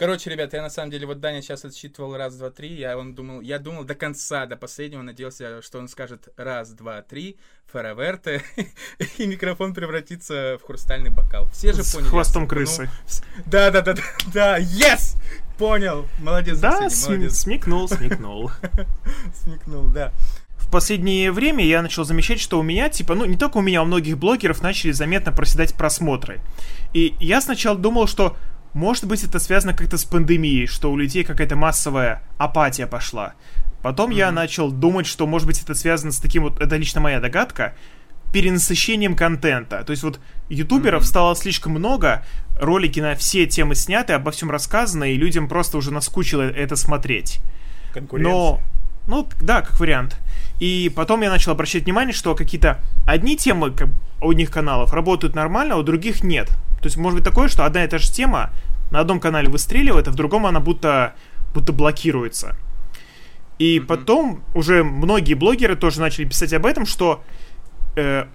Короче, ребят, я на самом деле, вот Даня сейчас отсчитывал раз, два, три, я думал до конца, до последнего, надеялся, что он скажет раз, два, три, фараверте, и микрофон превратится в хрустальный бокал. Все же поняли. С хвостом крысы. Да, yes! Понял, молодец. Да, смекнул. Смекнул, да. В последнее время я начал замечать, что у меня, не только у меня, у многих блогеров начали заметно проседать просмотры. И я сначала думал, что, может быть, это связано как-то с пандемией, что у людей какая-то массовая апатия пошла. Потом я начал думать, что, может быть, это связано с таким вот, это лично моя догадка, перенасыщением контента. То есть вот ютуберов стало слишком много, ролики на все темы сняты, обо всем рассказано, и людям просто уже наскучило это смотреть. Конкуренция. Но... Ну, да, как вариант. И потом я начал обращать внимание, что какие-то одни темы у них каналов работают нормально, а у других нет. То есть может быть такое, что одна и та же тема на одном канале выстреливает, а в другом она будто блокируется. И потом уже многие блогеры тоже начали писать об этом, что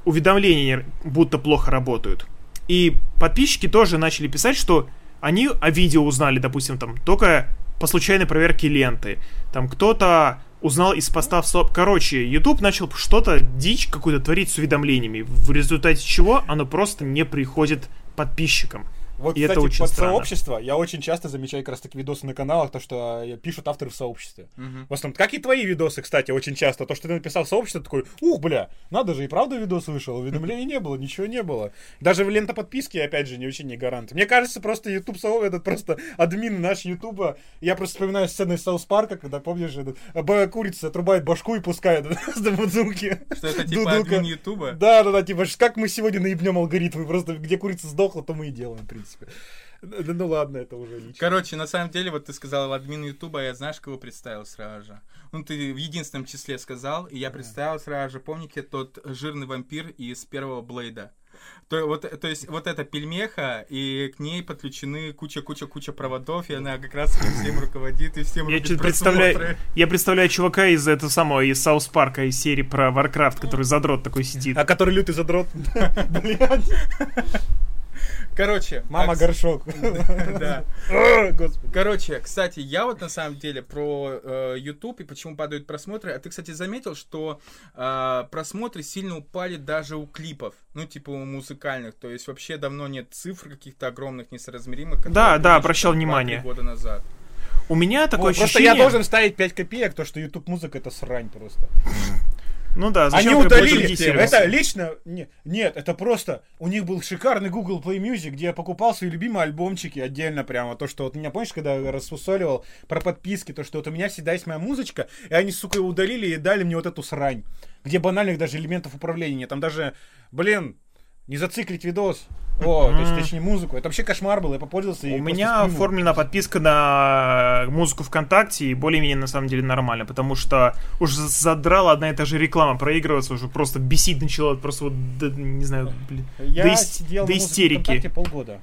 уведомления будто плохо работают. И подписчики тоже начали писать, что они о видео узнали, допустим, там, только по случайной проверке ленты. Там кто-то узнал из поста в сообществе. Короче, YouTube начал что-то, дичь какую-то творить с уведомлениями, в результате чего оно просто не приходит подписчикам. Вот, и кстати, это очень под странно. Сообщество я очень часто замечаю как раз таки видосы на каналах, то, что пишут авторы в сообществе. В основном, как и твои видосы, кстати, очень часто. То, что ты написал в сообществе, такой, ух, бля, надо же, и правда видос вышел, уведомлений не было, ничего не было. Даже в лента подписки, опять же, не очень не гарант. Мне кажется, просто YouTube сообщество, этот просто админ наш Ютуба. Я просто вспоминаю сцены из Саус Парка, когда, помнишь, курица отрубает башку и пускает в звуки. Что это типа админ Ютуба? Да, типа, как мы сегодня наебнем алгоритмы, просто где курица сдохла, то мы и делаем, при Ну ладно, это уже лично. Короче, на самом деле, вот ты сказал админ Ютуба, я знаешь, кого представил сразу же. Ну, ты в единственном числе сказал, и я представил сразу же, помните, тот жирный вампир из первого Блейда. То есть, вот эта пельмеха, и к ней подключены куча проводов, и она как раз всем руководит, и всем рубит просмотры. Я представляю чувака из этого самого, из Саус Парка, из серии про Варкрафт, который задрот такой сидит. А который лютый задрот. Блядь. Короче, мама горшок. Да. Господи. Короче, кстати, я вот на самом деле про YouTube и почему падают просмотры. А ты, кстати, заметил, что просмотры сильно упали даже у клипов, ну типа у музыкальных. То есть вообще давно нет цифр каких-то огромных несоразмеримых. Да, обращал внимание. 2-3 года назад. У меня такое ощущение. Просто я должен ставить 5 копеек, то что YouTube музыка это срань просто. Ну да, они удалили тему. Это лично... Нет, это просто... У них был шикарный Google Play Music, где я покупал свои любимые альбомчики отдельно прямо. То, что вот меня, помнишь, когда я рассусоливал про подписки, то, что вот у меня всегда есть моя музычка, и они, сука, ее удалили и дали мне вот эту срань, где банальных даже элементов управления нет. Там даже, не зациклить видос. То есть, точнее, музыку. Это вообще кошмар был, я попользовался. У меня оформлена подписка на музыку ВКонтакте, и более-менее, на самом деле, нормально, потому что уже задрала одна и та же реклама проигрываться, уже просто бесить начала, просто не знаю, я сидел на музыке ВКонтакте полгода.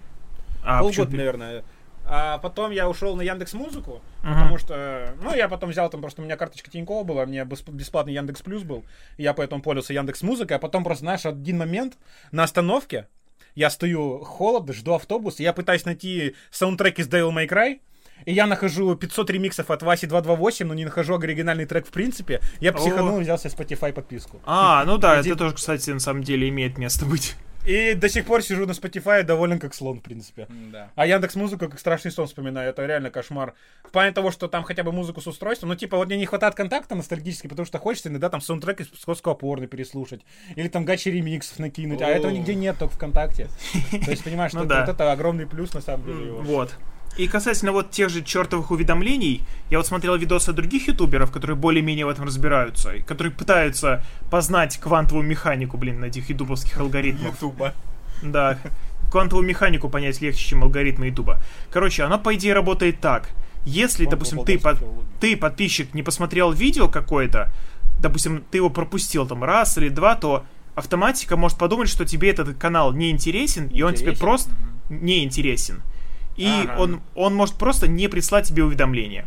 Полгода, наверное. А потом я ушел на Яндекс.Музыку, потому что, я потом взял там, просто у меня карточка Тинькова была, у меня бесплатный Яндекс Плюс был, и я поэтому пользовался Яндекс.Музыкой, а потом просто, знаешь, один момент на остановке, я стою холодно, жду автобус, и я пытаюсь найти саундтрек из Devil May Cry, и я нахожу 500 ремиксов от Васи 228, но не нахожу оригинальный трек в принципе. Я психанул и взял себе Spotify подписку. Это тоже, кстати, на самом деле имеет место быть. И до сих пор сижу на Spotify доволен как слон, в принципе. Да. А Яндекс.Музыку как страшный сон вспоминаю. Это реально кошмар. В плане того, что там хотя бы музыку с устройством. Вот мне не хватает контакта ностальгически, потому что хочется иногда там саундтрек из псковского порно переслушать. Или там гачи ремиксов накинуть. А этого нигде нет, только ВКонтакте. То есть, понимаешь, что вот это огромный плюс, на самом деле. Вот. И касательно вот тех же чертовых уведомлений, я вот смотрел видосы от других ютуберов, которые более-менее в этом разбираются, и которые пытаются познать квантовую механику, на этих ютубовских алгоритмов. Ютуба. Да, квантовую механику понять легче, чем алгоритмы ютуба. Короче, она, по идее, работает так. Если, допустим, ты, подписчик, не посмотрел видео какое-то, допустим, ты его пропустил там раз или два, то автоматика может подумать, что тебе этот канал не интересен, и он тебе просто не интересен. И он может просто не прислать тебе уведомления.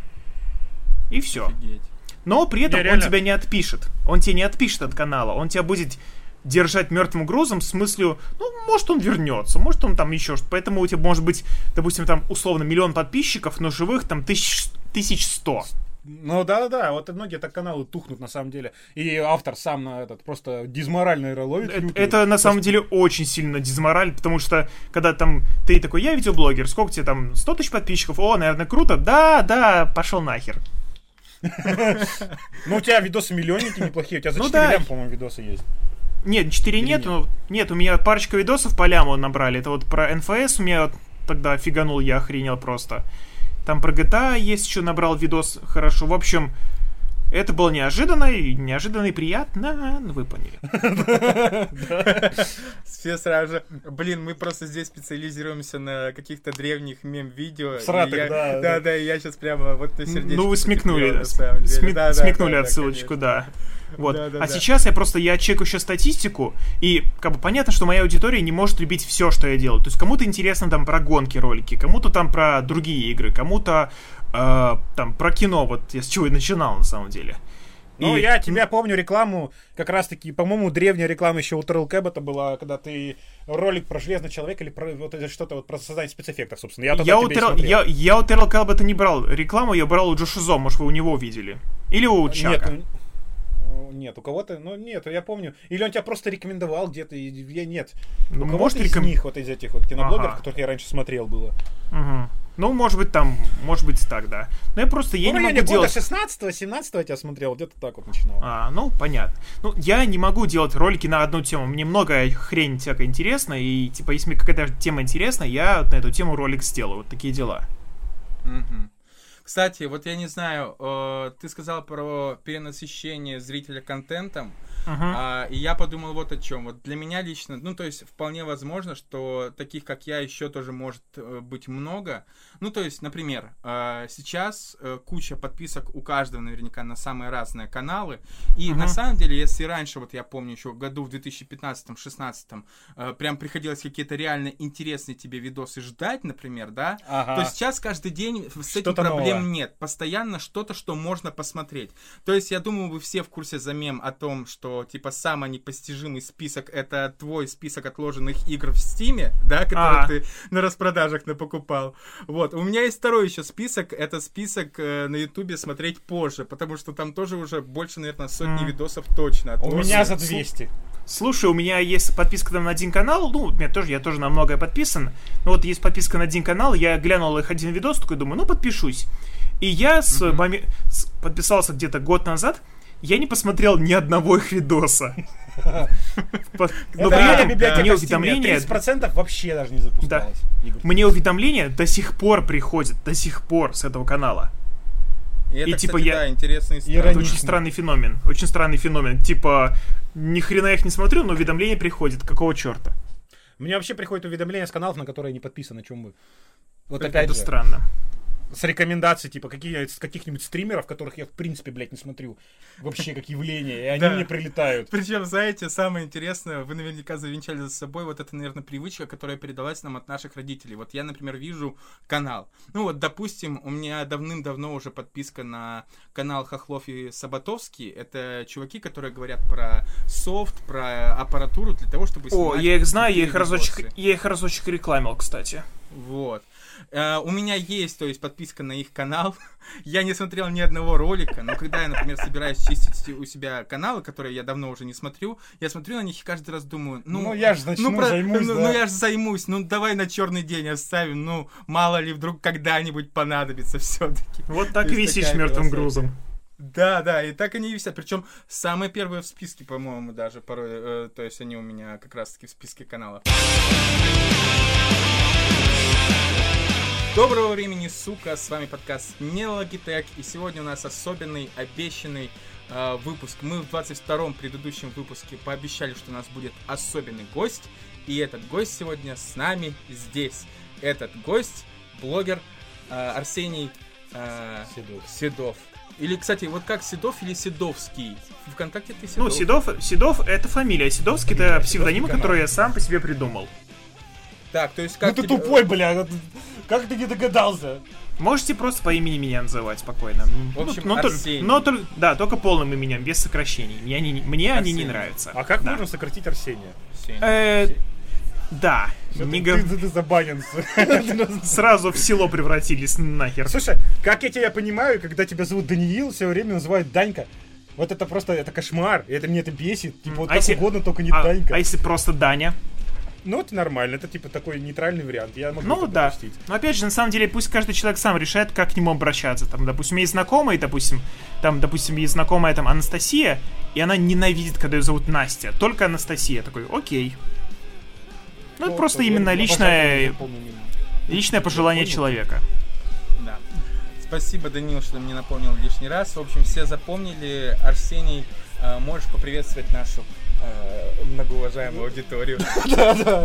И все. Офигеть. Но при этом он тебя не отпишет. Он тебя не отпишет от канала. Он тебя будет держать мертвым грузом с мыслью, ну, может, он вернется, может, он там еще что-то. Поэтому у тебя может быть, допустим, там, условно, 1 миллион подписчиков, но живых там 1100. Ну да, вот многие так каналы тухнут на самом деле. И автор сам на этот просто дизморально ловит. Это на самом деле очень сильно дизмораль, потому что когда там ты такой, я видеоблогер, сколько тебе там, 100 тысяч подписчиков, о, наверное, круто, да, пошел нахер. Ну у тебя видосы миллионники неплохие, у тебя за 4 лям, по-моему, видосы есть. Нет, 4 нет, нет, у меня парочка видосов по ляму набрали. Это вот про НФС у меня тогда фиганул, я охренел просто. Там про GTA есть еще, набрал видос хорошо. В общем, это было неожиданно и приятно, ну вы поняли. Все сразу же, блин, мы просто здесь специализируемся на каких-то древних мем-видео. Сратых, да. Да, я сейчас прямо вот на сердечко. Ну вы смекнули отсылочку, да. Вот. Да, да, а да. Сейчас я чекаю еще статистику, и как бы понятно, что моя аудитория не может любить все, что я делаю. То есть кому-то интересно там про гонки ролики, кому-то там про другие игры, кому-то там про кино, вот я с чего и начинал на самом деле. Ну, я тебя помню рекламу, как раз-таки, по-моему, древняя реклама еще у Террел Кэббета была, когда ты ролик про Железного Человека или про вот это что-то вот про создание спецэффектов, собственно. Я у Террел Кэббета не брал рекламу, я брал у Джошизо, может, вы у него видели. Или у Чака. Нет, у кого-то, ну нет, я помню. Или он тебя просто рекомендовал где-то, и нет. Ну, может, из них, вот из этих вот киноблогеров, которых я раньше смотрел было. Угу. Ну, может быть так, да. Но я просто, я не могу делать... Ну, я года 16-17 я тебя смотрел, где-то так вот начинал. Ну, понятно. Ну, я не могу делать ролики на одну тему. Мне много хрень всякая интересна, и, типа, если мне какая-то тема интересна, я на эту тему ролик сделаю. Вот такие дела. Угу. Кстати, вот я не знаю, ты сказал про перенасыщение зрителя контентом, и я подумал вот о чем. Вот для меня лично, ну то есть вполне возможно, что таких как я еще тоже может быть много. Ну то есть, например, сейчас куча подписок у каждого наверняка на самые разные каналы. И на самом деле, если раньше, вот я помню еще году в 2015-16, прям приходилось какие-то реально интересные тебе видосы ждать, например, да, то сейчас каждый день с этим проблем нет. Постоянно что-то, что можно посмотреть. То есть, я думаю, вы все в курсе за мем о том, что, типа, самый непостижимый список — это твой список отложенных игр в Стиме, да, которые ты на распродажах напокупал. Вот. У меня есть второй еще список. Это список на Ютубе смотреть позже, потому что там тоже уже больше, наверное, сотни видосов точно отложено. У меня за 200. Слушай, у меня есть подписка там на один канал, ну, у меня тоже, я тоже на многое подписан, но вот есть подписка на один канал, я глянул их один видос, такой думаю, ну, подпишусь. И я подписался где-то год назад, я не посмотрел ни одного их видоса. Но при этом мне уведомления... 30% вообще даже не запускалось. Мне уведомления до сих пор приходят, до сих пор с этого канала. И это, кстати, да, интересный странный. Это очень странный феномен. Очень странный феномен. Типа, ни хрена их не смотрю, но уведомления приходят. Какого черта? Мне вообще приходят уведомления с каналов, на которые я не подписан, о чем вы. Вот это опять же. Это странно. С рекомендаций, типа, каких-нибудь стримеров, которых я, в принципе, блядь, не смотрю вообще как явление, и они мне прилетают. Причем, знаете, самое интересное, вы наверняка завенчали за собой вот это, наверное, привычка, которая передалась нам от наших родителей. Вот я, например, вижу канал. Ну вот, допустим, у меня давным-давно уже подписка на канал Хохлов и Саботовский. Это чуваки, которые говорят про софт, про аппаратуру для того, чтобы снимать... О, я их знаю, я их разочек рекламил, кстати. Вот. У меня есть, то есть, подписка на их канал. Я не смотрел ни одного ролика, но когда я, например, собираюсь чистить у себя каналы, которые я давно уже не смотрю, я смотрю на них и каждый раз думаю, я же займусь, ну давай на черный день оставим, ну мало ли вдруг когда-нибудь понадобится все-таки. Вот так и висишь мертвым грузом. Да, и так они висят. Причем самые первые в списке, по-моему, даже порой, то есть они у меня как раз-таки в списке каналов. Доброго времени, сука, с вами подкаст Нелогитек, и сегодня у нас особенный, обещанный выпуск. Мы в 22-м предыдущем выпуске пообещали, что у нас будет особенный гость, и этот гость сегодня с нами здесь. Этот гость — блогер Арсений Седов. Или, кстати, вот как Седов или Седовский? ВКонтакте ты Седов? Ну, Седов это фамилия, Седовский это псевдоним, который я сам по себе придумал. Так, то есть как... Ну ты тупой, бля, как ты не догадался? Можете просто по имени меня называть спокойно. В общем, ну, только полным именем, без сокращений. Мне они не нравятся. А как можно сократить Арсения? Да. Ты забанен. Сразу в село превратились нахер. Слушай, как я тебя понимаю, когда тебя зовут Даниил, все время называют Данька. Вот это просто, это кошмар. Это мне это бесит. Типа вот как угодно, только не Данька. А если просто Даня? Ну, это нормально, это типа такой нейтральный вариант. Я могу допустить. Но опять же, на самом деле, пусть каждый человек сам решает, как к нему обращаться. Там, допустим, есть знакомые, есть знакомая Анастасия, и она ненавидит, когда ее зовут Настя. Только Анастасия. Такой, окей. Ну, это просто именно личное пожелание человека. Да. Спасибо, Данил, что мне напомнил лишний раз. В общем, все запомнили. Арсений, можешь поприветствовать нашу многоуважаемую аудиторию.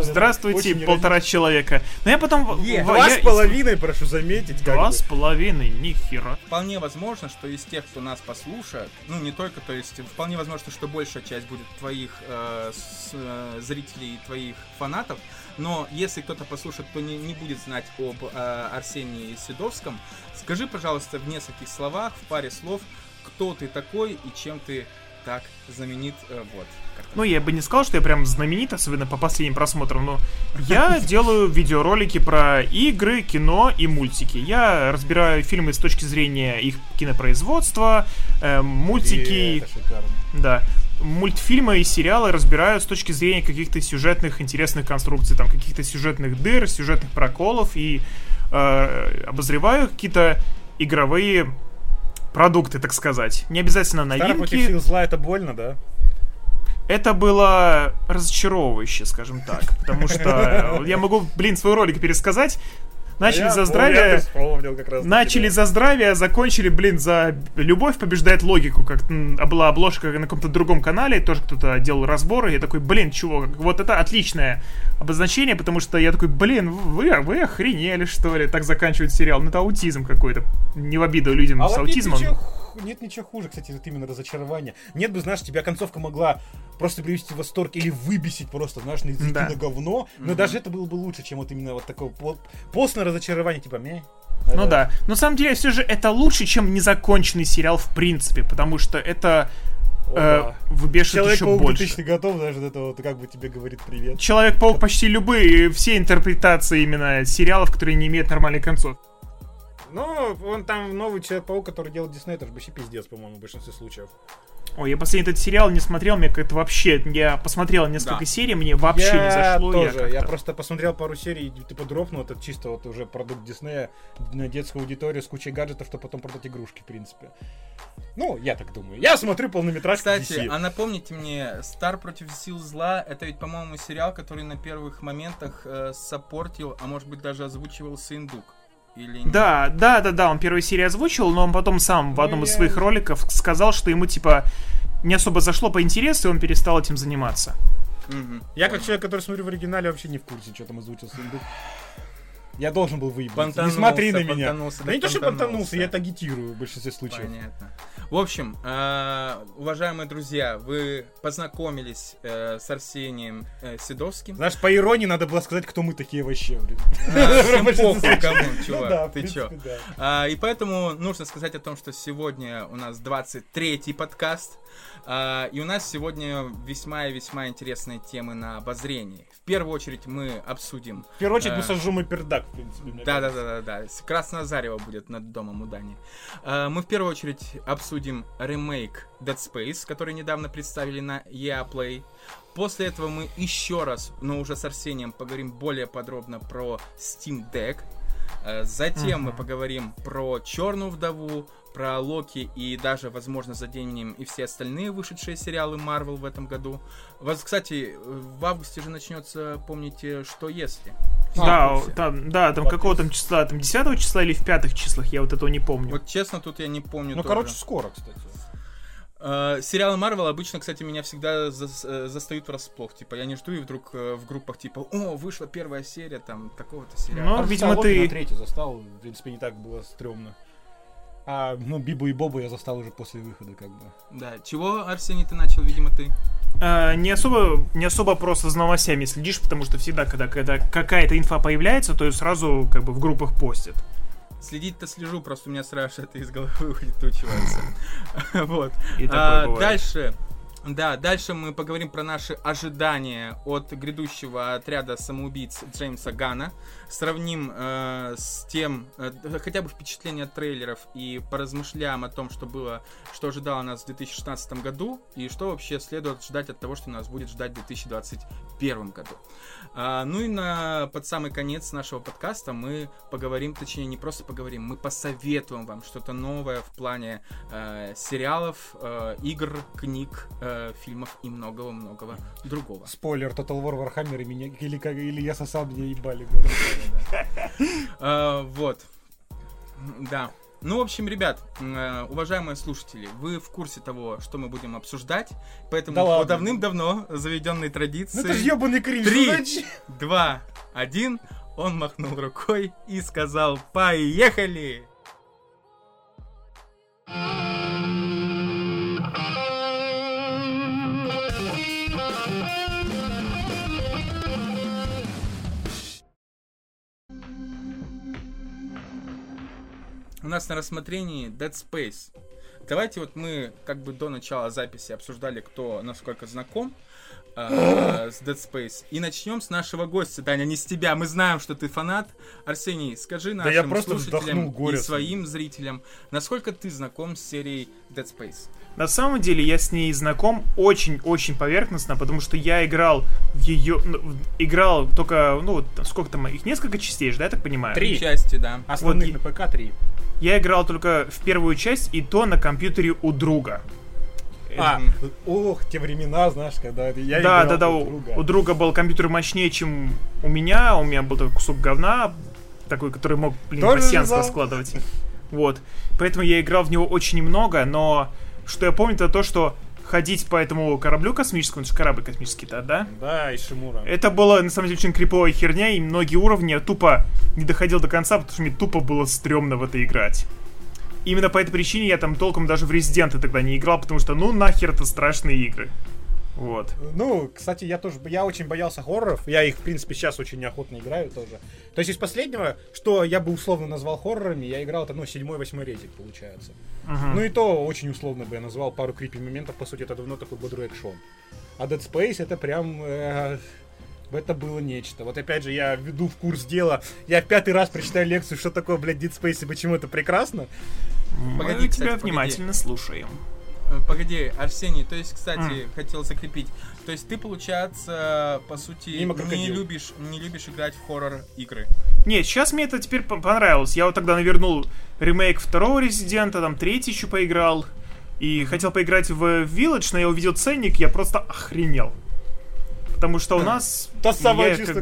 Здравствуйте, 1,5 человека. Но я потом... 2,5, прошу заметить. 2,5, нихера. Вполне возможно, что из тех, кто нас послушает, ну не только, то есть вполне возможно, что большая часть будет твоих зрителей и твоих фанатов, но если кто-то послушает, кто не будет знать об Арсении Седовском, скажи, пожалуйста, в нескольких словах, в паре слов, кто ты такой и чем ты так знаменит, вот. Ну, я бы не сказал, что я прям знаменит, особенно по последним просмотрам, но я делаю видеоролики про игры, кино и мультики. Я разбираю фильмы с точки зрения их кинопроизводства, мультики... Да. Мультфильмы и сериалы разбираю с точки зрения каких-то сюжетных интересных конструкций, там, каких-то сюжетных дыр, сюжетных проколов, и обозреваю какие-то игровые продукты, так сказать. Не обязательно новинки. Старый против сил зла — это больно, да? Это было разочаровывающе, скажем так. Потому что я могу, свой ролик пересказать. Начали за здравие, закончили, за любовь побеждает логику. Как была обложка на каком-то другом канале, тоже кто-то делал разборы. Я такой, чувак, вот это отличное обозначение, потому что я такой, вы охренели, что ли, так заканчивать сериал. Ну это аутизм какой-то, не в обиду людям с аутизмом. Нет ничего хуже, кстати, вот именно разочарование. Нет бы, знаешь, тебя концовка могла просто привести в восторг или выбесить просто, знаешь, на языке на говно. Но даже это было бы лучше, чем вот именно вот такое постное разочарование, типа, Ну да. Но на самом деле, все же это лучше, чем незаконченный сериал в принципе, потому что это выбешивает еще больше. Человек-паук 2000 годов, даже до этого, как бы тебе говорит привет. Человек-паук почти любые, все интерпретации именно сериалов, которые не имеют нормальных концов. Ну, вон там новый Человек-паук, который делает Дисней, это же вообще пиздец, по-моему, в большинстве случаев. Ой, я последний этот сериал не смотрел, мне как-то вообще... Я посмотрел несколько серий, мне вообще не зашло. Я просто посмотрел пару серий, типа дропнул, это чисто вот уже продукт Диснея на детскую аудиторию с кучей гаджетов, чтобы потом продать игрушки, в принципе. Ну, я так думаю. Я смотрю полнометражки DC. Кстати, а напомните мне, «Стар против сил зла» — это ведь, по-моему, сериал, который на первых моментах саппортил, а может быть даже озвучивал Сындук. Да, он первую серию озвучил, но он потом сам в одном из своих роликов сказал, что ему, типа, не особо зашло по интересу, и он перестал этим заниматься. Я, как человек, который смотрю в оригинале, вообще не в курсе, что там озвучил Сундук. Я должен был выебаться. Не смотри на меня. Да не то, что понтанулся, я это агитирую в большинстве случаев. Понятно. В общем, уважаемые друзья, вы познакомились с Арсением Седовским. Знаешь, по иронии надо было сказать, кто мы такие вообще. Всем похуй, кому, чувак, ты чё. И поэтому нужно сказать о том, что сегодня у нас 23-й подкаст. И у нас сегодня весьма и весьма интересные темы на обозрении. В первую очередь мы обсудим... В первую очередь мы сожжем и пердак, в принципе. Да. Красное зарево будет над домом у Дани. Мы в первую очередь обсудим ремейк Dead Space, который недавно представили на EA Play. После этого мы еще раз, но уже с Арсением, поговорим более подробно про Steam Deck. Затем мы поговорим про Черную Вдову, про Локи и даже, возможно, заденем и все остальные вышедшие сериалы Marvel в этом году. Кстати, в августе же начнется, помните, «Что если?». Там какого-то числа, там 10 числа или в 5 числах, я вот этого не помню. Вот честно, тут я не помню. Короче, скоро, кстати. Сериалы Marvel обычно, кстати, меня всегда застают врасплох. Типа, я не жду, и вдруг в группах типа, вышла первая серия там такого-то сериала. Ну, видимо, ты... третью застал, в принципе, не так было стрёмно. Бибу и Бобу я застал уже после выхода, как бы. Да, чего, Арсений, ты начал, видимо, ты? Не особо просто с новостями следишь, потому что всегда, когда какая-то инфа появляется, то её сразу как бы в группах постят. Следить-то слежу, просто у меня сразу это из головы улетучивается. Вот. Дальше. Да, дальше мы поговорим про наши ожидания от грядущего отряда самоубийц Джеймса Ганна. Сравним с тем, хотя бы впечатление от трейлеров, и поразмышляем о том, что было, что ожидало нас в 2016 году, и что вообще следует ждать от того, что нас будет ждать в 2021 году. Ну и под самый конец нашего подкаста мы поговорим, точнее не просто поговорим, мы посоветуем вам что-то новое в плане сериалов, игр, книг, фильмов и многого-многого другого. Спойлер, Total War Warhammer и меня, или я сосал, меня ебали. Вот. Да. Ну, в общем, ребят, уважаемые слушатели, вы в курсе того, что мы будем обсуждать, поэтому по давным-давно заведенной традиции... Ну, это ж ёбаный кринж! 3, 2, 1, он махнул рукой и сказал: «Поехали!» У нас на рассмотрении Dead Space. Давайте вот мы как бы до начала записи обсуждали, кто насколько знаком с Dead Space. И начнем с нашего гостя. Даня, не с тебя. Мы знаем, что ты фанат. Арсений, скажи нашим слушателям и своим зрителям, насколько ты знаком с серией Dead Space? На самом деле я с ней знаком очень-очень поверхностно, потому что я играл в ее... Играл только, ну, сколько там, их несколько частей же, да, я так понимаю? 3 части, да. Основных вот, на ПК 3. Я играл только в первую часть, и то на компьютере у друга. Ох, те времена, знаешь, когда я играл у друга. У друга был компьютер мощнее, чем у меня был такой кусок говна, такой, который мог, пассианс раскладывать. Вот, поэтому я играл в него очень немного, но что я помню, это то, что ходить по этому кораблю космическому, это же корабль космический-то, да? Да, и Шимура. Это было, на самом деле, очень криповая херня, и многие уровни я тупо не доходил до конца, потому что мне тупо было стрёмно в это играть. Именно по этой причине я там толком даже в Резиденты тогда не играл, потому что, ну, нахер это страшные игры. Вот. Ну, кстати, я очень боялся хорроров, я их, в принципе, сейчас очень неохотно играю тоже. То есть из последнего, что я бы условно назвал хоррорами, я играл, это, ну, 7-8 резик, получается. Ну и то очень условно бы я назвал пару крипи-моментов, по сути, это давно такой бодрый экшон. А Dead Space это прям... Это было нечто. Вот опять же, я веду в курс дела. Я в 5-й раз прочитаю лекцию, что такое, блядь, Dead Space и почему это прекрасно. Погоди, мы тебя внимательно слушаем. Погоди, Арсений, то есть, кстати, хотел закрепить. То есть ты, получается, по сути, не любишь играть в хоррор-игры? Нет, сейчас мне это теперь понравилось. Я вот тогда навернул ремейк 2-го Резидента, там 3-й еще поиграл. И хотел поиграть в Village, но я увидел ценник, я просто охренел. Потому что у нас... То самое чисто... у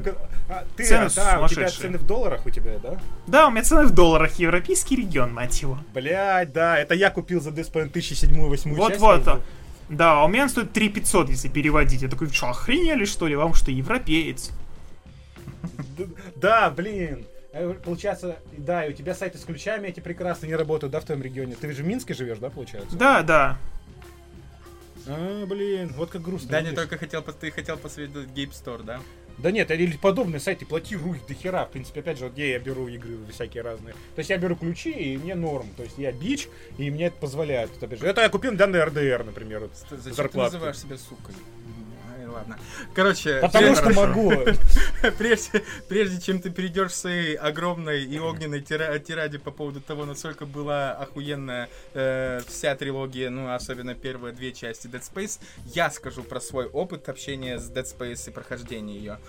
тебя цены в долларах у тебя, да? Да, у меня цены в долларах. Европейский регион, мать его. Блядь, да. Это я купил за 2007-2008 часть. Вот-вот. Да, у меня он стоит 3500, если переводить. Я такой, что, охренели, что ли? Вам что, европеец? Да, блин. Получается, да, и у тебя сайты с ключами эти прекрасные не работают, да, в твоем регионе? Ты же в Минске живешь, да, получается? Да, да. Блин, вот как грустно. Даня, только хотел посоветовать Game Store, да? Да нет, или подобные сайты, плати руки до хера. В принципе, опять же, вот где я беру игры всякие разные. То есть я беру ключи, и мне норм. То есть я бич, и мне это позволяет. Это я купил данный РДР, например, вот, зачем зарплату. Ты называешь себя сукой? Ладно. Короче, потому что могу. Прежде чем ты перейдешь с этой огромной и огненной тираде по поводу того, насколько была охуенная вся трилогия, ну, особенно первые 2 части Dead Space, я скажу про свой опыт общения с Dead Space и прохождения ее.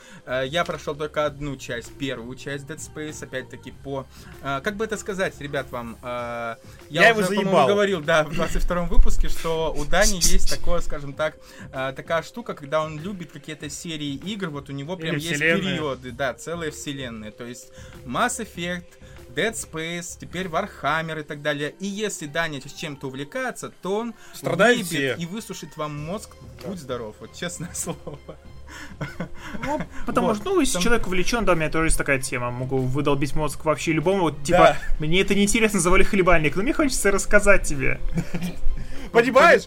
Я прошел только одну часть, первую часть Dead Space, опять-таки по... Как бы это сказать, ребят, вам? Я уже, по-моему, говорил, да, в 22-м выпуске, что у Дани есть такое, скажем так, такая штука, когда он любит какие-то серии игр, вот у него прям есть периоды, да, целые вселенные, то есть Mass Effect, Dead Space, теперь Warhammer и так далее. И если Даня с чем-то увлекается, то он выебет и высушит вам мозг, будь здоров, вот честное слово. Ну, потому что, ну, если человек увлечен, да, у меня тоже есть такая тема, могу выдолбить мозг вообще любому, вот, типа, мне это неинтересно, завали хлебальник, но мне хочется рассказать тебе. Понимаешь?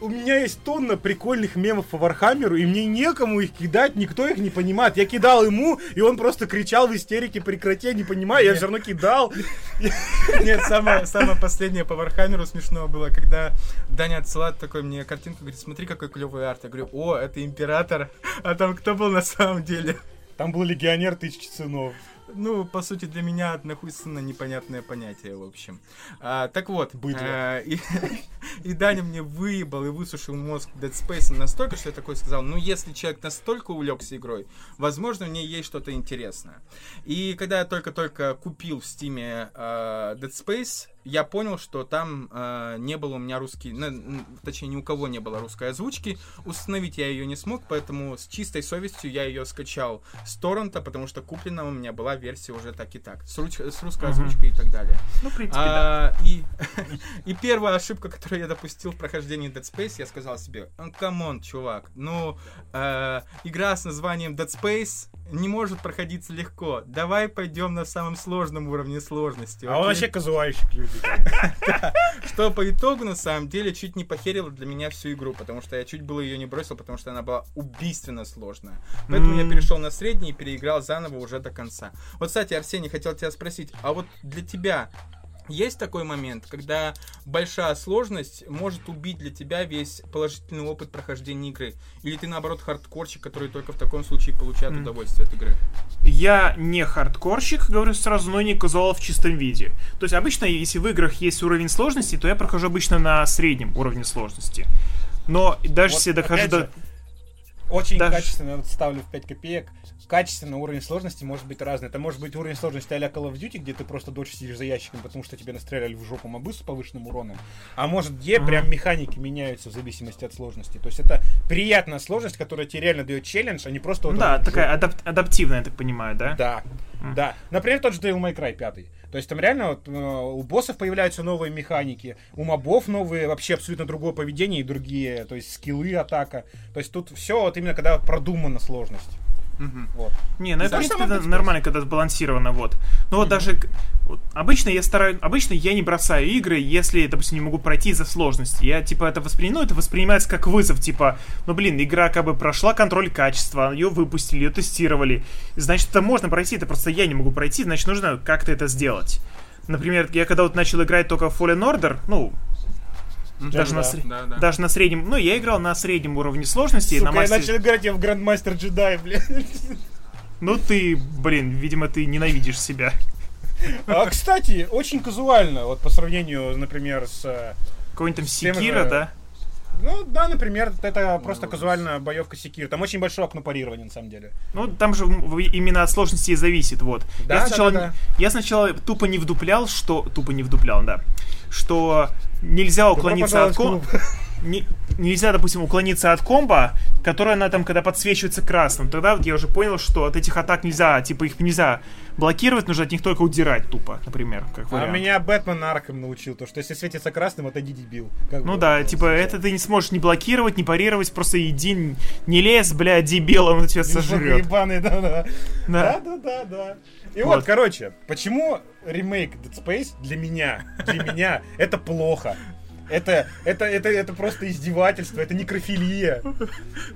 У меня есть тонна прикольных мемов по Вархаммеру, и мне некому их кидать, никто их не понимает. Я кидал ему, и он просто кричал в истерике: прекрати, я не понимаю, я все равно кидал. Нет, самое последнее по Вархаммеру смешного было, когда Даня отсылает такой мне картинку, говорит: смотри, какой клевый арт. Я говорю: о, это Император. А там кто был на самом деле? Там был легионер тысячи сынов. Ну, по сути, для меня однохуйственно непонятное понятие, в общем. Так вот. Быдло. И Даня мне выебал и высушил мозг Dead Space настолько, что я такой сказал: ну, если человек настолько увлекся игрой, возможно, в ней есть что-то интересное. И когда я только-только купил в Steam Dead Space, я понял, что там не было у меня русский... Точнее, ни у кого не было русской озвучки. Установить я ее не смог, поэтому с чистой совестью я ее скачал с торрента, потому что куплена у меня была версия уже так и так. С русской озвучкой и так далее. Ну, в принципе, да. И первая ошибка, которую я допустил в прохождении Dead Space, я сказал себе: камон, чувак, ну, игра с названием Dead Space не может проходиться легко. Давай пойдем на самом сложном уровне сложности. А он вообще казуальщик, люди. Что по итогу, на самом деле, чуть не похерило для меня всю игру, потому что я чуть было ее не бросил, потому что она была убийственно сложная. Поэтому я перешел на средний и переиграл заново уже до конца. Вот, кстати, Арсений, хотел тебя спросить, а вот для тебя есть такой момент, когда большая сложность может убить для тебя весь положительный опыт прохождения игры? Или ты, наоборот, хардкорщик, который только в таком случае получает удовольствие от игры? Я не хардкорщик, говорю сразу, но и не казуал в чистом виде. То есть обычно, если в играх есть уровень сложности, то я прохожу обычно на среднем уровне сложности. Но даже вот если дохожу до... Очень качественно, я вот ставлю в 5 копеек, качественно уровень сложности может быть разный. Это может быть уровень сложности а-ля Call of Duty, где ты просто дольше сидишь за ящиком, потому что тебе настреляли в жопу мобы с повышенным уроном. А может, где прям механики меняются в зависимости от сложности. То есть это приятная сложность, которая тебе реально дает челлендж, а не просто... Вот да, такая адаптивная, я так понимаю, да? Да, да. Например, тот же Devil May Cry 5. То есть там реально вот, у боссов появляются новые механики, у мобов новые, вообще абсолютно другое поведение и другие, то есть скиллы, атака. То есть тут все вот именно когда продумана сложность. Вот. Не, ну это в принципе нормально, когда сбалансировано, вот. Но вот даже вот, обычно я не бросаю игры, если, допустим, не могу пройти из-за сложности. Я типа это воспринимаю, это воспринимается как вызов, типа, ну блин, игра как бы прошла контроль качества, ее выпустили, ее тестировали, значит это можно пройти, это просто я не могу пройти, значит нужно как-то это сделать. Например, я когда вот начал играть только в Fallen Order, ну... Даже на среднем... Ну, я играл на среднем уровне сложности. Сука, я начал играть в Грандмастер Джедай, блин. Ну ты, блин, видимо, ты ненавидишь себя. А, кстати, очень казуально, вот по сравнению, например, с... Какой-нибудь там Секира, да? Ну, да, например, это просто казуальная боевка Секира. Там очень большое окно парирования, на самом деле. Ну, там же именно от сложности и зависит, вот. Да, я сначала тупо не вдуплял, что нельзя уклониться от комбо. Нельзя, допустим, уклониться от комбо, которая она там, когда подсвечивается красным. Тогда я уже понял, что от этих атак нельзя, типа их нельзя блокировать, нужно от них только удирать тупо, например, как вариант. А меня Бэтмен Аркхэм научил, то что если светится красным, отойди, дебил. Как ну да, типа это ты не сможешь не блокировать, не парировать, просто иди, не лезь, бля, дебил, он тебя сожрет. Ебаный, да. И вот, короче, почему ремейк Dead Space для меня, это плохо. Это просто издевательство, это некрофилия.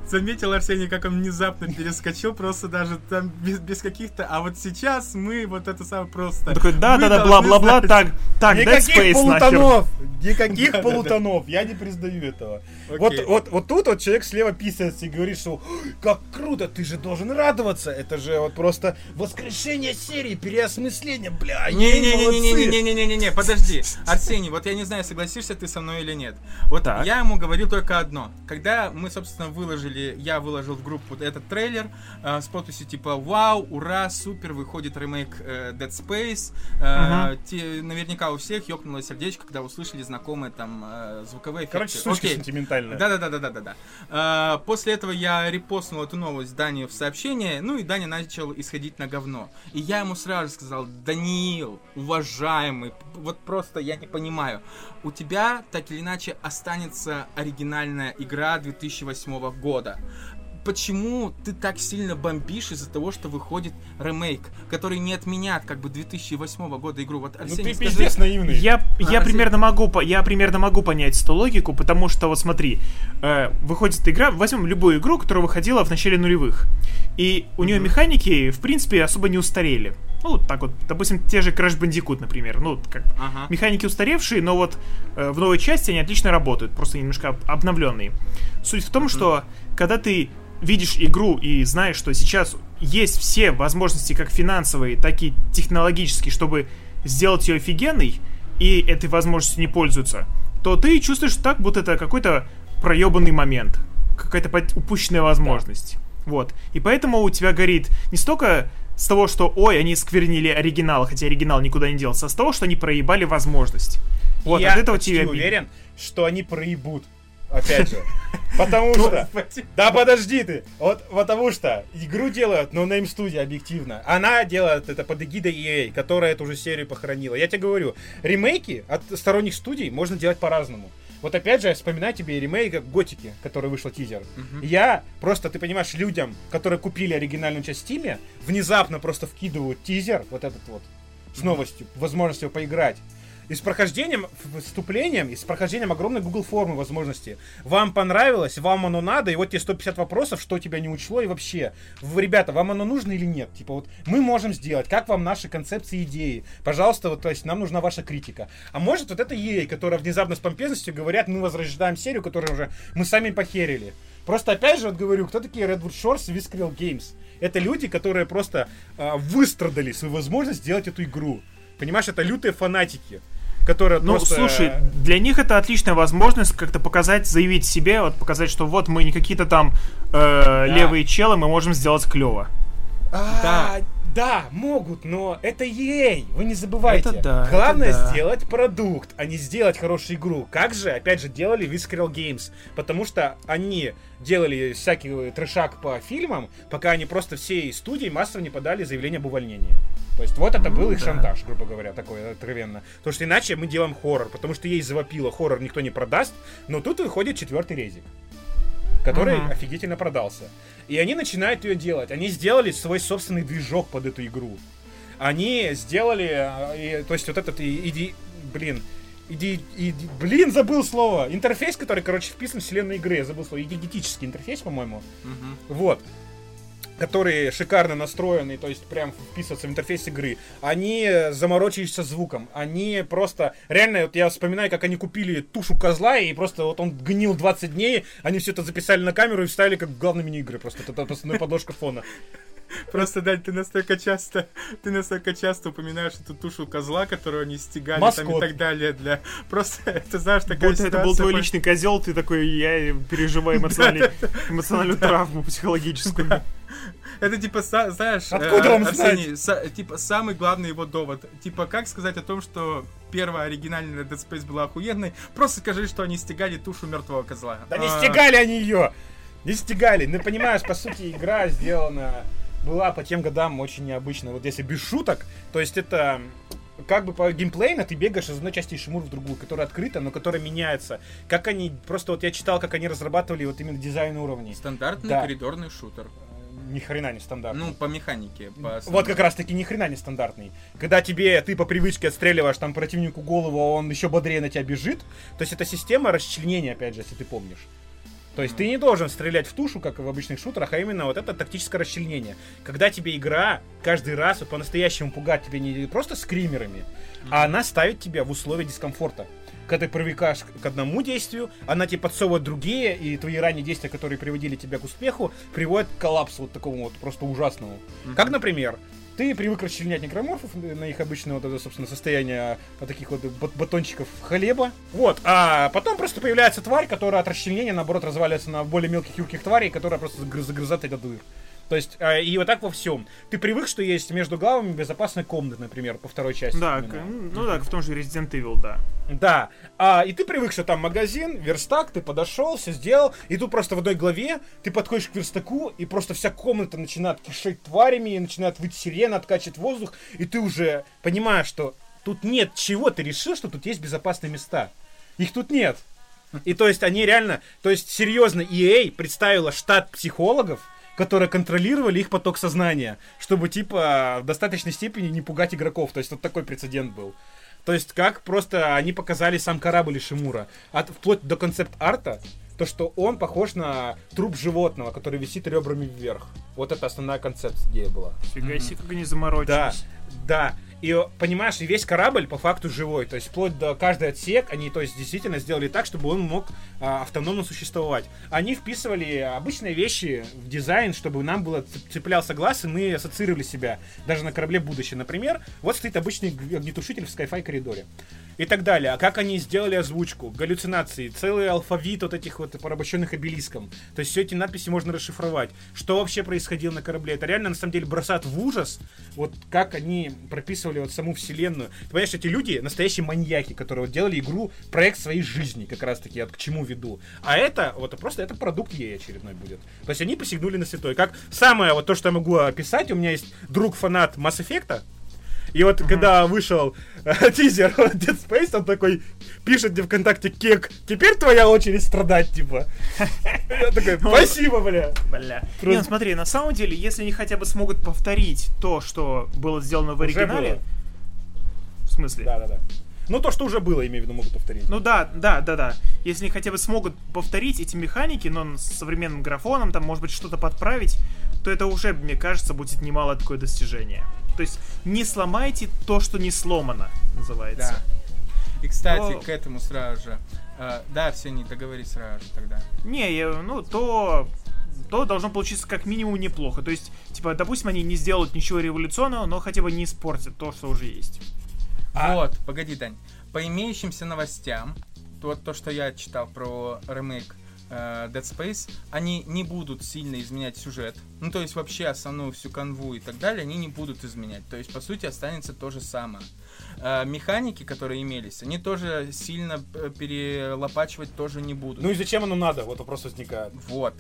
Заметил, Арсений, как он внезапно перескочил, просто даже там без каких-то... А вот сейчас мы вот это самое просто... Такой, да, бла-бла-бла, так, Dead Space полутонов, нахер. Никаких полутонов, я не признаю этого. Вот тут вот человек слева писается и говорит, что как круто, ты же должен радоваться. Это же вот просто воскрешение серии, переосмысление, бля, не, подожди. Арсений, вот я не знаю, согласишься ты со мной или нет. Вот так. Я ему говорил только одно. Когда мы, собственно, я выложил в группу этот трейлер с подписью типа «Вау, ура, супер, выходит ремейк Dead Space». Наверняка у всех ёкнуло сердечко, когда услышали знакомые там звуковые эффекты. Короче, сучка сентиментальная. Да. После этого я репостнул эту новость Дане в сообщение, ну и Даня начал исходить на говно. И я ему сразу же сказал: «Даниил, уважаемый, вот просто я не понимаю, у тебя так или иначе останется оригинальная игра 2008 года. почему ты так сильно бомбишь из-за того, что выходит ремейк, который не отменяет как бы 2008 года игру? Вот, Арсений, ну ты скажи, пиздец наивный. Я примерно могу понять эту логику, потому что вот смотри, выходит игра, возьмем любую игру, которая выходила в начале нулевых, и у нее механики, в принципе, особо не устарели. Ну, вот так вот, допустим, те же Crash Bandicoot, например. Ну, как механики устаревшие, но вот в новой части они отлично работают, просто немножко обновленные. Суть в том, что когда ты видишь игру и знаешь, что сейчас есть все возможности, как финансовые, так и технологические, чтобы сделать ее офигенной, и этой возможностью не пользуются, то ты чувствуешь так, будто это какой-то проебанный момент, какая-то упущенная возможность. Вот. И поэтому у тебя горит не столько с того, что, ой, они сквернили оригинал, хотя оригинал никуда не делся, а с того, что они проебали возможность. Вот, я от этого тебе уверен, что они проебут. Опять же. Потому что... Да подожди ты. Вот потому что игру делают NoName Studio, объективно. Она делает это под эгидой EA, которая эту же серию похоронила. Я тебе говорю, ремейки от сторонних студий можно делать по-разному. Вот опять же, я вспоминаю тебе ремейк Готики, который вышел тизер. Я просто, ты понимаешь, людям, которые купили оригинальную часть в Steam, внезапно просто вкидывают тизер, вот этот вот, с новостью, возможностью поиграть. И с прохождением, вступлением, и с прохождением огромной Google формы возможности. Вам понравилось, вам оно надо, и вот те 150 вопросов, что тебя не учло, и вообще. Ребята, вам оно нужно или нет? Типа вот, мы можем сделать, как вам наши концепции, идеи? Пожалуйста, вот, то есть, нам нужна ваша критика. А может, вот это EA, которая внезапно с помпезностью говорят, мы возрождаем серию, которую уже мы сами похерили. Просто опять же, вот говорю, кто такие Redwood Shores и Visceral Games? Это люди, которые просто выстрадали свою возможность сделать эту игру. Понимаешь, это лютые фанатики. Которая ну, просто... слушай, для них это отличная возможность как-то показать, заявить себе, вот показать, что вот мы не какие-то там левые челы, мы можем сделать клево. Да, могут, но это EA, вы не забывайте. Главное сделать продукт, а не сделать хорошую игру. Как же, опять же, делали Visceral Games, потому что они делали всякий трешак по фильмам, пока они просто всей студии массово не подали заявление об увольнении. То есть вот это был их шантаж, грубо говоря, такой откровенно. Потому что иначе мы делаем хоррор, потому что ей завопило, хоррор никто не продаст, но тут выходит четвертый резик, который офигительно продался. И они начинают ее делать. Они сделали свой собственный движок под эту игру. Они сделали... то есть вот этот... забыл слово. Интерфейс, который, короче, вписан в вселенную игры. Я забыл слово. Идиотический интерфейс, по-моему. Вот. Которые шикарно настроены, то есть прям вписываются в интерфейс игры. Они заморочились со звуком. Они просто... Реально, вот я вспоминаю, как они купили тушу козла, и просто вот он гнил 20 дней, они все это записали на камеру и вставили как в главной мини-игры. Просто это основная подложка фона. Просто, Дань, ты настолько часто упоминаешь эту тушу козла, которую они стегали там и так далее. Просто, это знаешь, такая ситуация... Это был твой личный козел, ты такой, я переживаю эмоциональную травму психологическую. Это типа, знаешь, откуда он Арсений, типа самый главный его довод. Типа, как сказать о том, что первая оригинальная Dead Space была охуенной? Просто скажи, что они стегали тушу мертвого козла. Да не стегали они ее! Не стегали. Ну, понимаешь, по сути, игра сделана... Была по тем годам очень необычно. Вот если без шуток, то есть это... Как бы по геймплейно ты бегаешь из одной части Ишимур в другую, которая открыта, но которая меняется. Как они... Просто вот я читал, как они разрабатывали вот именно дизайн уровней. Стандартный коридорный шутер. Ни хрена не стандартный. Ну, по механике. Вот как раз таки ни хрена не стандартный. Когда ты по привычке отстреливаешь там противнику голову, а он еще бодрее на тебя бежит. То есть это система расчленения, опять же, если ты помнишь. То есть ты не должен стрелять в тушу, как в обычных шутерах, а именно вот это тактическое расчленение. Когда тебе игра каждый раз вот, по-настоящему пугать тебя не просто скримерами, а она ставит тебя в условия дискомфорта. Когда ты привыкаешь к одному действию, она тебе подсовывает другие, и твои ранние действия, которые приводили тебя к успеху, приводят к коллапсу вот такому вот просто ужасному. Как, например, ты привык расчленять некроморфов на их обычное вот это, собственно, состояние вот таких вот батончиков хлеба. Вот, а потом просто появляется тварь, которая от расчленения, наоборот, разваливается на более мелких юрких тварей, которые просто загрызают эти дыры. То есть, и вот так во всем. Ты привык, что есть между главами безопасная комната, например, по второй части. Да, в том же Resident Evil, да. Да, и ты привык, что там магазин, верстак, ты подошел, все сделал, и тут просто в одной главе ты подходишь к верстаку, и просто вся комната начинает кишеть тварями, и начинает выть сирена, откачивать воздух, и ты уже понимаешь, что тут нет чего, ты решил, что тут есть безопасные места. Их тут нет. И то есть они реально... То есть серьезно, EA представила штат психологов, которые контролировали их поток сознания, чтобы типа в достаточной степени не пугать игроков. То есть вот такой прецедент был. То есть как просто они показали сам корабль Ишимура. Вплоть до концепт-арта, то что он похож на труп животного, который висит ребрами вверх. Вот это основная концепция была. Фига себе, как они заморочились. Да. И, понимаешь, и весь корабль по факту живой. То есть вплоть до каждый отсек они, то есть, действительно сделали так, чтобы он мог автономно существовать. Они вписывали обычные вещи в дизайн, чтобы нам было цеплялся глаз, и мы ассоциировали себя даже на корабле будущее. Например, вот стоит обычный огнетушитель в Sky-Fi коридоре и так далее. А как они сделали озвучку, галлюцинации, целый алфавит вот этих вот порабощенных обелиском. То есть все эти надписи можно расшифровать. Что вообще происходило на корабле? Это реально, на самом деле, бросает в ужас, вот как они прописывали вот саму вселенную. Ты понимаешь, эти люди настоящие маньяки, которые вот делали игру, проект своей жизни, как раз таки, я к чему веду. А это, вот просто, это продукт ей очередной будет. То есть они посягнули на святое. Как самое, вот то, что я могу описать, у меня есть друг-фанат Mass Effect'а, и вот когда вышел тизер Dead Space, он такой пишет мне ВКонтакте: кек, теперь твоя очередь страдать, типа. Я такой: спасибо, бля. Не, ну смотри, на самом деле, если они хотя бы смогут повторить то, что было сделано в оригинале... В смысле? Да. Ну, то, что уже было, имею в виду, могут повторить. Ну, да. Если они хотя бы смогут повторить эти механики, но с современным графоном, там, может быть, что-то подправить, то это уже, мне кажется, будет немало такое достижение. То есть не сломайте то, что не сломано, называется. Да. И, кстати, к этому сразу же. Да, все, не договори сразу же тогда. Не, то должно получиться как минимум неплохо. То есть, типа, допустим, они не сделают ничего революционного, но хотя бы не испортят то, что уже есть. Вот, погоди, Дань. По имеющимся новостям, вот то, что я читал про ремейк Dead Space, они не будут сильно изменять сюжет. Ну, то есть, вообще основную всю канву и так далее они не будут изменять. То есть, по сути, останется то же самое. Механики, которые имелись, они тоже сильно перелопачивать тоже не будут. Ну и зачем оно надо? Вот вопрос возникает. Вот.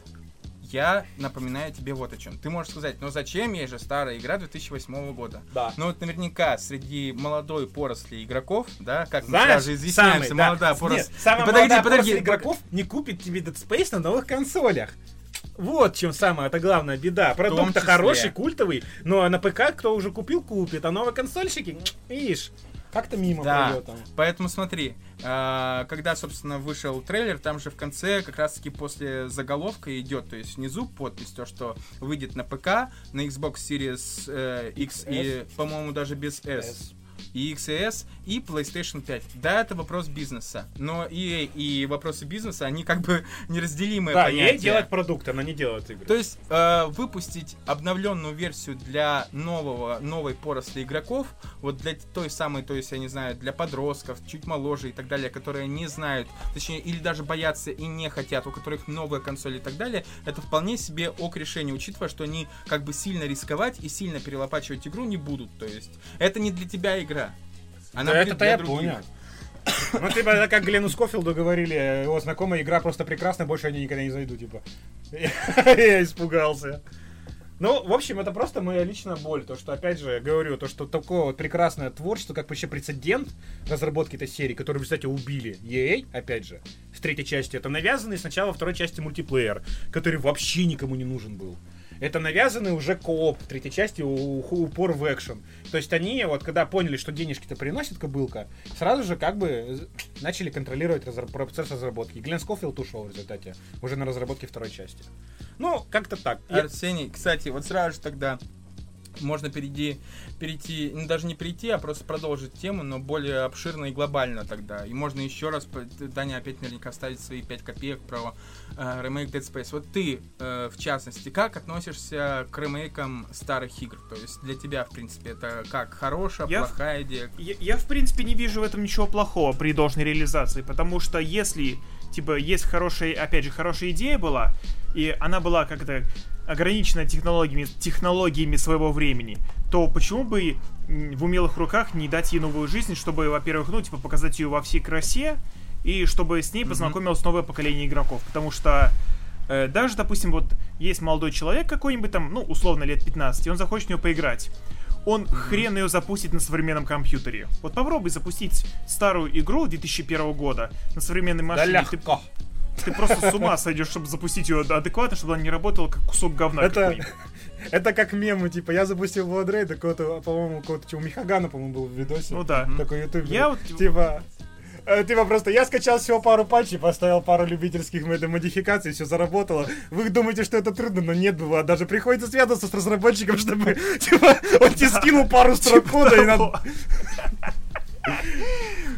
Я напоминаю тебе вот о чем. Ты можешь сказать: ну зачем ей же старая игра 2008 года? Да. Ну вот наверняка среди молодой поросли игроков, да, как мы даже изъясняемся, молодая поросль. Подожди, игроков не купит тебе Dead Space на новых консолях. Вот чем самая-то главная беда. Продукт-то хороший, культовый, но на ПК кто уже купил, купит. А новые консольщики, видишь, как-то мимо пройдет. Да, поэтому смотри, когда, собственно, вышел трейлер, там же в конце как раз-таки после заголовка идет, то есть внизу подпись, то, что выйдет на ПК, на Xbox Series X и, по-моему, даже без S. И XS, и PlayStation 5. Да, это вопрос бизнеса. Но EA и вопросы бизнеса, они как бы неразделимые понятия. Да, EA делает продукт, она не делает игры. То есть выпустить обновленную версию для новой поросли игроков, вот для той самой, то есть, я не знаю, для подростков, чуть моложе и так далее, которые не знают, точнее, или даже боятся и не хотят, у которых новые консоли и так далее, это вполне себе ок решение, учитывая, что они как бы сильно рисковать и сильно перелопачивать игру не будут. То есть это не для тебя игра. Она будет для других. Ну, типа, как Глену Скофилду говорили, его знакомая игра просто прекрасна, больше они никогда не зайду, типа. Я испугался. Ну, в общем, это просто моя личная боль. То, что, опять же, говорю, то, что такое вот прекрасное творчество, как вообще прецедент разработки этой серии, которую, кстати, убили EA, опять же, в третьей части. Это навязанный сначала во второй части мультиплеер, который вообще никому не нужен был. Это навязанный уже кооп в третьей части упор в экшен. То есть они, вот когда поняли, что денежки-то приносит кобылка, сразу же как бы начали контролировать процесс разработки. И Гленн Скофилд ушел в результате уже на разработке второй части. Ну, как-то так. Арсений, кстати, вот сразу же тогда можно перейти, ну даже не перейти, а просто продолжить тему, но более обширно и глобально тогда. И можно еще раз, Даня опять наверняка ставить свои 5 копеек про ремейк Dead Space. Вот ты, в частности, как относишься к ремейкам старых игр? То есть для тебя, в принципе, это как хорошая, плохая идея? Я, в принципе, не вижу в этом ничего плохого при должной реализации, потому что если, типа, есть хорошая, опять же, хорошая идея была, и она была как-то ограничена технологиями своего времени, то почему бы в умелых руках не дать ей новую жизнь, чтобы, во-первых, ну, типа, показать ее во всей красе, и чтобы с ней познакомилось новое поколение игроков. Потому что даже, допустим, вот есть молодой человек какой-нибудь там, ну, условно, лет 15, и он захочет в нее поиграть. он хрен ее запустит на современном компьютере. Вот попробуй запустить старую игру 2001 года на современной машине. Да легко. Ты просто с ума сойдешь, чтобы запустить ее адекватно, чтобы она не работала как кусок говна. Это как мемы, типа, я запустил Blood Raid, какого-то, по-моему, какого-то у Михагана, по-моему, был в видосе. Ну да. Такой ютубер. Я вот... Типа просто, я скачал всего пару патчей, поставил пару любительских модификаций, все заработало. Вы думаете, что это трудно, но нет, бывает. Даже приходится связаться с разработчиком, чтобы, типа, он тебе скинул пару строк кода и надо...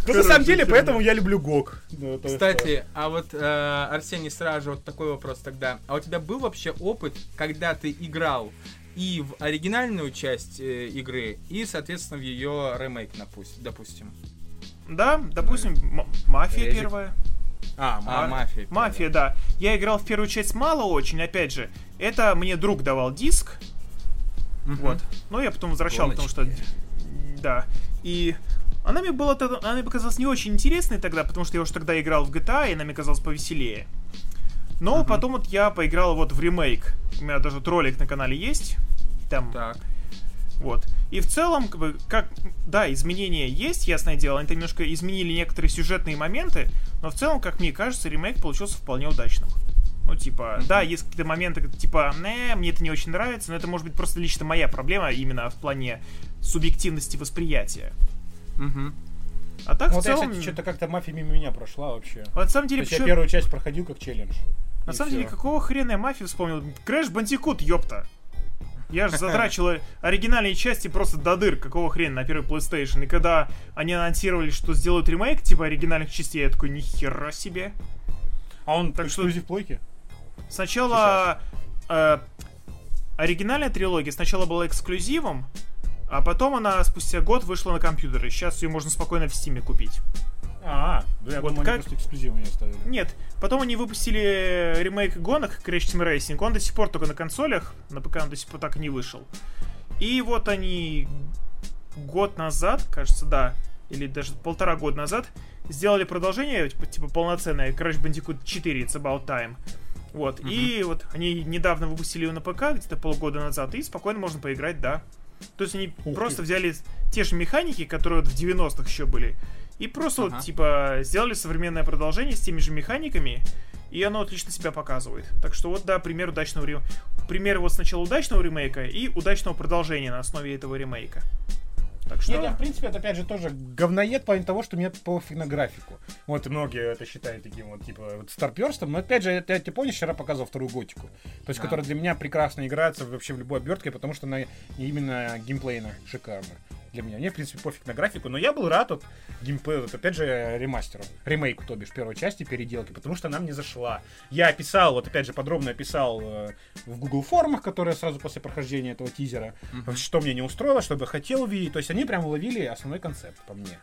Ну, на самом деле, поэтому я люблю ГОГ. Кстати, а вот, Арсений, сразу же вот такой вопрос тогда. А у тебя был вообще опыт, когда ты играл и в оригинальную часть игры, и, соответственно, в ее ремейк, допустим? Да, допустим, «Мафия» первая. «Мафия». «Мафия», да. Я играл в первую часть мало очень, опять же. Это мне друг давал диск. Вот. Но я потом возвращал, потому что... Да. И... Она мне показалась не очень интересной тогда, потому что я уже тогда играл в GTA, и она мне казалась повеселее. Но потом вот я поиграл вот в ремейк. У меня даже вот ролик на канале есть. Там. Так. Вот. И в целом, как бы, да, изменения есть, ясное дело. Они там немножко изменили некоторые сюжетные моменты, но в целом, как мне кажется, ремейк получился вполне удачным. Ну, типа, да, есть какие-то моменты, типа, мне это не очень нравится, но это может быть просто лично моя проблема, именно в плане субъективности восприятия. А так, ну, в целом... Вот я, кстати, что-то как-то «Мафия» мимо меня прошла вообще. Вот, на самом деле, я первую часть проходил как челлендж. На самом деле, какого хрена я «Мафию» вспомнил? Crash Bandicoot, ёпта! Я же затрачил оригинальные части просто до дыр, какого хрена, на первый PlayStation. И когда они анонсировали, что сделают ремейк, типа, оригинальных частей, я такой, нихера себе. А он так эксклюзив плойки? Сначала... Оригинальная трилогия сначала была эксклюзивом, а потом она спустя год вышла на компьютеры. Сейчас ее можно спокойно в Steam купить. Да, я вот думаю, они просто эксклюзивы не оставили. Нет, потом они выпустили ремейк гонок Crash Team Racing. Он до сих пор только на консолях, на ПК он до сих пор так и не вышел. И вот они год назад, кажется, да, или даже 1,5 года назад, сделали продолжение, типа полноценное Crash Bandicoot 4 It's About Time. Вот, и вот они недавно выпустили ее на ПК, где-то полгода назад, и спокойно можно поиграть, да. То есть они просто взяли те же механики, которые вот в 90-х еще были, и просто вот, типа, сделали современное продолжение с теми же механиками, и оно отлично себя показывает. Так что вот, да, пример удачного ремейка. Пример вот сначала удачного ремейка и удачного продолжения на основе этого ремейка. Так что... Нет, я, в принципе, это, опять же, тоже говноед, по того, что мне пофиг на графику. Вот, многие это считают таким вот, типа, вот старперством, но, опять же, я тебе помнишь, вчера показывал вторую «Готику», то есть, которая для меня прекрасно играется вообще в любой обертке, потому что она именно геймплейно шикарна для меня. Мне, в принципе, пофиг на графику, но я был рад от геймплея, вот, опять же, ремастеру, ремейку, то бишь, первой части переделки, потому что она мне зашла. Я описал, вот, опять же, подробно описал в Google формах, которые сразу после прохождения этого тизера, что мне не устроило, что бы хотел увидеть, то есть они прям уловили основной концепт, по мне.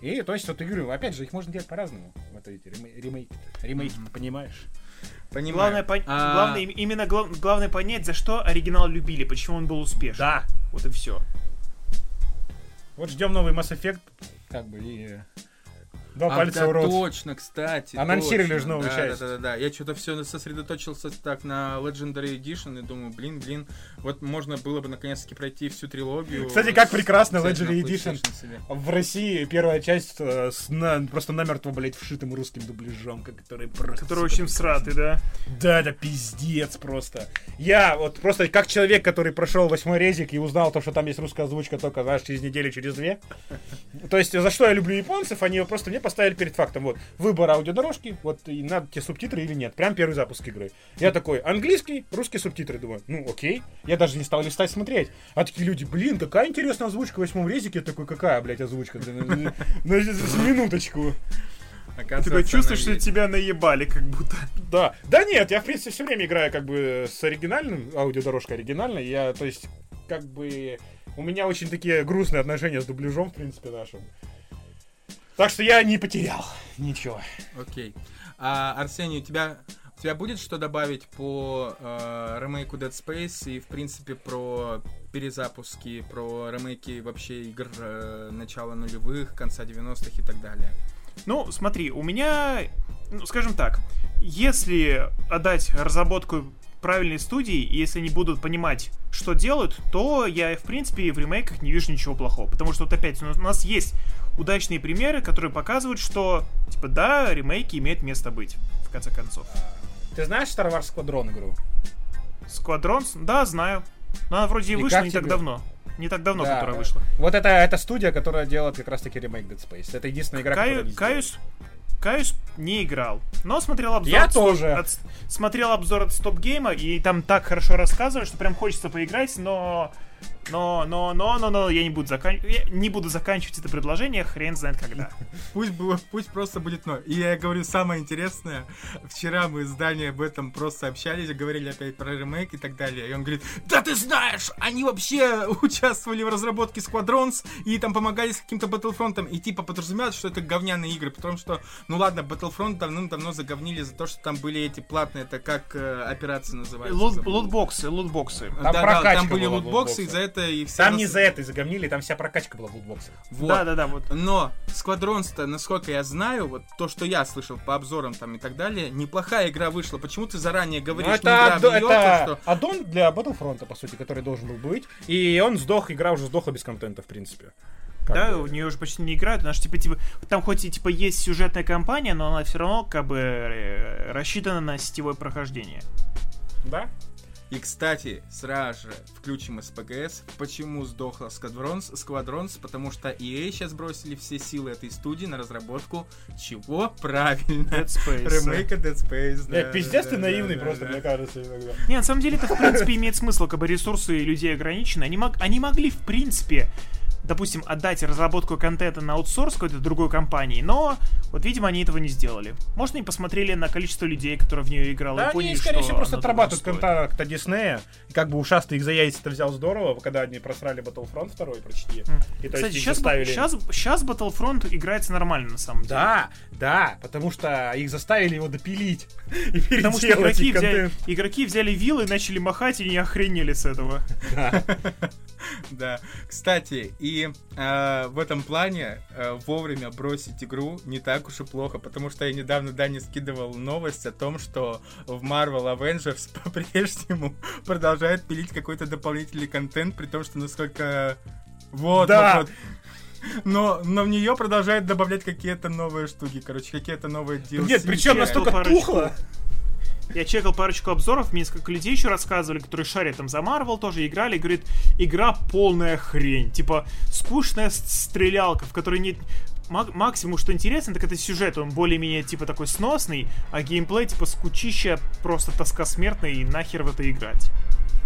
И, то есть, вот, я говорю, опять же, их можно делать по-разному, вот эти ремейки-то, понимаешь? Понимаю. Главное понять, за что оригинал любили, почему он был успешен. Да. Вот и все. Вот ждем новый Mass Effect, как бы, и... Два пальца да, в рот. Точно, кстати. Анонсировали же новую часть. Да. Я что-то все сосредоточился так на Legendary Edition и думаю, блин, вот можно было бы наконец-таки пройти всю трилогию. Кстати, как прекрасно Legendary Edition в России первая часть просто намертво, блять, вшитым русским дубляжом, который просто... Который очень сратый, да? Да, это пиздец просто. Я вот просто как человек, который прошел 8-й резик и узнал то, что там есть русская озвучка только, знаешь, через неделю, через две. То есть, за что я люблю японцев, они просто мне поставили перед фактом, вот, выбор аудиодорожки, вот, и надо тебе субтитры или нет. Прям первый запуск игры. Я такой, английский, русские субтитры. Думаю, ну, окей. Я даже не стал листать, смотреть. А такие люди, блин, такая интересная озвучка в 8-м резике. Я такой, какая, блядь, озвучка? Минуточку. Ты чувствуешь, что тебя наебали, как будто. Да. Да нет, я, в принципе, все время играю, как бы, с оригинальным, аудиодорожкой оригинальной. Я, то есть, как бы, у меня очень такие грустные отношения с дубляжом, в принципе, нашим. Так что я не потерял ничего. Окей. Арсений, у тебя будет что добавить по ремейку Dead Space и, в принципе, про перезапуски, про ремейки вообще игр начала нулевых, конца 90-х и так далее? Ну, смотри, у меня, скажем так, если отдать разработку правильной студии, и если они будут понимать, что делают, то я, в принципе, в ремейках не вижу ничего плохого. Потому что, вот опять, у нас есть удачные примеры, которые показывают, что, типа, да, ремейки имеют место быть, в конце концов. Ты знаешь Star Wars Squadron игру? Squadron? Да, знаю. Но она вроде и вышла не так давно. Не так давно, да, которая вышла. Вот это студия, которая делает как раз-таки ремейк Dead Space. Это единственная игра, которая... Каюсь, не играл, но смотрел обзор. Я тоже. Смотрел обзор от Стопгейма, и там так хорошо рассказывали, что прям хочется поиграть, но я не буду заканчивать это предложение, хрен знает когда. Пусть просто будет но. И я говорю, самое интересное, вчера мы с Даней об этом просто общались, говорили опять про ремейк и так далее, и он говорит, да ты знаешь, они вообще участвовали в разработке Squadrons и там помогали с каким-то Battlefront'ом, и типа подразумевают, что это говняные игры, потому что, ну ладно, Battlefront давным-давно заговнили за то, что там были эти платные, это как операции называются? Лутбоксы. Там были лутбоксы, и за это и все. Там не за это загомнили, там вся прокачка была в лутбоксах. Вот. Да. Вот. Но Squadrons-то, насколько я знаю, вот то, что я слышал по обзорам там и так далее, неплохая игра вышла. Почему ты заранее говоришь, что игра это аддон для Battlefront, по сути, который должен был быть. И он сдох, игра уже сдохла без контента, в принципе. Да, у нее уже почти не играют, потому что типа там хоть и типа есть сюжетная кампания, но она все равно как бы рассчитана на сетевое прохождение. Да? И, кстати, сразу же включим СПГС. Почему сдохла Squadrons? Потому что EA сейчас бросили все силы этой студии на разработку чего? Правильно. Dead Space. Ремейка Dead Space. Да, пиздец, ты наивный просто, мне кажется, иногда. Не, на самом деле это, в принципе, имеет смысл, как бы ресурсы людей ограничены. Они могли, в принципе, допустим, отдать разработку контента на аутсорс какой-то другой компании, но вот, видимо, они этого не сделали. Может, они посмотрели на количество людей, которые в нее играли, да, и поняли, что... Да, они, скорее всего, просто отрабатывают контракт от Диснея, и как бы ушастый их за яйца-то взял здорово, когда они просрали Battlefront 2 почти. И, кстати, сейчас Battlefront играется нормально, на самом деле. Да, потому что их заставили его допилить и переделать. Потому что игроки взяли вилы и начали махать, и не охренели с этого. Да, кстати, и в этом плане вовремя бросить игру не так уж и плохо, потому что я недавно Дане скидывал новость о том, что в Marvel Avengers по-прежнему продолжают пилить какой-то дополнительный контент, при том, что насколько... Вот. Но в нее продолжают добавлять какие-то новые штуки, короче, какие-то новые DLC. Нет, причем настолько тухло. Я чекал парочку обзоров, мне несколько людей еще рассказывали, которые шарят там за Marvel, тоже играли, и говорит, игра полная хрень. Типа, скучная стрелялка, в которой нет... Максимум, что интересно, так это сюжет, он более-менее типа такой сносный, а геймплей типа скучища, просто тоска смертная, и нахер в это играть.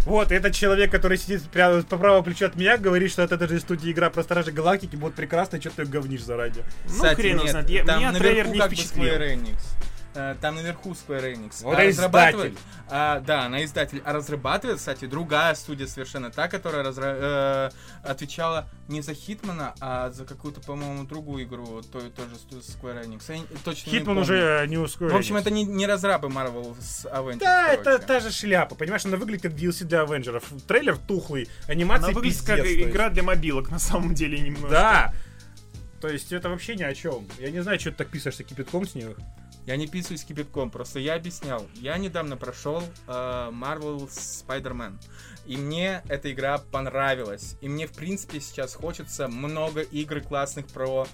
Вот, этот человек, который сидит прямо по правому плечу от меня, говорит, что от этой же студии игра про Стражи Галактики будет прекрасно, что ты говнишь заранее. Кстати, хрен его знает, меня трейлер не впечатлил. Там наверху Square Enix. Вот разрабатывает, она издатель. А разрабатывает, кстати, другая студия совершенно, та, которая отвечала не за Хитмана, а за какую-то, по-моему, другую игру, тоже Square Enix. Я точно не помню. Хитман уже не у Square Enix. В общем, это не разрабы Marvel с Avengers. Да, короче. Это та же шляпа. Понимаешь, она выглядит как DLC для Avengers. Трейлер тухлый, анимация она выглядит пиздец, как игра для мобилок, на самом деле, немножко. Да. То есть это вообще ни о чем. Я не знаю, что ты так писаешься кипятком с них. Я не писаюсь кипятком, просто я объяснял. Я недавно прошел Marvel's Spider-Man, и мне эта игра понравилась. И мне, в принципе, сейчас хочется много игр классных про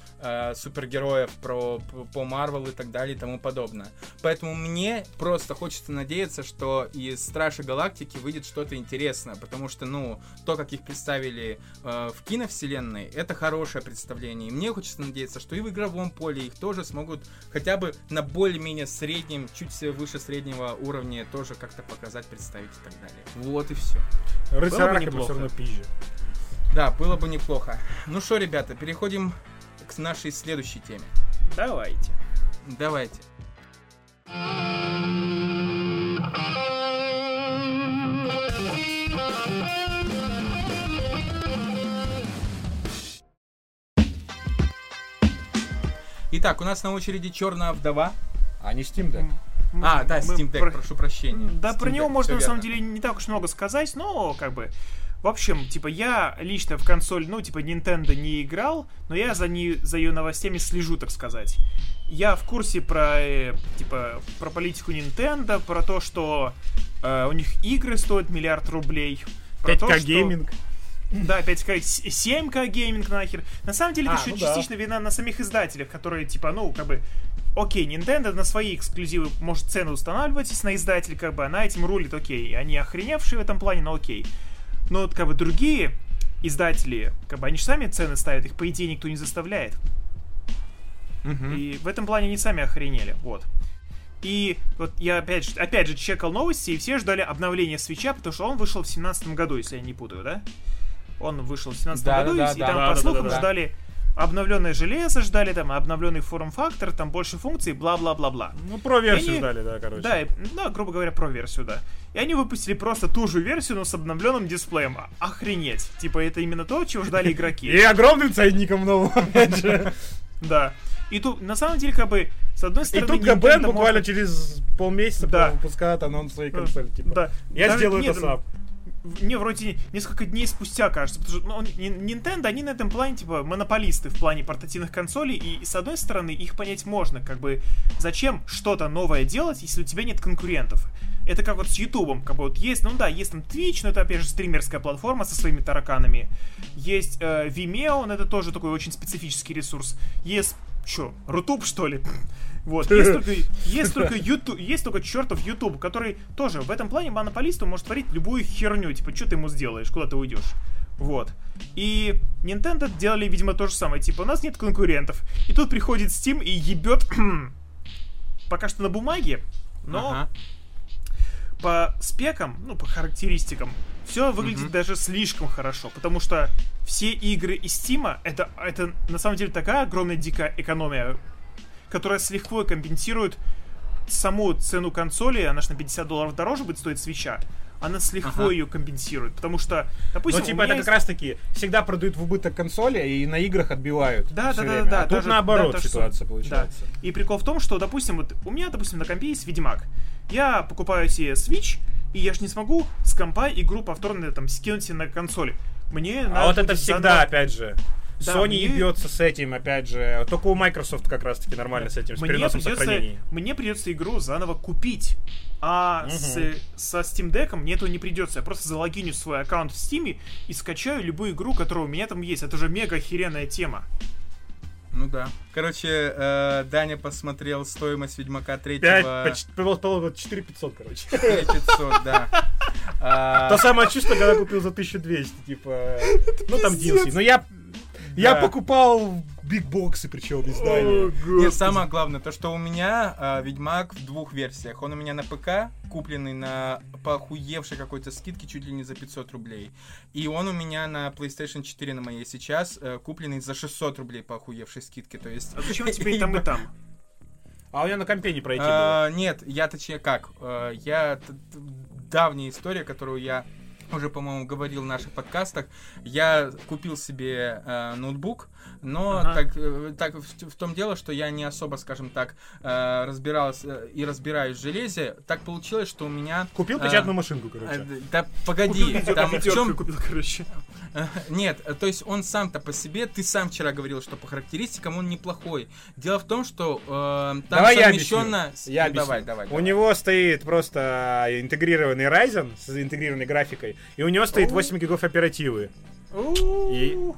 супергероев, по Marvel и так далее и тому подобное. Поэтому мне просто хочется надеяться, что из Стражей Галактики выйдет что-то интересное, потому что, то, как их представили в киновселенной, это хорошее представление. И мне хочется надеяться, что и в игровом поле их тоже смогут хотя бы на более-менее среднем, чуть выше среднего уровня тоже как-то показать, представить и так далее. Вот и все. Рыцарь неплохо. Все равно пизже. Да, было бы неплохо. Ну что, ребята, переходим к нашей следующей теме. Давайте. Итак, у нас на очереди «Черная Вдова». А не Steam Deck. Steam Deck, прошу прощения. Да, Steam про него Deck, можно на самом деле не так уж много сказать, но как бы... В общем, типа, я лично в консоль, Nintendo не играл, но я за ее новостями слежу, так сказать. Я в курсе про политику Nintendo, про то, что У них игры стоят $1 миллиард рублей. 5К гейминг. Да, 5К, 7К гейминг нахер. На самом деле это еще частично вина на самих издателях, которые типа, ну, как бы, окей, Nintendo на свои эксклюзивы может цену устанавливать, если на издатель, как бы, она этим рулит, окей. Они охреневшие в этом плане, но окей. Но вот, как бы, другие издатели, как бы, они же сами цены ставят, их, по идее, никто не заставляет. И в этом плане они сами охренели, вот. И вот я опять же чекал новости, и все ждали обновления Switch'а, потому что он вышел в 2017 году, если я не путаю, да? Он вышел в 2017 году, и там, по слухам, ждали обновленное железо, ждали там обновленный форм-фактор, там больше функций, бла-бла-бла-бла. Ну, про версию ждали, да, короче. Да, грубо говоря, про версию, да. И они выпустили просто ту же версию, но с обновленным дисплеем. Охренеть. Типа, это именно то, чего ждали игроки. И огромным ценником новым, опять же. Да. И тут, на самом деле, как бы, с одной стороны... И тут ГБ буквально через полмесяца выпускает анонс своей консоли, типа, да. Я сделаю это сам. Мне вроде несколько дней спустя, кажется, потому что Nintendo, они на этом плане, типа, монополисты в плане портативных консолей, и, с одной стороны, их понять можно, как бы, зачем что-то новое делать, если у тебя нет конкурентов. Это как вот с Ютубом, как бы вот есть, ну да, есть там Twitch, но это, опять же, стримерская платформа со своими тараканами. Есть Vimeo, но это тоже такой очень специфический ресурс. Есть... Чё, Рутуб, что ли? Вот. Есть только чертов YouTube, который тоже в этом плане монополисту может творить любую херню. Типа, что ты ему сделаешь, куда ты уйдешь? Вот. И Nintendo делали, видимо, то же самое. Типа, у нас нет конкурентов. И тут приходит Steam и ебет пока что на бумаге, но по спекам, ну, по характеристикам, все выглядит даже слишком хорошо, потому что все игры из Steam это на самом деле такая огромная дикая экономия, которая с лихвой компенсирует саму цену консоли, она же на $50 дороже будет стоить Switch'а, она с лихвой ее компенсирует, потому что, допустим, но типа это как раз таки всегда продают в убыток консоли и на играх отбивают. Да. А тут наоборот ситуация получается. Да. И прикол в том, что, допустим, вот у меня, допустим, на компе есть Ведьмак, я покупаю себе Switch, и я же не смогу с компа игру повторно там скинуть на консоль. Мне надо. А вот это всегда, опять же. Да, Sony ебется с этим, опять же. Только у Microsoft как раз-таки нормально с этим, с переносом сохранений. Мне придется игру заново купить. А со Steam Deck мне этого не придется. Я просто залогиню свой аккаунт в Steam и скачаю любую игру, которая у меня там есть. Это же мега охеренная тема. Ну да. Короче, Даня посмотрел стоимость Ведьмака 3-го. 4500, короче. 4500, да. То самое чувство, когда купил за 1200, типа... Ну там DLC. Но я покупал бигбоксы, причем без Дани. Нет, самое главное, то что у меня Ведьмак в двух версиях. Он у меня на ПК, купленный на похуевшей какой-то скидке чуть ли не за 500 рублей. И он у меня на PlayStation 4 на моей сейчас, купленный за 600 рублей по охуевшей скидке. То есть... А зачем тебе и там, и там? А у меня на компе не пройти было. Нет, я точнее как. Я... Давняя история, которую я уже, по-моему, говорил в наших подкастах. Я купил себе ноутбук, но так в том дело, что я не особо, скажем так, разбирался и разбираюсь в железе. Так получилось, что у меня... Купил печатную машинку, короче. Да погоди, там в чем... Купил, короче. Нет, то есть он сам-то по себе, ты сам вчера говорил, что по характеристикам он неплохой. Дело в том, что там совмещенно... Давай. У него стоит просто интегрированный Ryzen с интегрированной графикой. И у него стоит 8 гигов оперативы. Пиздял.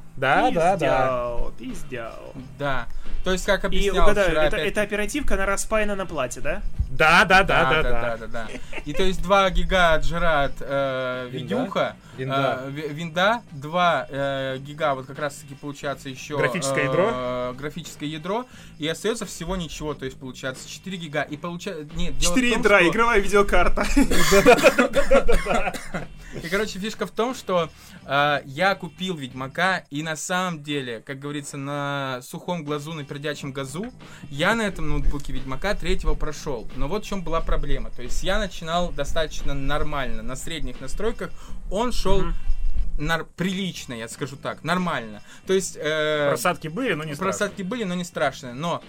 Да. То есть, как объяснял вчера... И угадаю, вчера это оперативка, она распаяна на плате, да? Да. И то есть 2 гига отжирает видюха. Винда. 2 гига, вот как раз таки получается еще... Графическое ядро. Графическое ядро. И остается всего ничего. То есть, получается 4 гига. И получается... Нет, 4 ядра, что... игровая видеокарта. И, короче, фишка в том, что я купил Ведьмака, и на самом деле, как говорится, на сухом глазу, на пердячем газу, я на этом ноутбуке Ведьмака 3-го прошел. Но вот в чем была проблема. То есть я начинал достаточно нормально, на средних настройках. Он шел... прилично, я скажу так, нормально. То есть... Просадки были, но не страшные. Но...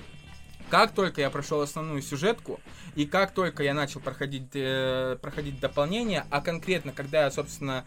Как только я прошел основную сюжетку, и как только я начал проходить дополнение, а конкретно, когда я, собственно,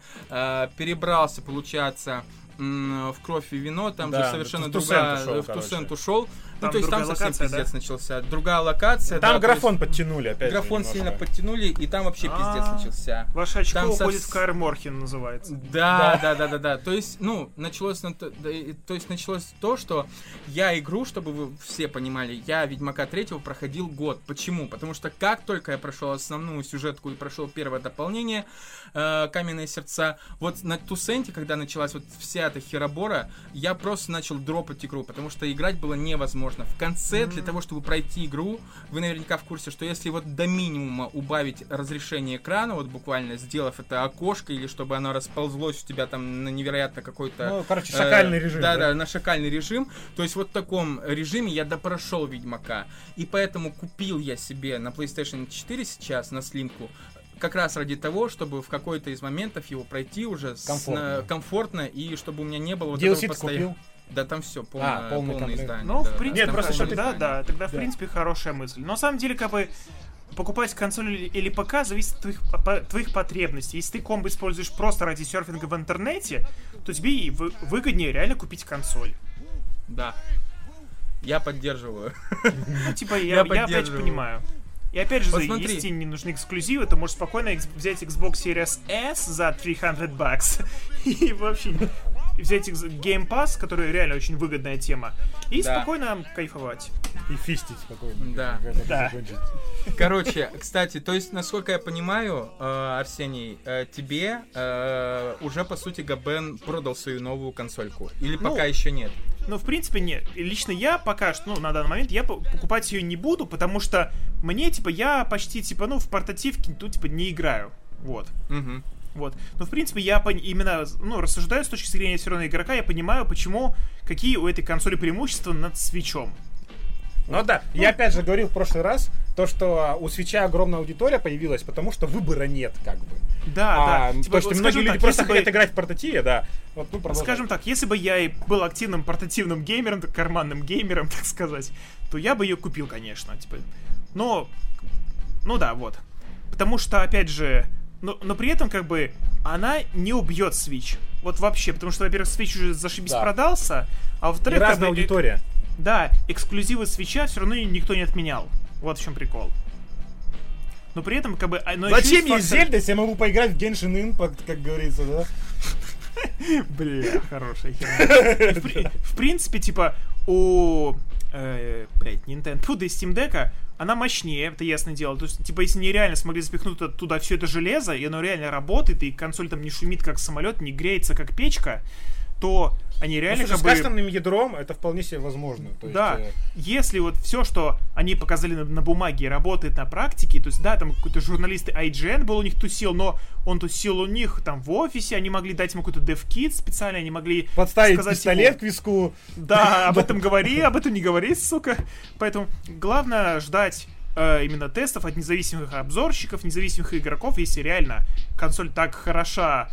перебрался, получается, в кровь и вино, там да, же совершенно другая... В Туссент ушел. Ну, то есть там совсем локация, пиздец да? начался. Другая локация. Там да, графон подтянули опять. Графон сильно подтянули, и там вообще пиздец начался. Ваше очко там уходит в Кайр Морхен, называется. Да. То есть, ну, началось то, что я игру, чтобы вы все понимали, я Ведьмака 3 проходил год. Почему? Потому что как только я прошел основную сюжетку и прошел первое дополнение Каменные сердца, вот на Туссенте, когда началась вот вся эта херобора, я просто начал дропать игру, потому что играть было невозможно. В конце, для того, чтобы пройти игру, вы наверняка в курсе, что если вот до минимума убавить разрешение экрана, вот буквально сделав это окошко, или чтобы оно расползлось у тебя там на невероятно какой-то... Ну, короче, шакальный режим. Да, на шакальный режим. То есть вот в таком режиме я допрошел Ведьмака. И поэтому купил я себе на PlayStation 4 сейчас, на слимку, как раз ради того, чтобы в какой-то из моментов его пройти уже комфортно и чтобы у меня не было вот DLC этого постоянного... Да, там все, полное издание. Ну, да, в принципе, в принципе, хорошая мысль. Но на самом деле, как бы, покупать консоль или ПК зависит от твоих потребностей. Если ты комбо используешь просто ради серфинга в интернете, то тебе и выгоднее реально купить консоль. Да. Я поддерживаю. Ну, типа, я опять понимаю. И опять же, если тебе не нужны эксклюзивы, то можешь спокойно взять Xbox Series S за $300 и вообще взять Game Pass, который реально очень выгодная тема, и спокойно кайфовать. И фистить спокойно. Да. Короче, кстати, то есть, насколько я понимаю, Арсений, тебе уже, по сути, Габен продал свою новую консольку. Или пока еще нет? Ну, в принципе, нет. Лично я пока что, ну, на данный момент, я покупать ее не буду, потому что мне, типа, я почти, типа, ну, в портативке тут, типа, не играю. Вот. Угу. Вот. Но, в принципе, я именно, ну, рассуждаю с точки зрения все равно игрока, я понимаю, почему, какие у этой консоли преимущества над Свитчом. Ну да, я опять же говорил в прошлый раз, то, что у Свитча огромная аудитория появилась, потому что выбора нет, как бы. Да. Типа, то, что вот многие люди просто хотят играть в портативе, да. Вот, ну, скажем так, если бы я и был активным портативным геймером, карманным геймером, так сказать, то я бы ее купил, конечно, типа. Но, ну да, вот. Потому что, опять же, но при этом, как бы, она не убьет Switch. Вот вообще, потому что, во-первых, Switch уже зашибись продался, а во-вторых... разная аудитория. Да, эксклюзивы Switch'а все равно никто не отменял. Вот в чем прикол. Но при этом, как бы... Зачем ей Зельда, если я могу поиграть в Genshin Impact, как говорится, да? Бля, хорошая херня. В принципе, типа, у... Nintendo, да и Steam Deck'а, она мощнее, это ясное дело. То есть, типа, если нереально смогли запихнуть туда все это железо, и оно реально работает, и консоль там не шумит, как самолет, не греется, как печка, то они реально... Ну, слушай, с кастомным ядром это вполне себе возможно. То есть, да, если вот все, что они показали на бумаге, работает на практике, то есть, да, там какой-то журналист IGN был у них тусил, но он тусил у них там в офисе, они могли дать ему какой-то DevKit специально, они могли... Подставить пистолет ему, к виску. Да, об этом говори, об этом не говори, сука. Поэтому главное ждать именно тестов от независимых обзорщиков, независимых игроков, если реально консоль так хороша,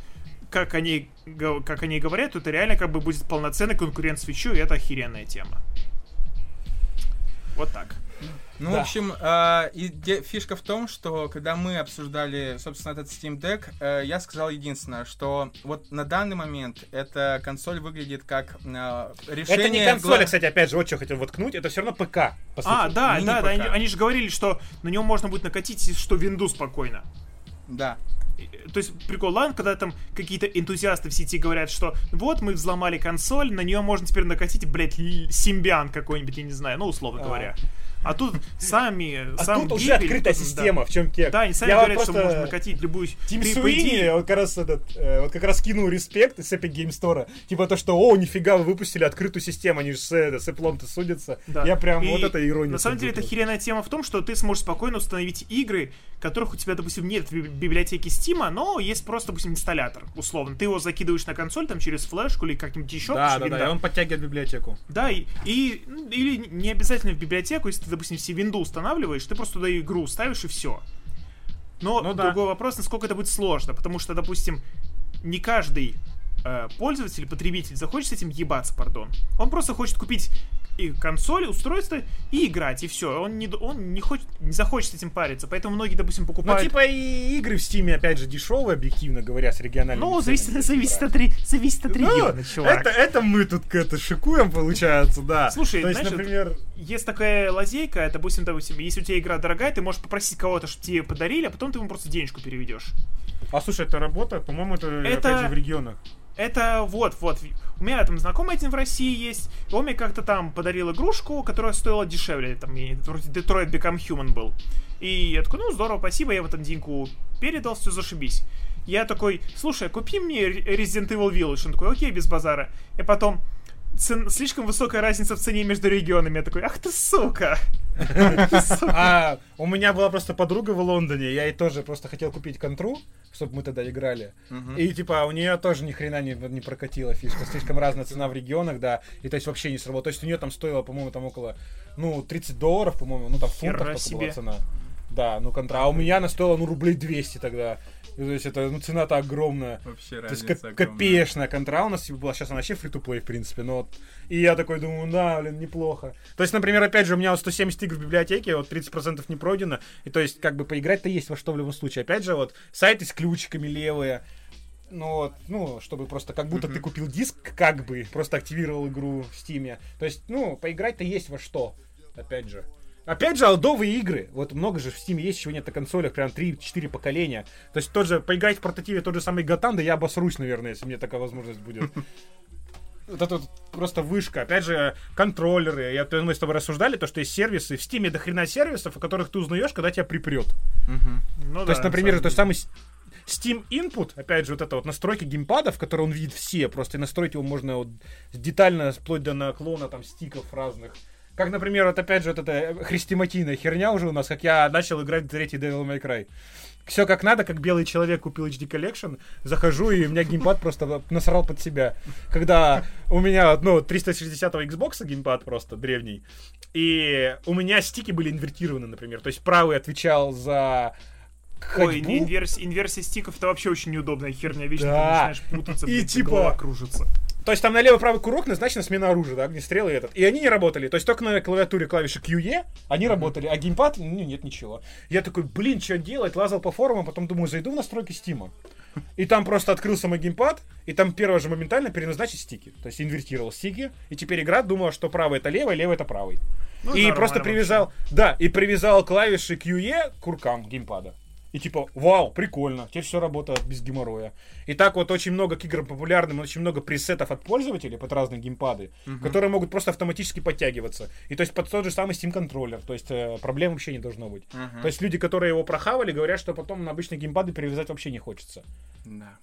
как они говорят, это реально как бы будет полноценный конкурент Switch'у, и это охеренная тема. Вот так. Ну, да. В общем, фишка в том, что когда мы обсуждали, собственно, этот Steam Deck, я сказал единственное, что вот на данный момент эта консоль выглядит как решение... Это не консоль, кстати, опять же, вот что хотел воткнуть, это все равно ПК. Да, они же говорили, что на него можно будет накатить, что винду спокойно. Да. То есть прикол, ладно, когда там какие-то энтузиасты в сети говорят, что вот мы взломали консоль, на нее можно теперь накатить, блядь, Симбиан какой-нибудь, я не знаю, ну условно говоря. А тут тут уже открытая система, в чем кек. Да, они сами говорят, что можно накатить любую... Тим Суини, он как раз кинул респект из Epic Game Store. Типа то, что, нифига, вы выпустили открытую систему, они же с Эплом-то судятся. Да. Я прям вот это ирония. На самом деле, это херенная тема в том, что ты сможешь спокойно установить игры, которых у тебя, допустим, нет в библиотеке Steam, но есть просто, допустим, инсталлятор, условно. Ты его закидываешь на консоль, там, через флешку или как-нибудь еще. Да, и он подтягивает библиотеку. Да, или не обязательно в библиотеку, если ты, допустим, все винду устанавливаешь, ты просто туда игру ставишь и все. Но другой вопрос, насколько это будет сложно, потому что, допустим, не каждый пользователь, потребитель захочет с этим ебаться, Он просто хочет купить и консоль, устройство, и играть, и все. Он не захочет этим париться, поэтому многие, допустим, покупают... Ну, типа, и игры в Стиме, опять же, дешевые, объективно говоря, с региональными... Ну, зависит от региона, чувак. Это мы тут шикуем, получается, да. Слушай, знаешь, например... есть такая лазейка, допустим, если у тебя игра дорогая, ты можешь попросить кого-то, чтобы тебе подарили, а потом ты ему просто денежку переведешь. А, слушай, это работает? По-моему, это опять же, в регионах. Это вот. У меня там знакомый один в России есть, и он мне как-то там подарил игрушку, которая стоила дешевле, там, вроде Detroit Become Human был. И я такой, ну, здорово, спасибо, я в этом деньку передал, все, зашибись. Я такой, слушай, купи мне Resident Evil Village. Он такой, окей, без базара. И потом, слишком высокая разница в цене между регионами. Я такой, ах ты, сука! А у меня была просто подруга в Лондоне, я ей тоже просто хотел купить контру, чтобы мы тогда играли. И типа у нее тоже ни хрена не прокатила фишка. Слишком разная цена в регионах, да. И то есть вообще не сработало. То есть у нее там стоило, по-моему, там около, ну, $30, по-моему, ну там в фунтах только была цена. Да, ну контра. А у меня она стоила, ну, $200 тогда. И, то есть это, ну, цена-то огромная. Вообще разница огромная. То есть копеечная контра у нас была. Сейчас она вообще фри-ту-плей, в принципе. Но вот... И я такой думаю, да, блин, неплохо. То есть, например, опять же, у меня вот 170 игр в библиотеке, вот 30% не пройдено. И то есть, как бы поиграть-то есть во что в любом случае. Опять же, вот сайты с ключиками левые. Ну вот, ну, чтобы просто как будто ты купил диск, как бы, просто активировал игру в Стиме. То есть, ну, поиграть-то есть во что, опять же. Опять же, олдовые игры. Вот много же в Steam есть, чего нет на консолях. Прям 3-4 поколения. То есть тот же, поиграть в портативе тот же самый Gotham, да я обосрусь, наверное, если мне такая возможность будет. Вот это вот просто вышка. Опять же, контроллеры. Мы с тобой рассуждали, то, что есть сервисы. В Steam до хрена сервисов, о которых ты узнаешь, когда тебя припрет. То есть, например, тот самый Steam Input, опять же, вот это вот настройки геймпадов, которые он видит все. Просто настроить его можно вот детально, вплоть до наклона, там, стиков разных. Как, например, вот опять же, вот эта хрестоматийная херня уже у нас, как я начал играть в третий Devil May Cry. Все как надо, как белый человек, купил HD Collection, захожу, и у меня геймпад просто насрал под себя. Когда у меня, ну, 360-го Xbox'а геймпад просто древний, и у меня стики были инвертированы, например. То есть правый отвечал за... Ходьбу. Ой, инверсия стиков — это вообще очень неудобная херня. Вечно да. Ты начинаешь путаться, и типа голова кружится. То есть там на левый правый курок назначена смена оружия, да, огнестрелы и этот. И они не работали. То есть только на клавиатуре клавиши QE они работали, а геймпад, ну, нет ничего. Я такой, блин, что делать? Лазал по форумам, потом думаю, зайду в настройки Стима. И там просто открылся мой геймпад, и там первое же моментально переназначить стики. То есть инвертировал стики, и теперь игра думала, что правый — это левый, левый — это правый. Ну, и просто привязал, да, и привязал клавиши QE к куркам геймпада. И типа, вау, прикольно, теперь все работает без геморроя. И так вот очень много к играм популярным, очень много пресетов от пользователей под разные геймпады, которые могут просто автоматически подтягиваться. И то есть под тот же самый Steam контроллер, то есть проблем вообще не должно быть. То есть люди, которые его прохавали, говорят, что потом на обычные геймпады перевязать вообще не хочется. Да.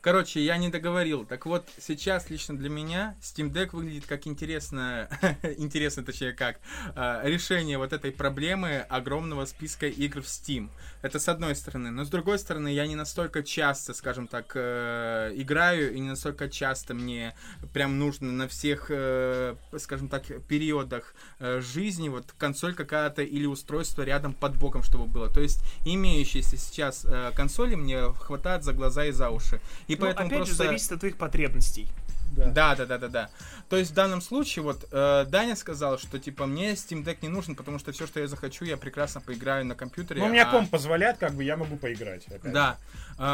Короче, я не договорил. Так вот, сейчас лично для меня Steam Deck выглядит как интересное, точнее, решение вот этой проблемы огромного списка игр в Steam. Это с одной стороны. Но с другой стороны, я не настолько часто, скажем так, играю, и не настолько часто мне прям нужно на всех, скажем так, периодах жизни вот консоль какая-то или устройство рядом под боком, чтобы было. То есть имеющиеся сейчас консоли мне хватает за глаза и за уши. И поэтому опять просто... же, зависит от твоих потребностей. Да. То есть в данном случае, вот Даня сказал, что типа мне Steam Deck не нужен, потому что все, что я захочу, я прекрасно поиграю на компьютере. Ну, у меня комп позволяет, как бы я могу поиграть. Опять. Да.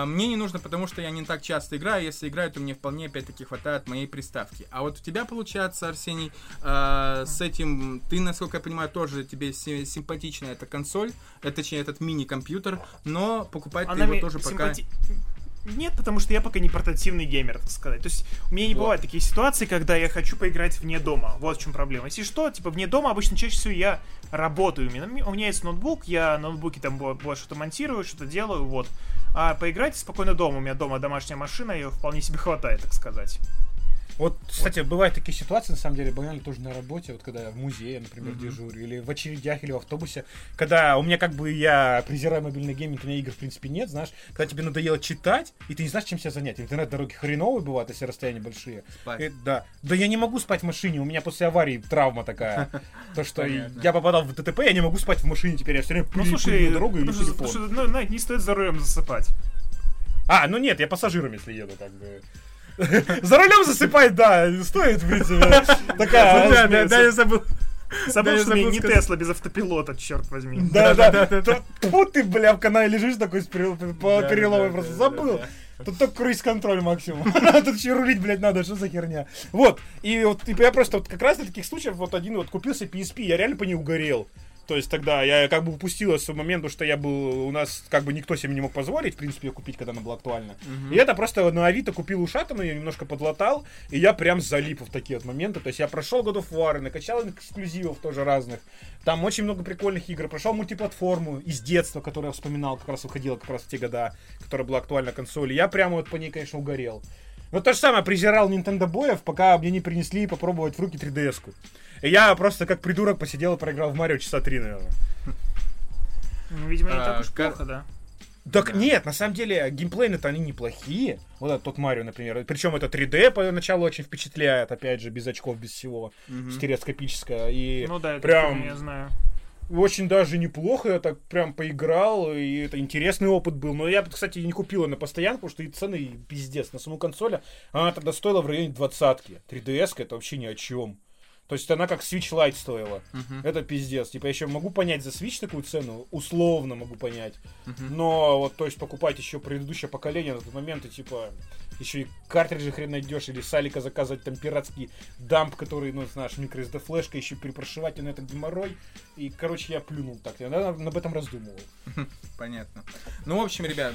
Мне не нужно, потому что я не так часто играю. Если играю, то мне вполне опять-таки хватает моей приставки. А вот у тебя получается, Арсений, с этим ты, насколько я понимаю, тоже тебе симпатична эта консоль, точнее, этот мини-компьютер, но покупать ты его тоже пока. Нет, потому что я пока не портативный геймер, так сказать. То есть у меня не бывают такие ситуации, когда я хочу поиграть вне дома. Вот в чем проблема. Если что, типа вне дома обычно чаще всего я работаю. У меня есть ноутбук, я на ноутбуке там что-то монтирую, что-то делаю, вот. А поиграть спокойно дома. У меня дома домашняя машина, ее вполне себе хватает, так сказать. Вот, кстати, бывают такие ситуации, на самом деле, банально тоже на работе, вот когда я в музее, например, дежурю, или в очередях, или в автобусе, когда у меня как бы я презираю мобильный гейминг, у меня игр в принципе нет, знаешь, когда тебе надоело читать, и ты не знаешь, чем себя занять. Интернет-дороги хреновые бывают, если расстояния большие. И, да. Да я не могу спать в машине, у меня после аварии травма такая, то что я попадал в ДТП, я не могу спать в машине теперь, я все время пылью дорогу или телефон. Ну, не стоит за рулем засыпать. А, ну нет, я пассажиром, если еду, как бы... За рулем засыпать, да, стоит, в принципе. Такая, да, я забыл. Забыл, что не Тесла без автопилота, черт возьми. Да. Тут ты, бля, в канале лежишь такой по перелому, просто забыл. Тут только круиз-контроль максимум. Тут еще рулить, блядь, надо, что за херня. Вот, и я просто как раз для таких случаев вот один вот купился PSP, я реально по ней угорел. То есть тогда я как бы упустил с момента, что я был... У нас как бы никто себе не мог позволить, в принципе, ее купить, когда она была актуальна. Uh-huh. И это просто на Авито купил ушатанную, ее немножко подлатал, и я прям залип в такие вот моменты. То есть я прошел God of War, накачал эксклюзивов тоже разных. Там очень много прикольных игр. Прошел мультиплатформу из детства, которую я вспоминал, как раз выходила как раз в те года, которая была актуальна консоли. Я прямо вот по ней, конечно, угорел. Но то же самое, презирал Nintendo боев, пока мне не принесли попробовать в руки 3DS-ку. И я просто как придурок посидел и проиграл в Марио часа 3, наверное. Ну, видимо, не так уж плохо, да? Так нет, на самом деле, геймплейные-то они неплохие. Вот этот тот Марио, например. Причем это 3D поначалу очень впечатляет, опять же, без очков, без всего. Стереоскопическое. И ну да, это прям... я знаю. Очень даже неплохо, я так прям поиграл, и это интересный опыт был. Но я, кстати, не купил ее на постоянку, потому что и цены и пиздец. На саму консоль она тогда стоила в районе 20-ки. 3DS-ка это вообще ни о чем. То есть она как Switch Lite стоила. Это пиздец. Типа я еще могу понять за Switch такую цену, условно могу понять. Но вот, то есть покупать еще предыдущее поколение на тот момент, и типа еще и картриджи хрен найдешь, или салика заказать, там пиратский дамп, который, ну знаешь, микро-SD флешка, еще перепрошивать, и на это геморрой. И, короче, я плюнул так. Я об этом раздумывал. Понятно. Ну, в общем, ребят,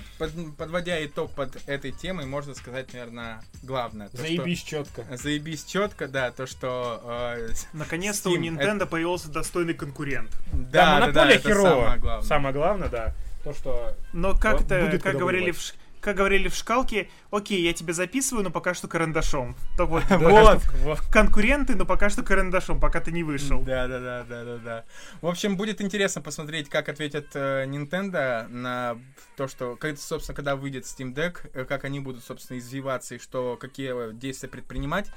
подводя итог под этой темой, можно сказать, наверное, главное. Заебись четко. Заебись четко, да, то, что... Наконец-то Steam, у Nintendo это... появился достойный конкурент. Да, монополия херово. Самое главное, да. То, что... Но как-то, как говорили в шкалке, окей, я тебя записываю, но пока что карандашом. Так вот, конкуренты, но пока что карандашом, пока ты не вышел. Да. В общем, будет интересно посмотреть, как ответят Nintendo на то, что, собственно, когда выйдет Steam Deck, как они будут, собственно, извиваться и что, какие действия предпринимать.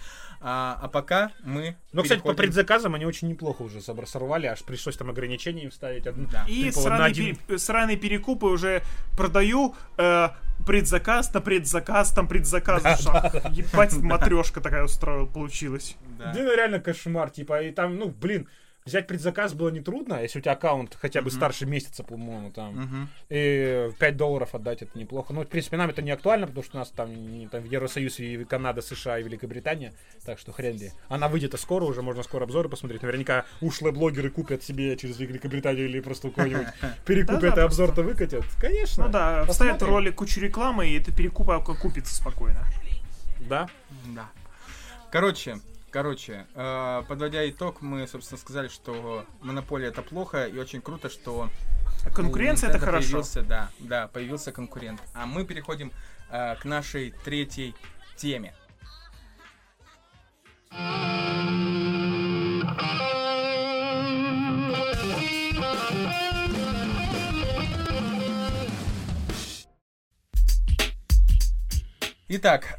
А пока мы... Ну, кстати, по предзаказам они очень неплохо уже сорвали, аж пришлось там ограничения им ставить. Да. И сраные перекупы уже продаю... предзаказ на предзаказ, там предзаказ в шах. Ебать, матрешка такая устроила, получилось. Да, ну реально кошмар, типа, и там, ну, блин, взять предзаказ было нетрудно, если у тебя аккаунт хотя бы старше месяца, по-моему, там, и $5 отдать это неплохо. Ну, в принципе, нам это не актуально, потому что у нас там в Евросоюз и Канада, США и Великобритания, так что хрен ли. Она выйдет скоро уже, можно скоро обзоры посмотреть. Наверняка ушлые блогеры купят себе через Великобританию или просто у кого-нибудь перекупят и обзор-то выкатят. Конечно. Ну да, вставят ролик, кучу рекламы, и это перекуп окупится спокойно. Да? Да. Короче, подводя итог, мы, собственно, сказали, что монополия это плохо, и очень круто, что конкуренция это хорошо. Появился конкурент. А мы переходим к нашей третьей теме. Итак,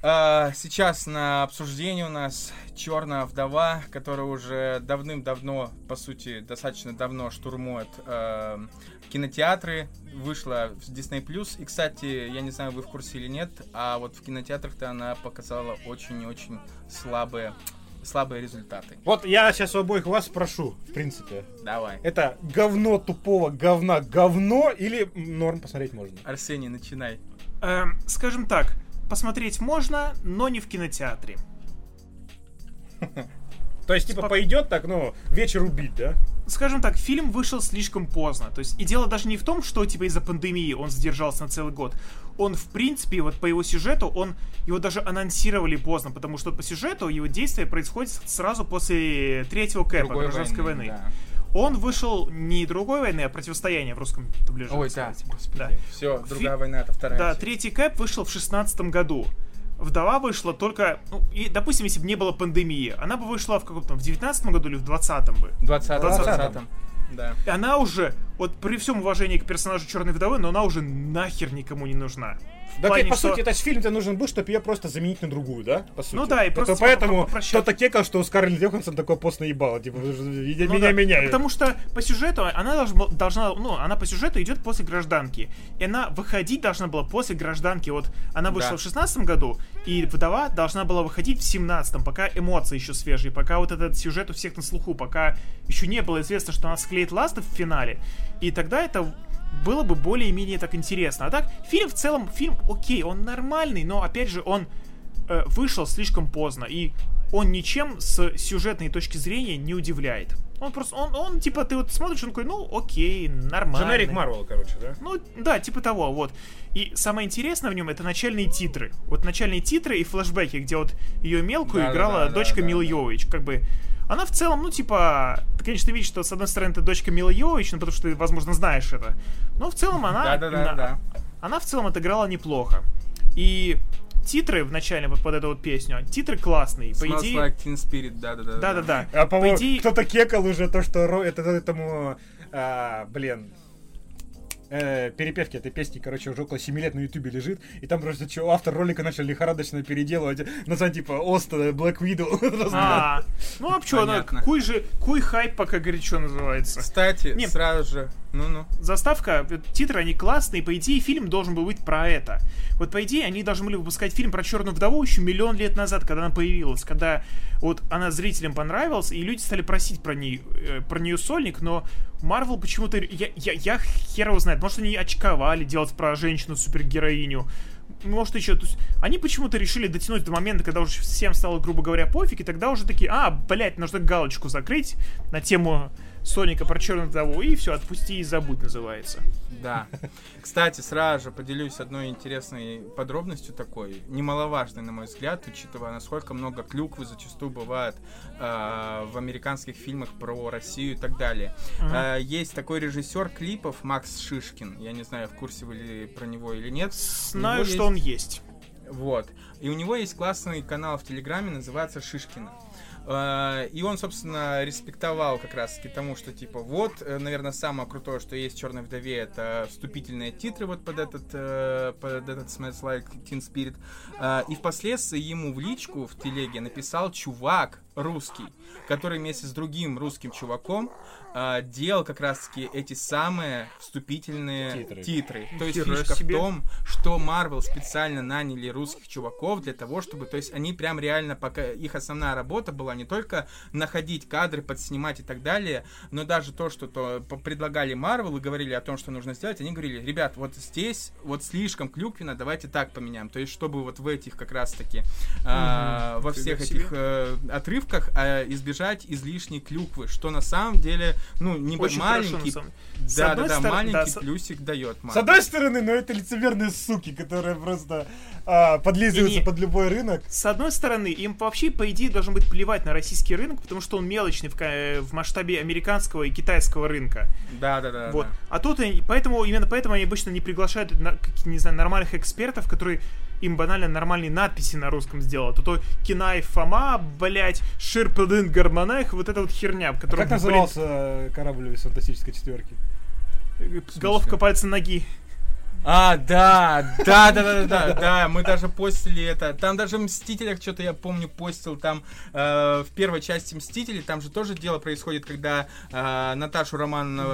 сейчас на обсуждении у нас «Черная вдова», которая уже давным-давно, по сути, достаточно давно штурмует кинотеатры, вышла в Disney+. И, кстати, я не знаю, вы в курсе или нет, а вот в кинотеатрах-то она показала очень-очень слабые результаты. Вот я сейчас у обоих вас прошу, в принципе. Давай. Это говно тупого говно или норм посмотреть можно? Арсений, начинай. Скажем так. Посмотреть можно, но не в кинотеатре. То есть, типа, пойдет так, ну, вечер убить, да? Скажем так, фильм вышел слишком поздно. То есть, и дело даже не в том, что, типа, из-за пандемии он задержался на целый год. Он, в принципе, вот по его сюжету, его даже анонсировали поздно, потому что по сюжету его действие происходит сразу после третьего Кэпа, Гражданской войны. Да. Он вышел не другой войны, а противостояние в русском дубляже. Ой, да, господи. Да. Все, другая война, это вторая. Да, третий Кэп вышел в 2016 году. Вдова вышла только... Ну, и, допустим, если бы не было пандемии, она бы вышла в каком-то... В 19 году или в 20-м бы? В 20-м. Да. И она уже, вот при всем уважении к персонажу Черной Вдовы, но она уже нахер никому не нужна. Да, по сути, этот фильм-то нужен был, чтобы ее просто заменить на другую, да? По сути. Ну да, и просто... Это поэтому кто-то кекал, что Скарлетт Йоханссон такой пост наебала, типа, меня меняют. Потому что по сюжету она должна... Ну, она по сюжету идет после гражданки. И она выходить должна была после гражданки. Вот она вышла в 16-м году, и вдова должна была выходить в 17-м, пока эмоции еще свежие, пока вот этот сюжет у всех на слуху, пока еще не было известно, что она склеит ласты в финале. И тогда это... было бы более-менее так интересно. А так, фильм в целом, фильм окей, он нормальный, но, опять же, он вышел слишком поздно, и он ничем с сюжетной точки зрения не удивляет. Он просто, он типа, ты вот смотришь, он такой, ну, окей, нормально. Дженерик Марвел, короче, да? Ну, да, типа того, вот. И самое интересное в нем — это начальные титры. Вот начальные титры и флешбеки, где вот ее мелкую играла дочка Милы Йовович, как бы... Она в целом, ну, типа... Ты, конечно, видишь, что, с одной стороны, ты дочка Милы Йовович, ну, потому что ты, возможно, знаешь это. Но в целом она... Да-да-да. Она в целом отыграла неплохо. И титры в начале под эту вот песню, титры классные. По идее... Smells like Teen Spirit, да-да-да. Да-да-да. А, по-моему, кто-то кекал уже то, что этому... блин... перепевки этой песни, короче, уже около 7 лет на ютубе лежит, и там просто автор ролика начал лихорадочно переделывать название типа Оста, Black Widow. Ну а пчё, куй хайп пока горячо называется. Кстати, сразу же, ну-ну. Заставка, титры, они классные, по идее фильм должен был быть про это. Вот по идее они должны были выпускать фильм про Черную Вдову еще миллион лет назад, когда она появилась, когда вот она зрителям понравилась, и люди стали просить про нее сольник, но Marvel почему-то... Я хер его знает. Может, они очковали делать про женщину-супергероиню. Может, еще... То есть, они почему-то решили дотянуть до момента, когда уже всем стало, грубо говоря, пофиг, и тогда уже такие, нужно галочку закрыть на тему Соника про Черную Вдову, и все, отпусти и забудь, называется. Да. Кстати, сразу же поделюсь одной интересной подробностью такой, немаловажной, на мой взгляд, учитывая, насколько много клюквы зачастую бывает в американских фильмах про Россию и так далее. Есть такой режиссер клипов Макс Шишкин. Я не знаю, в курсе вы ли про него или нет. Знаю, что он есть. Вот. И у него есть классный канал в Телеграме, называется «Шишкина». И он, собственно, респектовал как раз-таки тому, что, типа, вот, наверное, самое крутое, что есть в «Черной вдове», это вступительные титры вот под этот «Smells Like Teen Spirit». И впоследствии ему в личку в телеге написал чувак русский, который вместе с другим русским чуваком делал как раз-таки эти самые вступительные титры. То есть фишка в том, что Marvel специально наняли русских чуваков для того, чтобы... То есть они прям реально, пока их основная работа была не только находить кадры, подснимать и так далее, но даже то, что предлагали Marvel и говорили о том, что нужно сделать, они говорили, ребят, вот здесь вот слишком клюквенно, давайте так поменяем. То есть чтобы вот в этих как раз-таки, во всех этих отрывках, избежать излишней клюквы, что на самом деле, ну, не маленький, маленький плюсик дает. С одной стороны, но это лицемерные суки, которые просто подлизываются под любой рынок. С одной стороны, им вообще, по идее, должно быть плевать на российский рынок, потому что он мелочный в масштабе американского и китайского рынка. Да-да-да. Вот. Да. А тут, именно поэтому они обычно не приглашают, не знаю, нормальных экспертов, которые им банально нормальные надписи на русском сделают. А то Кинай Фома, блять, Ширпадын Гарманех, вот эта вот херня. Как назывался корабль из фантастической четверки? Головка пальца ноги. Да, мы даже постили это. Там даже в «Мстителях» что-то, я помню, постил там в первой части «Мстителей», там же тоже дело происходит, когда Наташу Романову,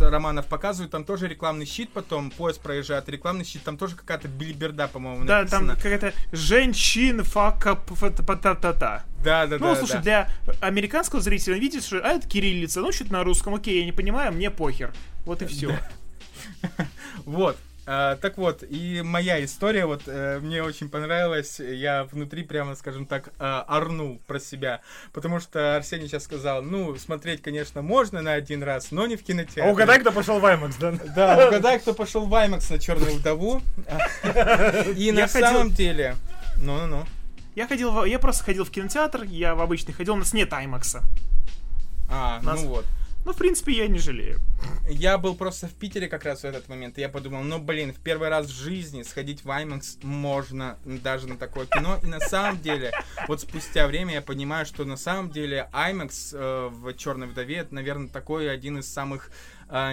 Романов показывают, там тоже рекламный щит, потом поезд проезжает, рекламный щит, там тоже какая-то билиберда, по-моему, написана. Да, там какая-то «Женщин фака та-та-та». Ну, слушай, для американского зрителя, видишь, что это кириллица, ну, что-то на русском, окей, я не понимаю, мне похер. Вот и все. Вот. Так вот, и моя история, вот мне очень понравилась, я внутри прямо, скажем так, орнул про себя, потому что Арсений сейчас сказал, ну, смотреть, конечно, можно на один раз, но не в кинотеатре. А угадай, кто пошел в IMAX, да? Да, угадай, кто пошел в IMAX на «Черную вдову». И на самом деле... Ну-ну-ну. Я просто ходил в кинотеатр, я в обычный ходил, у нас нет IMAX. Ну вот. Ну, в принципе, я не жалею. Я был просто в Питере как раз в этот момент, и я подумал, ну, блин, в первый раз в жизни сходить в IMAX можно даже на такое кино. И на самом деле, вот спустя время я понимаю, что на самом деле IMAX в «Черной вдове» это, наверное, такой один из самых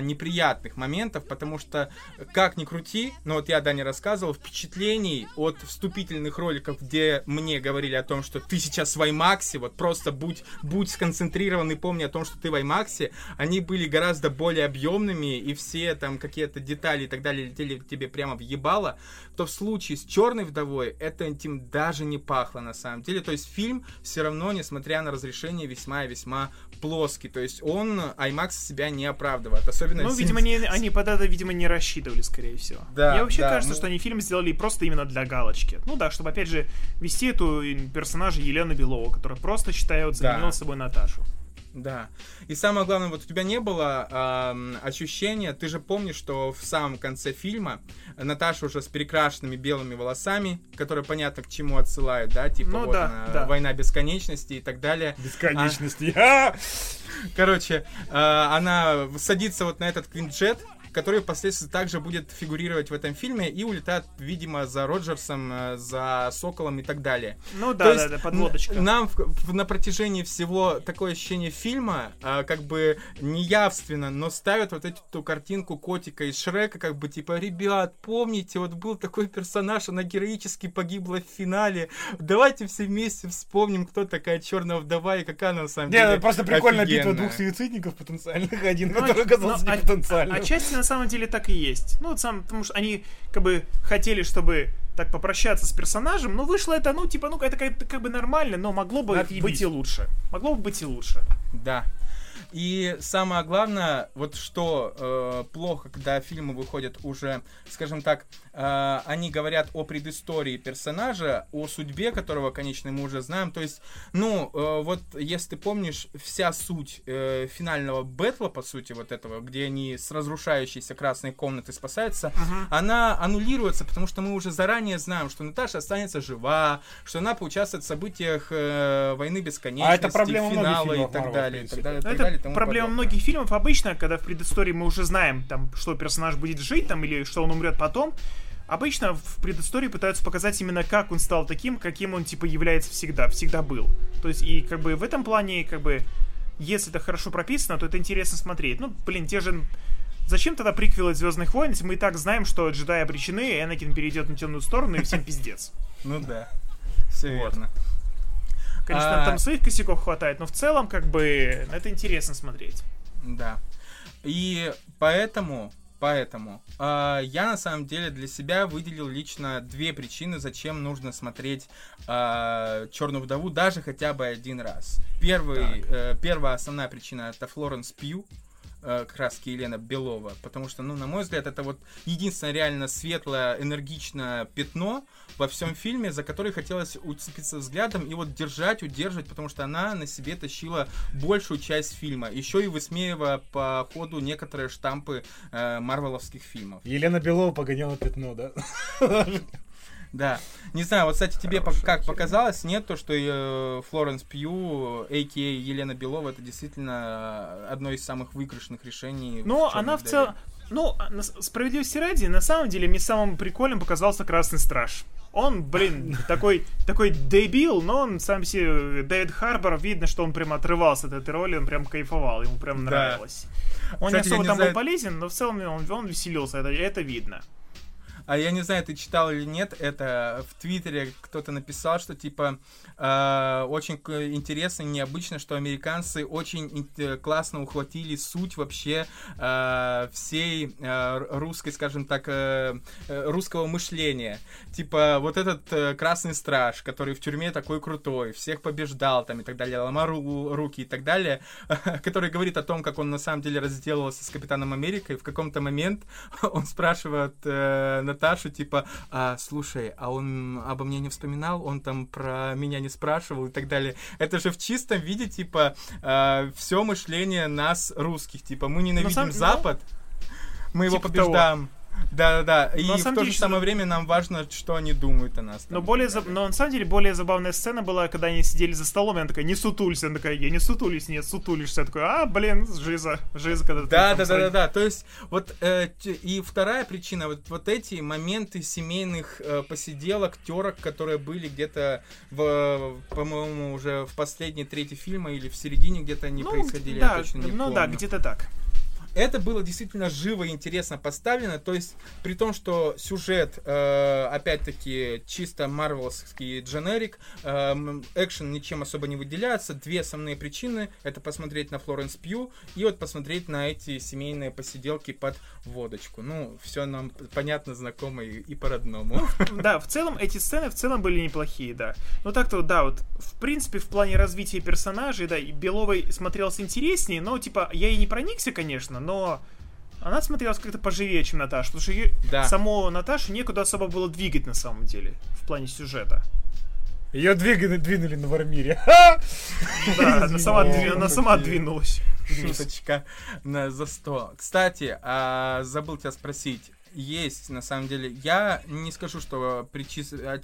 неприятных моментов, потому что, как ни крути, но вот я, Даня, рассказывал, впечатлений от вступительных роликов, где мне говорили о том, что ты сейчас в IMAX, вот просто будь сконцентрирован и помни о том, что ты в IMAX, они были гораздо более объемными, и все там какие-то детали и так далее летели тебе прямо в ебало, то в случае с «Черной вдовой» это этим даже не пахло на самом деле, то есть фильм все равно, несмотря на разрешение, весьма и весьма плоский, то есть он IMAX себя не оправдывает. Особенно ну, видимо, они под это, видимо, не рассчитывали, скорее всего. Да, мне вообще кажется, что они фильм сделали просто именно для галочки. Ну да, чтобы, опять же, вести эту персонажа Елену Белову, которая просто, считают, заменила собой Наташу. Да. И самое главное, вот у тебя не было ощущения, ты же помнишь, что в самом конце фильма Наташа уже с перекрашенными белыми волосами, которые понятно к чему отсылают, да, типа ну, вот да, она, да. Война бесконечности и так далее. Бесконечности. Короче, она садится вот на этот квинджет, который впоследствии также будет фигурировать в этом фильме и улетает, видимо, за Роджерсом, за Соколом и так далее. Ну да, да, да, подводочка. Нам на протяжении всего такое ощущение фильма, как бы неявственно, но ставят вот эту картинку котика из Шрека, как бы типа, ребят, помните, вот был такой персонаж, она героически погибла в финале, давайте все вместе вспомним, кто такая Черная вдова и какая она на самом деле. Не, просто прикольная битва двух суицидников потенциальных, один, который оказался не потенциальным. Отчасти на самом деле так и есть. Ну, вот сам, потому что они как бы хотели, чтобы так попрощаться с персонажем, но вышло это, ну, типа, ну, это как бы нормально, но могло бы быть и лучше. Могло бы быть и лучше. Да. И самое главное, вот что плохо, когда фильмы выходят уже, скажем так, они говорят о предыстории персонажа, о судьбе которого, конечно, мы уже знаем. То есть, ну, вот если ты помнишь, вся суть финального бэтла, по сути, вот этого, где они с разрушающейся красной комнаты спасаются, она аннулируется, потому что мы уже заранее знаем, что Наташа останется жива, что она поучаствует в событиях войны бесконечности, финала и так далее. Проблема подобное. Многих фильмов обычно, когда в предыстории мы уже знаем, там, что персонаж будет жить, там, или что он умрет потом, обычно в предыстории пытаются показать именно, как он стал таким, каким он, типа, является всегда был. То есть, и, как бы, в этом плане, как бы, если это хорошо прописано, то это интересно смотреть. Ну, блин, те же... Зачем тогда приквелы «Звездных войн», если мы и так знаем, что джедаи обречены, и Энакин перейдет на темную сторону, и всем пиздец. Ну да, все верно. Конечно, там своих косяков хватает, но в целом, как бы, это интересно смотреть. Да. И поэтому я, на самом деле, для себя выделил лично две причины, зачем нужно смотреть «Черную вдову» даже хотя бы один раз. Первая основная причина — это Флоренс Пью. Краски Елена Белова, потому что, ну, на мой взгляд, это вот единственное реально светлое, энергичное пятно во всем фильме, за которое хотелось уцепиться взглядом и вот удерживать, потому что она на себе тащила большую часть фильма, еще и высмеивая по ходу некоторые штампы марвеловских фильмов. Елена Белова погоняла пятно, да? Да. Не знаю, вот, кстати, тебе как показалось, нет, то, что Флоренс Пью, а.к.а. Елена Белова, это действительно одно из самых выигрышных решений. Ну, она в целом... Ну, справедливости ради, на самом деле, мне самым прикольным показался «Красный Страж». Он, блин, такой дебил, но он сам себе... Дэвид Харбор, видно, что он прям отрывался от этой роли, он прям кайфовал, ему прям нравилось. Да. Он, кстати, не особо был полезен, но в целом он веселился, это видно. А я не знаю, ты читал или нет, это в Твиттере кто-то написал, что типа очень интересно и необычно, что американцы очень классно ухватили суть вообще всей русской, скажем так, русского мышления. Типа вот этот Красный Страж, который в тюрьме такой крутой, всех побеждал там и так далее, ломал руки и так далее, который говорит о том, как он на самом деле разделался с Капитаном Америкой. В каком-то момент он спрашивает Наташу, типа, слушай, а он обо мне не вспоминал, он там про меня не спрашивал и так далее. Это же в чистом виде, типа, все мышление нас, русских, типа, мы ненавидим Запад, мы его побеждаем. Да-да-да, и в то же самое время нам важно, что они думают о нас. Но на самом деле более забавная сцена была, когда они сидели за столом, и она такая: не сутулься, она такая: я не сутулюсь, нет, сутулишься. Я такой: а, блин, жиза когда-то... Да-да-да-да, то есть вот и вторая причина, вот эти моменты семейных посиделок, терок, которые были где-то, по-моему, уже в последней трети фильма или в середине где-то они происходили, да, я точно не помню. Ну да, где-то так. Это было действительно живо и интересно поставлено, то есть при том, что сюжет, опять-таки, чисто марвеловский дженерик, экшен ничем особо не выделяется, две основные причины — это посмотреть на Флоренс Пью и вот посмотреть на эти семейные посиделки под водочку. Ну, все нам понятно, знакомо и по-родному. Да, в целом эти сцены были неплохие, да. Ну так-то, да, вот, в принципе, в плане развития персонажей, да, и Беловой смотрелся интереснее, но, типа, я и не проникся, конечно, но она смотрелась как-то поживее, чем Наташа, потому что саму Наташу некуда особо было двигать на самом деле в плане сюжета. Ее двинули на Вармире. Да, она сама двинулась. Шуточка за 100. Кстати, забыл тебя спросить. Есть, на самом деле, я не скажу, что причисляю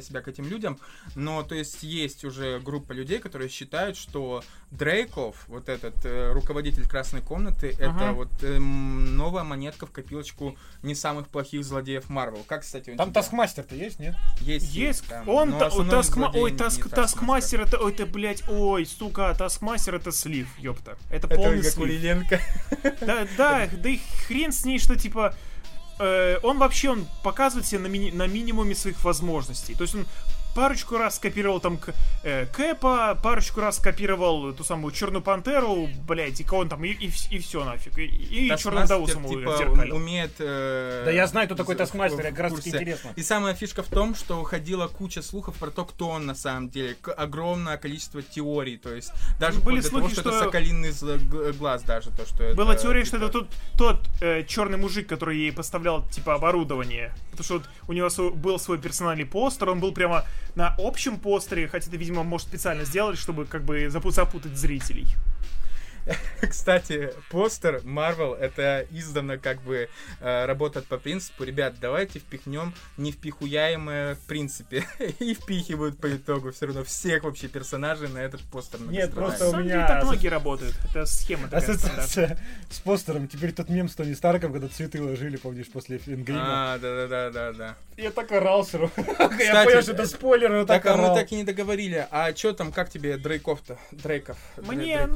себя к этим людям, но, то есть уже группа людей, которые считают, что Дрейков, вот этот руководитель Красной комнаты, это вот новая монетка в копилочку не самых плохих злодеев Марвел. Как, кстати, он... Там Таскмастер-то есть, нет? Есть. Там, он... Таскмастер это... Ой, это, блядь, ой, сука, Таскмастер это слив, ёпта. Это полный слив. Да и хрен с ней, что, типа... Он показывает себя на минимуме своих возможностей. То есть он парочку раз скопировал там Кэпа, парочку раз скопировал ту самую Черную Пантеру, блять, и кого он там, и все нафиг. И Черную Вдову саму зеркалил. Умеет... Да я знаю, кто такой Таскмастер, как раз таки интересно. И самая фишка в том, что ходила куча слухов про то, кто он на самом деле. Огромное количество теорий, то есть даже были слухи, что это Соколиный глаз даже. Была теория, что это тот черный мужик, который ей поставлял, типа, оборудование. Потому что у него был свой персональный постер, он был прямо... на общем постере, хотя это, видимо, может специально сделать, чтобы как бы запутать зрителей. Кстати, постер Marvel это издавна как бы работает по принципу: ребят, давайте впихнем невпихуяемое в принципе. И впихивают по итогу все равно всех вообще персонажей на этот постер. Нет, просто у меня... так многие работают. Это схема такая. Ассоциация с постером. Теперь тот мем с Тони Старком, когда цветы ложили, помнишь, после Эндгейма. Да. Я так орал все равно. Я понял, что это спойлер, но так орал. Мы так и не договорили. А что там, как тебе Дрейков-то? Дрейков. Мне,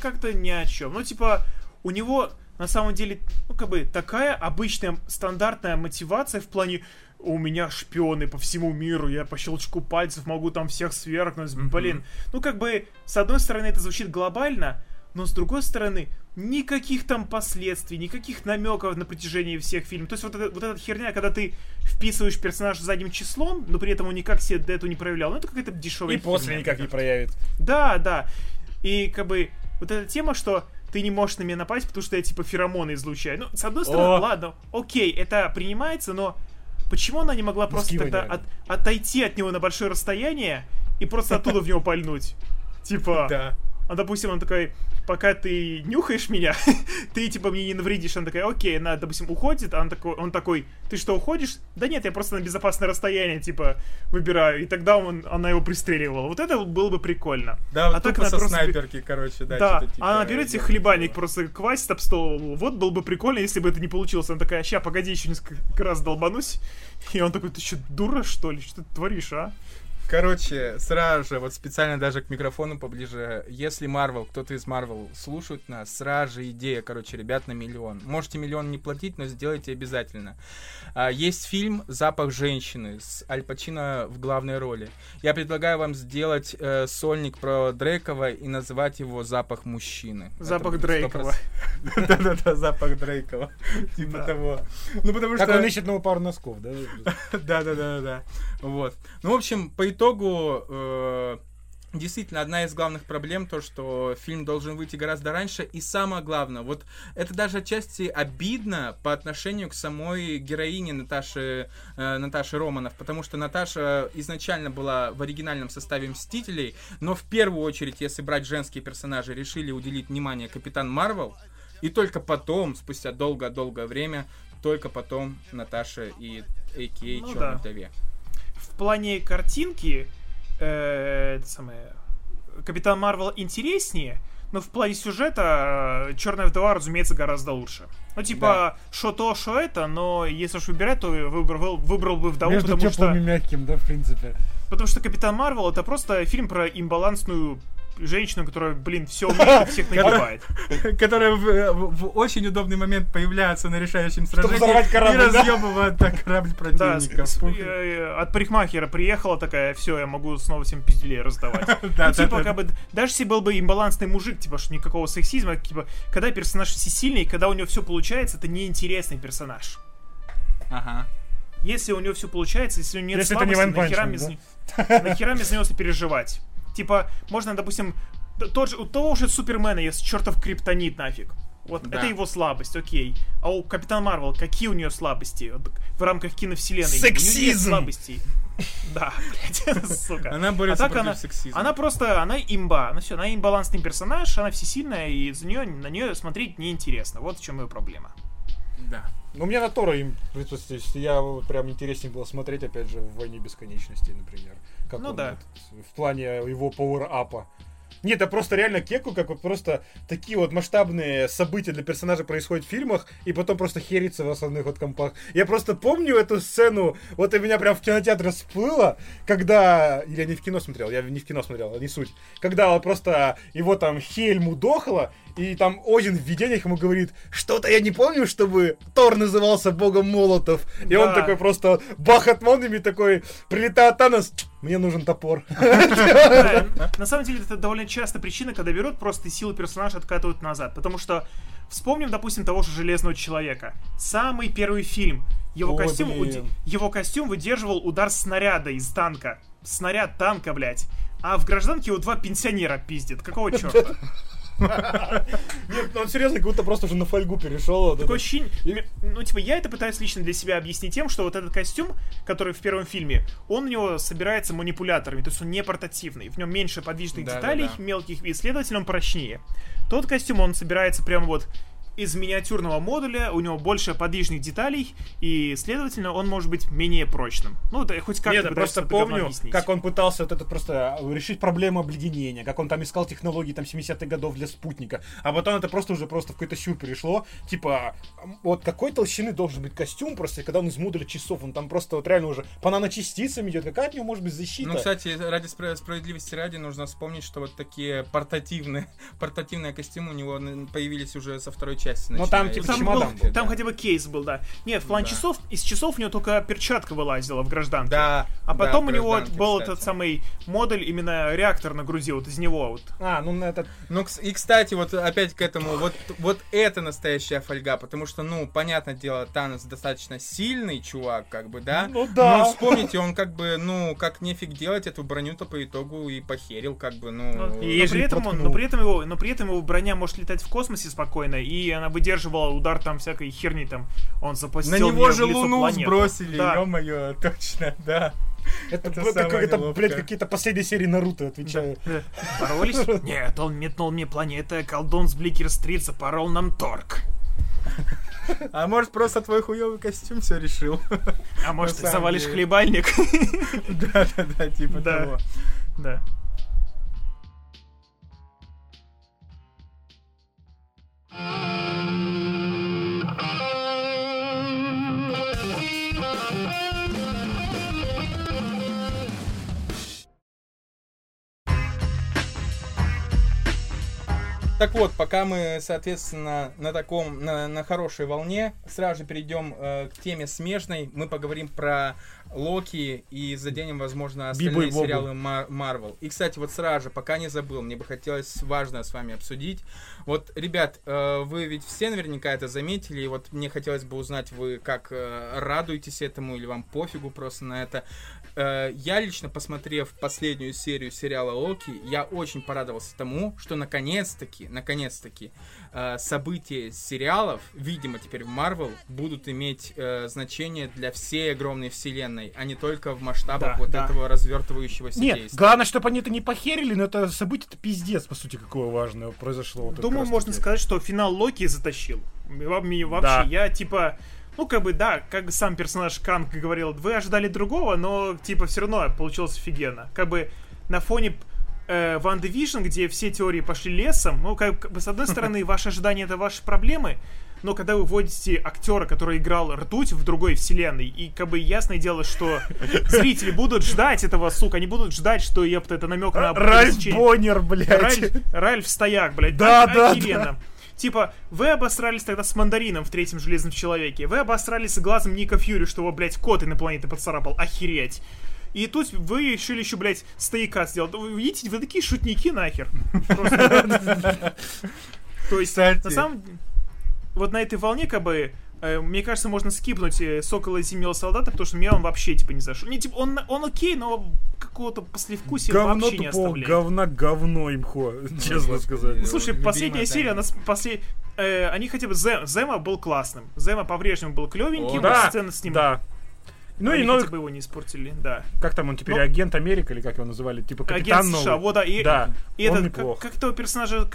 как-то ни о чем. Ну, типа, у него на самом деле, как бы, такая обычная стандартная мотивация в плане: у меня шпионы по всему миру, я по щелчку пальцев могу там всех свергнуть. Блин. Ну, как бы, с одной стороны, это звучит глобально, но с другой стороны, никаких там последствий, никаких намеков на протяжении всех фильмов. То есть вот эта херня, когда ты вписываешь персонажа задним числом, но при этом он никак себя до этого не проявлял. Ну, это какая-то дешевая херня. И после никак не проявит. Да. И, как бы, вот эта тема, что ты не можешь на меня напасть, потому что я, типа, феромоны излучаю. Ну, с одной стороны, ладно, окей, это принимается, но почему она не могла просто тогда отойти от него на большое расстояние и просто оттуда в него пальнуть? Типа, допустим, она такая: пока ты нюхаешь меня, ты, типа, мне не навредишь. Она такая: окей, она, допустим, уходит, он такой: ты что, уходишь? Да нет, я просто на безопасное расстояние, типа, выбираю. И тогда она его пристреливала. Вот это было бы прикольно. Да, вот тупо со снайперки, короче, да. Да, она берет себе хлебальник, просто квасит об стол. Вот было бы прикольно, если бы это не получилось. Она такая: ща, погоди, еще несколько раз долбанусь. И он такой: ты что, дура, что ли? Что ты творишь, а? Короче, сразу же, вот специально даже к микрофону поближе, если Marvel, кто-то из Marvel слушает нас, сразу же идея, короче, ребят, на миллион. Можете миллион не платить, но сделайте обязательно. Есть фильм «Запах женщины» с Аль Пачино в главной роли. Я предлагаю вам сделать сольник про Дрейкова и называть его «Запах мужчины». Запах Дрейкова. Да-да-да, запах Дрейкова. Типа того. Ну, потому что... Как он ищет новую пару носков, да? Да-да-да-да. Вот. Ну, в общем, по итогу... действительно, одна из главных проблем то, что фильм должен выйти гораздо раньше, и самое главное, вот это даже отчасти обидно по отношению к самой героине Наташи Романов, потому что Наташа изначально была в оригинальном составе «Мстителей», но в первую очередь, если брать женские персонажи, решили уделить внимание Капитан Марвел, и только потом, спустя долгое-долгое время, только потом Наташа и А.К.А. ну, Черная Вдове. Да. В плане картинки Капитан Марвел интереснее, но в плане сюжета Черная Вдова, разумеется, гораздо лучше. Ну, типа, что то, что это, но если уж выбирать, то выбрал бы Вдову, между потому что... Между мягким, да, в принципе. Потому что Капитан Марвел — это просто фильм про имбалансную женщину, которая, блин, все умеет, всех нагибает. Которая в очень удобный момент появляется на решающем сражении и разъебывает корабль противника. От парикмахера приехала такая: все, я могу снова всем пизделей раздавать. Даже если был бы имбалансный мужик, типа, что никакого сексизма, когда персонаж всесильный, когда у него все получается, это неинтересный персонаж. Ага. Если у него все получается, если у него нет слабости, нахера мне за него переживать? Типа, можно, допустим, у того же Супермена есть чертов криптонит нафиг. Вот да. Это его слабость, окей. А у Капитана Марвел какие у нее слабости? В рамках киновселенной. Сексизм! У нее нет слабостей. Да, блядь, сука. Она борется против сексизма. Она просто, она имба. Она все, она имбалансный персонаж, она всесильная, и на нее смотреть неинтересно. Вот в чем ее проблема. Да. Ну, у меня на Тора им присутствует. Я прям интереснее было смотреть, опять же, в «Войне бесконечности», например. Как ну да. Этот, в плане его пауэр-апа. Нет, это просто реально кеку, как вот просто такие вот масштабные события для персонажа происходят в фильмах, и потом просто херится в основных вот компах. Я просто помню эту сцену, вот у меня прям в кинотеатре всплыло, когда... Или я не в кино смотрел, не суть. Когда просто его там Хельм удохло, и там Один в видениях ему говорит: что-то я не помню, чтобы Тор назывался богом молотов. И да. Он такой просто бахатмонами такой: прилетает Танос, мне нужен топор. На самом деле это довольно часто причина, когда берут просто силы персонажа откатывают назад. Потому что вспомним, допустим, того же Железного Человека. Самый первый фильм. Его костюм выдерживал удар снаряда из танка. Снаряд танка, блядь. А в «Гражданке» его два пенсионера пиздят. Какого черта? Нет, ну он серьезно, как будто просто уже на фольгу перешел. Такое ощущение. Ну, типа, я это пытаюсь лично для себя объяснить тем, что вот этот костюм, который в первом фильме, он у него собирается манипуляторами, то есть он не портативный, в нем меньше подвижных деталей, мелких, и, следовательно, он прочнее. Тот костюм, он собирается прямо вот из миниатюрного модуля, у него больше подвижных деталей, и, следовательно, он может быть менее прочным. Ну, да, хоть как-то... Нет, я просто помню, как он пытался вот это просто решить проблему обледенения, как он там искал технологии там 70-х годов для спутника, а потом это просто уже в какой-то сюр перешло, типа, вот какой толщины должен быть костюм просто, когда он из модуля часов, он там просто вот реально уже по наночастицам идет, какая от него может быть защита? Ну, кстати, ради справедливости ради нужно вспомнить, что вот такие портативные костюмы у него появились уже со второй части. Но там типа чемодан был. Там хотя бы кейс был, да. Нет, в плане часов, из часов у него только перчатка вылазила в «Гражданке». Да. А потом у него был этот самый модуль, именно реактор на груди, вот из него вот. Ну, и, кстати, вот опять к этому, вот это настоящая фольга, потому что, ну, понятное дело, Танос достаточно сильный чувак, как бы, да? Ну, да. Но вспомните, он как бы, ну, как нефиг делать эту броню-то по итогу и похерил, как бы, ну... Но при этом его броня может летать в космосе спокойно, и она выдерживала удар там всякой херни, там он запустил на него же Луну планету. Сбросили, да. Ё-моё, точно, да. Это блядь, какие-то последние серии Наруто, отвечаю. Боролись? Нет, он метнул мне планеты, колдун с Бликер-стрит запорол нам торг. А может, просто твой хуёвый костюм все решил? А может, ты завалишь хлебальник? Да-да-да, типа того. Да. Так вот, пока мы, соответственно, на хорошей волне, сразу же перейдем к теме смежной. Мы поговорим про Локи и заденем, возможно, остальные сериалы Марвел. И, кстати, вот сразу же, пока не забыл, мне бы хотелось важное с вами обсудить. Вот, ребят, вы ведь все наверняка это заметили, и вот мне хотелось бы узнать, вы как радуетесь этому или вам пофигу просто на это. Я лично, посмотрев последнюю серию сериала Локи, я очень порадовался тому, что наконец-таки, события сериалов, видимо, теперь в Марвел, будут иметь значение для всей огромной вселенной, а не только в масштабах этого развертывающегося действия. Нет, главное, чтобы они это не похерили, но это событие-то пиздец, по сути, какое важное произошло. Думаю, можно сказать, что финал Локи затащил. Вообще, я типа... Ну, как бы, да, как сам персонаж Канг говорил, вы ожидали другого, но, типа, все равно получилось офигенно. Как бы на фоне ВандаВижн, где все теории пошли лесом, ну, как бы, с одной стороны, ваши ожидания — это ваши проблемы, но когда вы вводите актера, который играл ртуть в другой вселенной, и, как бы, ясное дело, что зрители будут ждать этого, сука, они будут ждать, что, ёпта, это намек на... Ральф Боннер, блядь. Ральф Стояк, блядь. Да. Типа, вы обосрались тогда с Мандарином в третьем Железном Человеке, вы обосрались с глазом Ника Фьюри, что его, блядь, кот инопланетный поцарапал, охереть. И тут вы решили еще, блядь, Стояка сделать. Вы видите, вы такие шутники нахер. То есть, на самом деле, вот на этой волне, как бы, мне кажется, можно скипнуть Сокола и Зимнего Солдата, потому что меня он вообще, типа, не зашел. Не, типа, он окей, но какого-то послевкусия вообще не оставляет. Говно имхо, честно сказать. Слушай, последняя серия, она... Они хотя бы... Зэма был классным. Зэма по-прежнему был клевеньким, сцена с ним... Ну и хотя бы его не испортили, да. Как там он теперь, агент Америка, или как его называли? Типа Капитан Новый. Агент США, вот, да. И он неплох. Как этого персонажа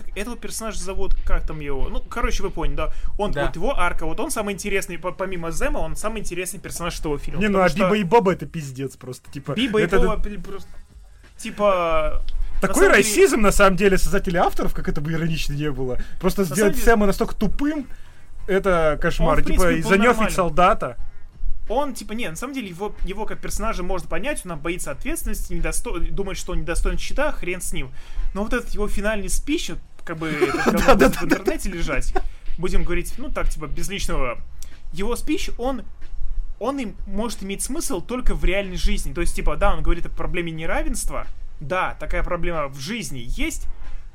зовут, как там его? Ну, короче, вы поняли, да. Вот его арка, вот он самый интересный, помимо Зэма, он самый интересный персонаж этого фильма. Не, ну а Биба и Боба — это пиздец просто, типа. Биба и Боба просто... Типа... Такой расизм, на самом деле, создатели авторов, как это бы иронично не было. Просто сделать Сэма настолько тупым, это кошмар. Типа, занёфить солдата... Он, типа, не, на самом деле, его как персонажа можно понять, он боится ответственности, думает, что он недостоин счета, хрен с ним. Но вот этот его финальный спич, как бы, это в интернете лежать, будем говорить, ну, так, типа, без личного. Его спич, он им может иметь смысл только в реальной жизни. То есть, типа, да, он говорит о проблеме неравенства, да, такая проблема в жизни есть,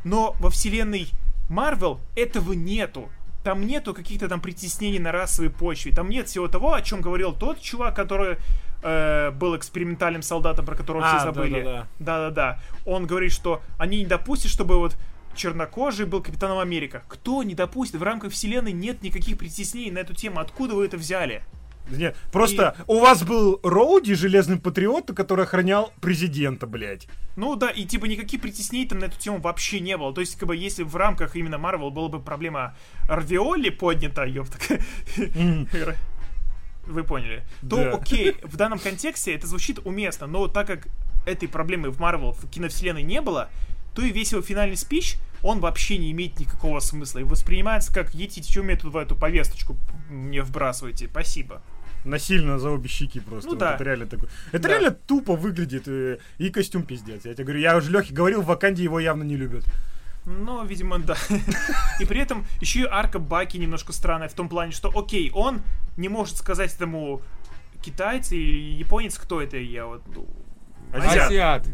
но во вселенной Marvel этого нету. Там нету каких-то там притеснений на расовой почве. Там нет всего того, о чем говорил тот чувак, который был экспериментальным солдатом, про которого все забыли. Да-да-да. Он говорит, что они не допустят, чтобы вот чернокожий был Капитаном Америка. Кто не допустит? В рамках вселенной нет никаких притеснений на эту тему. Откуда вы это взяли? Нет, просто у вас был Роуди, железный патриот, который охранял президента, блядь. Ну да, и типа никаких притеснений там на эту тему вообще не было. То есть, как бы, если в рамках именно Marvel была бы проблема Арвиоли поднята, ёпта. Вы поняли. То окей, в данном контексте это звучит уместно, но так как этой проблемы в Marvel, в киновселенной не было, то и весь его финальный спич, он вообще не имеет никакого смысла. И воспринимается как: «Етите, что мне тут в эту повесточку мне вбрасываете? Спасибо». Насильно за обе щеки просто. Ну, вот да. Это реально такой. Это реально тупо выглядит. И костюм пиздец. Я тебе говорю, я уже Лёхе говорил, в Ваканде его явно не любят. Ну, видимо, да. И при этом еще и арка Баки немножко странная в том плане, что окей, он не может сказать этому китайцу или японец, кто это, я вот... Азиат.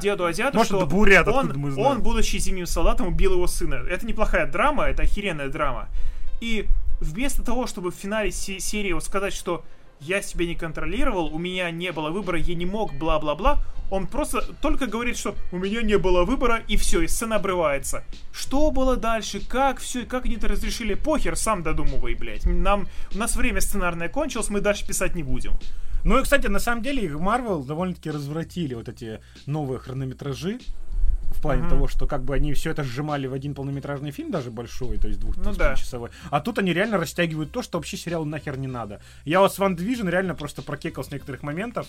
Деду Азиату, может, что бурят, он, будучи Зимним Солдатом, убил его сына. Это неплохая драма, это охеренная драма. И вместо того, чтобы в финале серии вот сказать, что я себя не контролировал, у меня не было выбора, я не мог, бла-бла-бла, он просто только говорит, что у меня не было выбора, и все, и сцена обрывается. Что было дальше, как все, и как они это разрешили, похер, сам додумывай, блядь. У нас время сценарное кончилось, мы дальше писать не будем. Ну и, кстати, на самом деле, их Marvel довольно-таки развратили, вот эти новые хронометражи, в плане того, что как бы они все это сжимали в один полнометражный фильм, даже большой, то есть 2-3-часовой. А тут они реально растягивают то, что вообще сериалу нахер не надо. Я вот с ВандаВижн реально просто прокекал с некоторых моментов,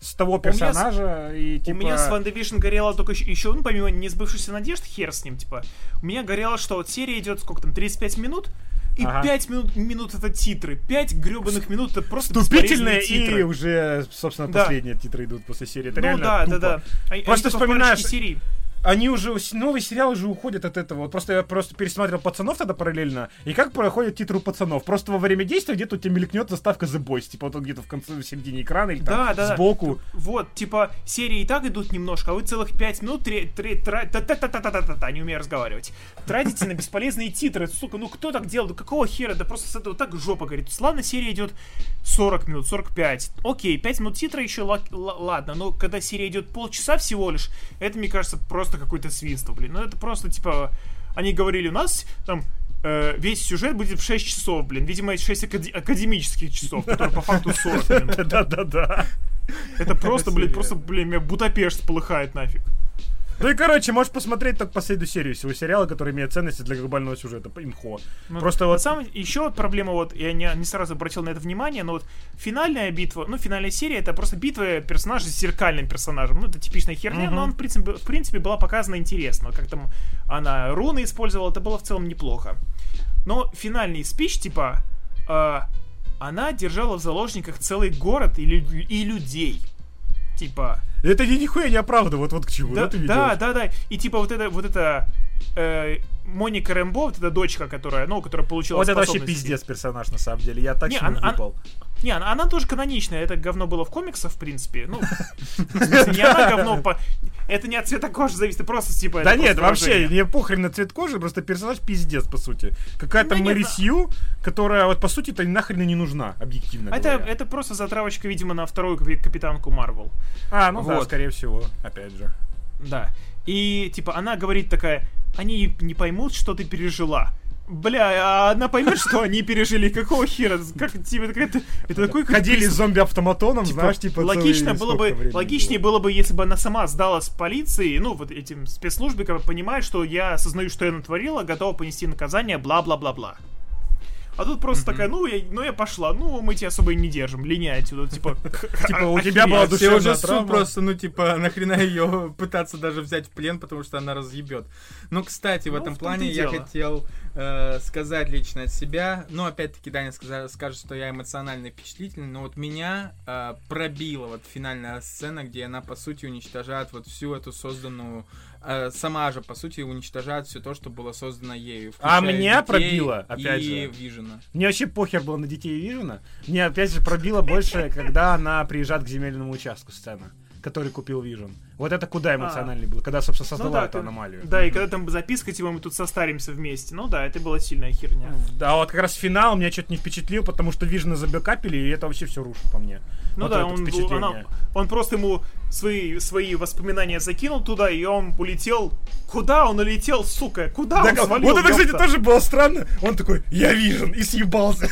с того персонажа, и типа... У меня с ВандаВижн горело только еще, ну, помимо несбывшихся надежд, хер с ним, типа, у меня горело, что вот серия идет, сколько там, 35 минут, и 5 минут это титры. 5 гребаных минут это просто бесполезные титры. И уже, собственно, последние титры идут после серии. Это реально тупо. Просто вспоминаешь... Они уже, новый сериал уже уходит от этого. Вот просто я пересматривал «Пацанов» тогда параллельно, и как проходит титры «Пацанов». Просто во время действия где-то у тебя мелькнет заставка The Boys. Типа вот он где-то в конце, в середине экрана или там сбоку. Вот, типа, серии и так идут немножко, а вы целых 5 минут не умею разговаривать. Тратите на бесполезные титры. Сука, ну кто так делает? Какого хера? Да просто с этого так жопа горит. Ладно, серия идет 40 минут, 45. Окей, 5 минут титра еще ладно, но когда серия идет полчаса всего лишь, это, мне кажется, просто какое-то свинство, блин. Ну это просто, типа, они говорили, у нас там весь сюжет будет в 6 часов, блин. Видимо, это 6 академических часов, которые по факту 40, блин. Да-да-да. Это просто, блин, меня Будапешт полыхает нафиг. Ну и, короче, можешь посмотреть только последнюю серию всего сериала, который имеет ценности для глобального сюжета. Имхо. Ну, просто вот... Сам, еще вот проблема, вот, я не сразу обратил на это внимание, но вот финальная битва, ну, финальная серия, это просто битва персонажа с зеркальным персонажем. Ну, это типичная херня, но он, в принципе, была показана интересно. Как там она руны использовала, это было в целом неплохо. Но финальный спич, типа, она держала в заложниках целый город и людей. Типа... Это я нихуя не оправдываю, вот к чему, да, ты видишь? Да. И типа вот эта Моника Рэмбо, вот эта дочка, которая получила вот способности. Вот это вообще пиздец персонаж, на самом деле, я так с ним выпал. Не, она тоже каноничная, это говно было в комиксах, в принципе, ну, в смысле, не она говно, это не от цвета кожи зависит, это просто типа... Да нет, вообще, не похрен на цвет кожи, просто персонаж пиздец, по сути. Какая-то Мэри Сью, которая, вот по сути-то нахрен и не нужна, объективно говоря. Это просто затравочка, видимо, на вторую капитанку Марвел. А, ну да, скорее всего, опять же. Да, и типа она говорит такая, они не поймут, что ты пережила. Бля, а она поймет, что они пережили? Какого хера? Как, типа, это такой, ходили с зомби-автоматоном, типа, знаешь, типа... Логичнее было бы, если бы она сама сдалась полиции, ну, вот этим спецслужбы, как бы понимает, что я осознаю, что я натворила, готова понести наказание, бла-бла-бла-бла. А тут просто такая, я пошла, мы тебя особо и не держим, линяй отсюда, типа... Типа, у тебя была душевная травма. Просто, нахрена ее пытаться даже взять в плен, потому что она разъебет. Ну, кстати, в этом плане я хотел сказать лично от себя, но опять-таки Даня скажет, что я эмоционально впечатлительный, но вот меня пробила вот финальная сцена, где она, по сути, уничтожает вот всю эту созданную... Сама же, по сути, уничтожает все то, что было создано ею. А меня пробило, опять же. Вижена. Мне вообще похер было на детей Вижена. Мне опять же пробило больше, когда она приезжает к земельному участку, сцена, который купил Вижен. Вот это куда эмоциональный был, когда, собственно, создала эту аномалию. Да, и когда там записка, типа, мы тут состаримся вместе. Ну да, это была сильная херня. Да, вот как раз финал меня что-то не впечатлил, потому что Вижена забэкапили, и это вообще все рушит по мне. Ну вот да, он просто ему свои воспоминания закинул туда, и он улетел. Куда он улетел, сука? Куда он свалил? Вот это, кстати, тоже было странно. Он такой, я Вижен, и съебался.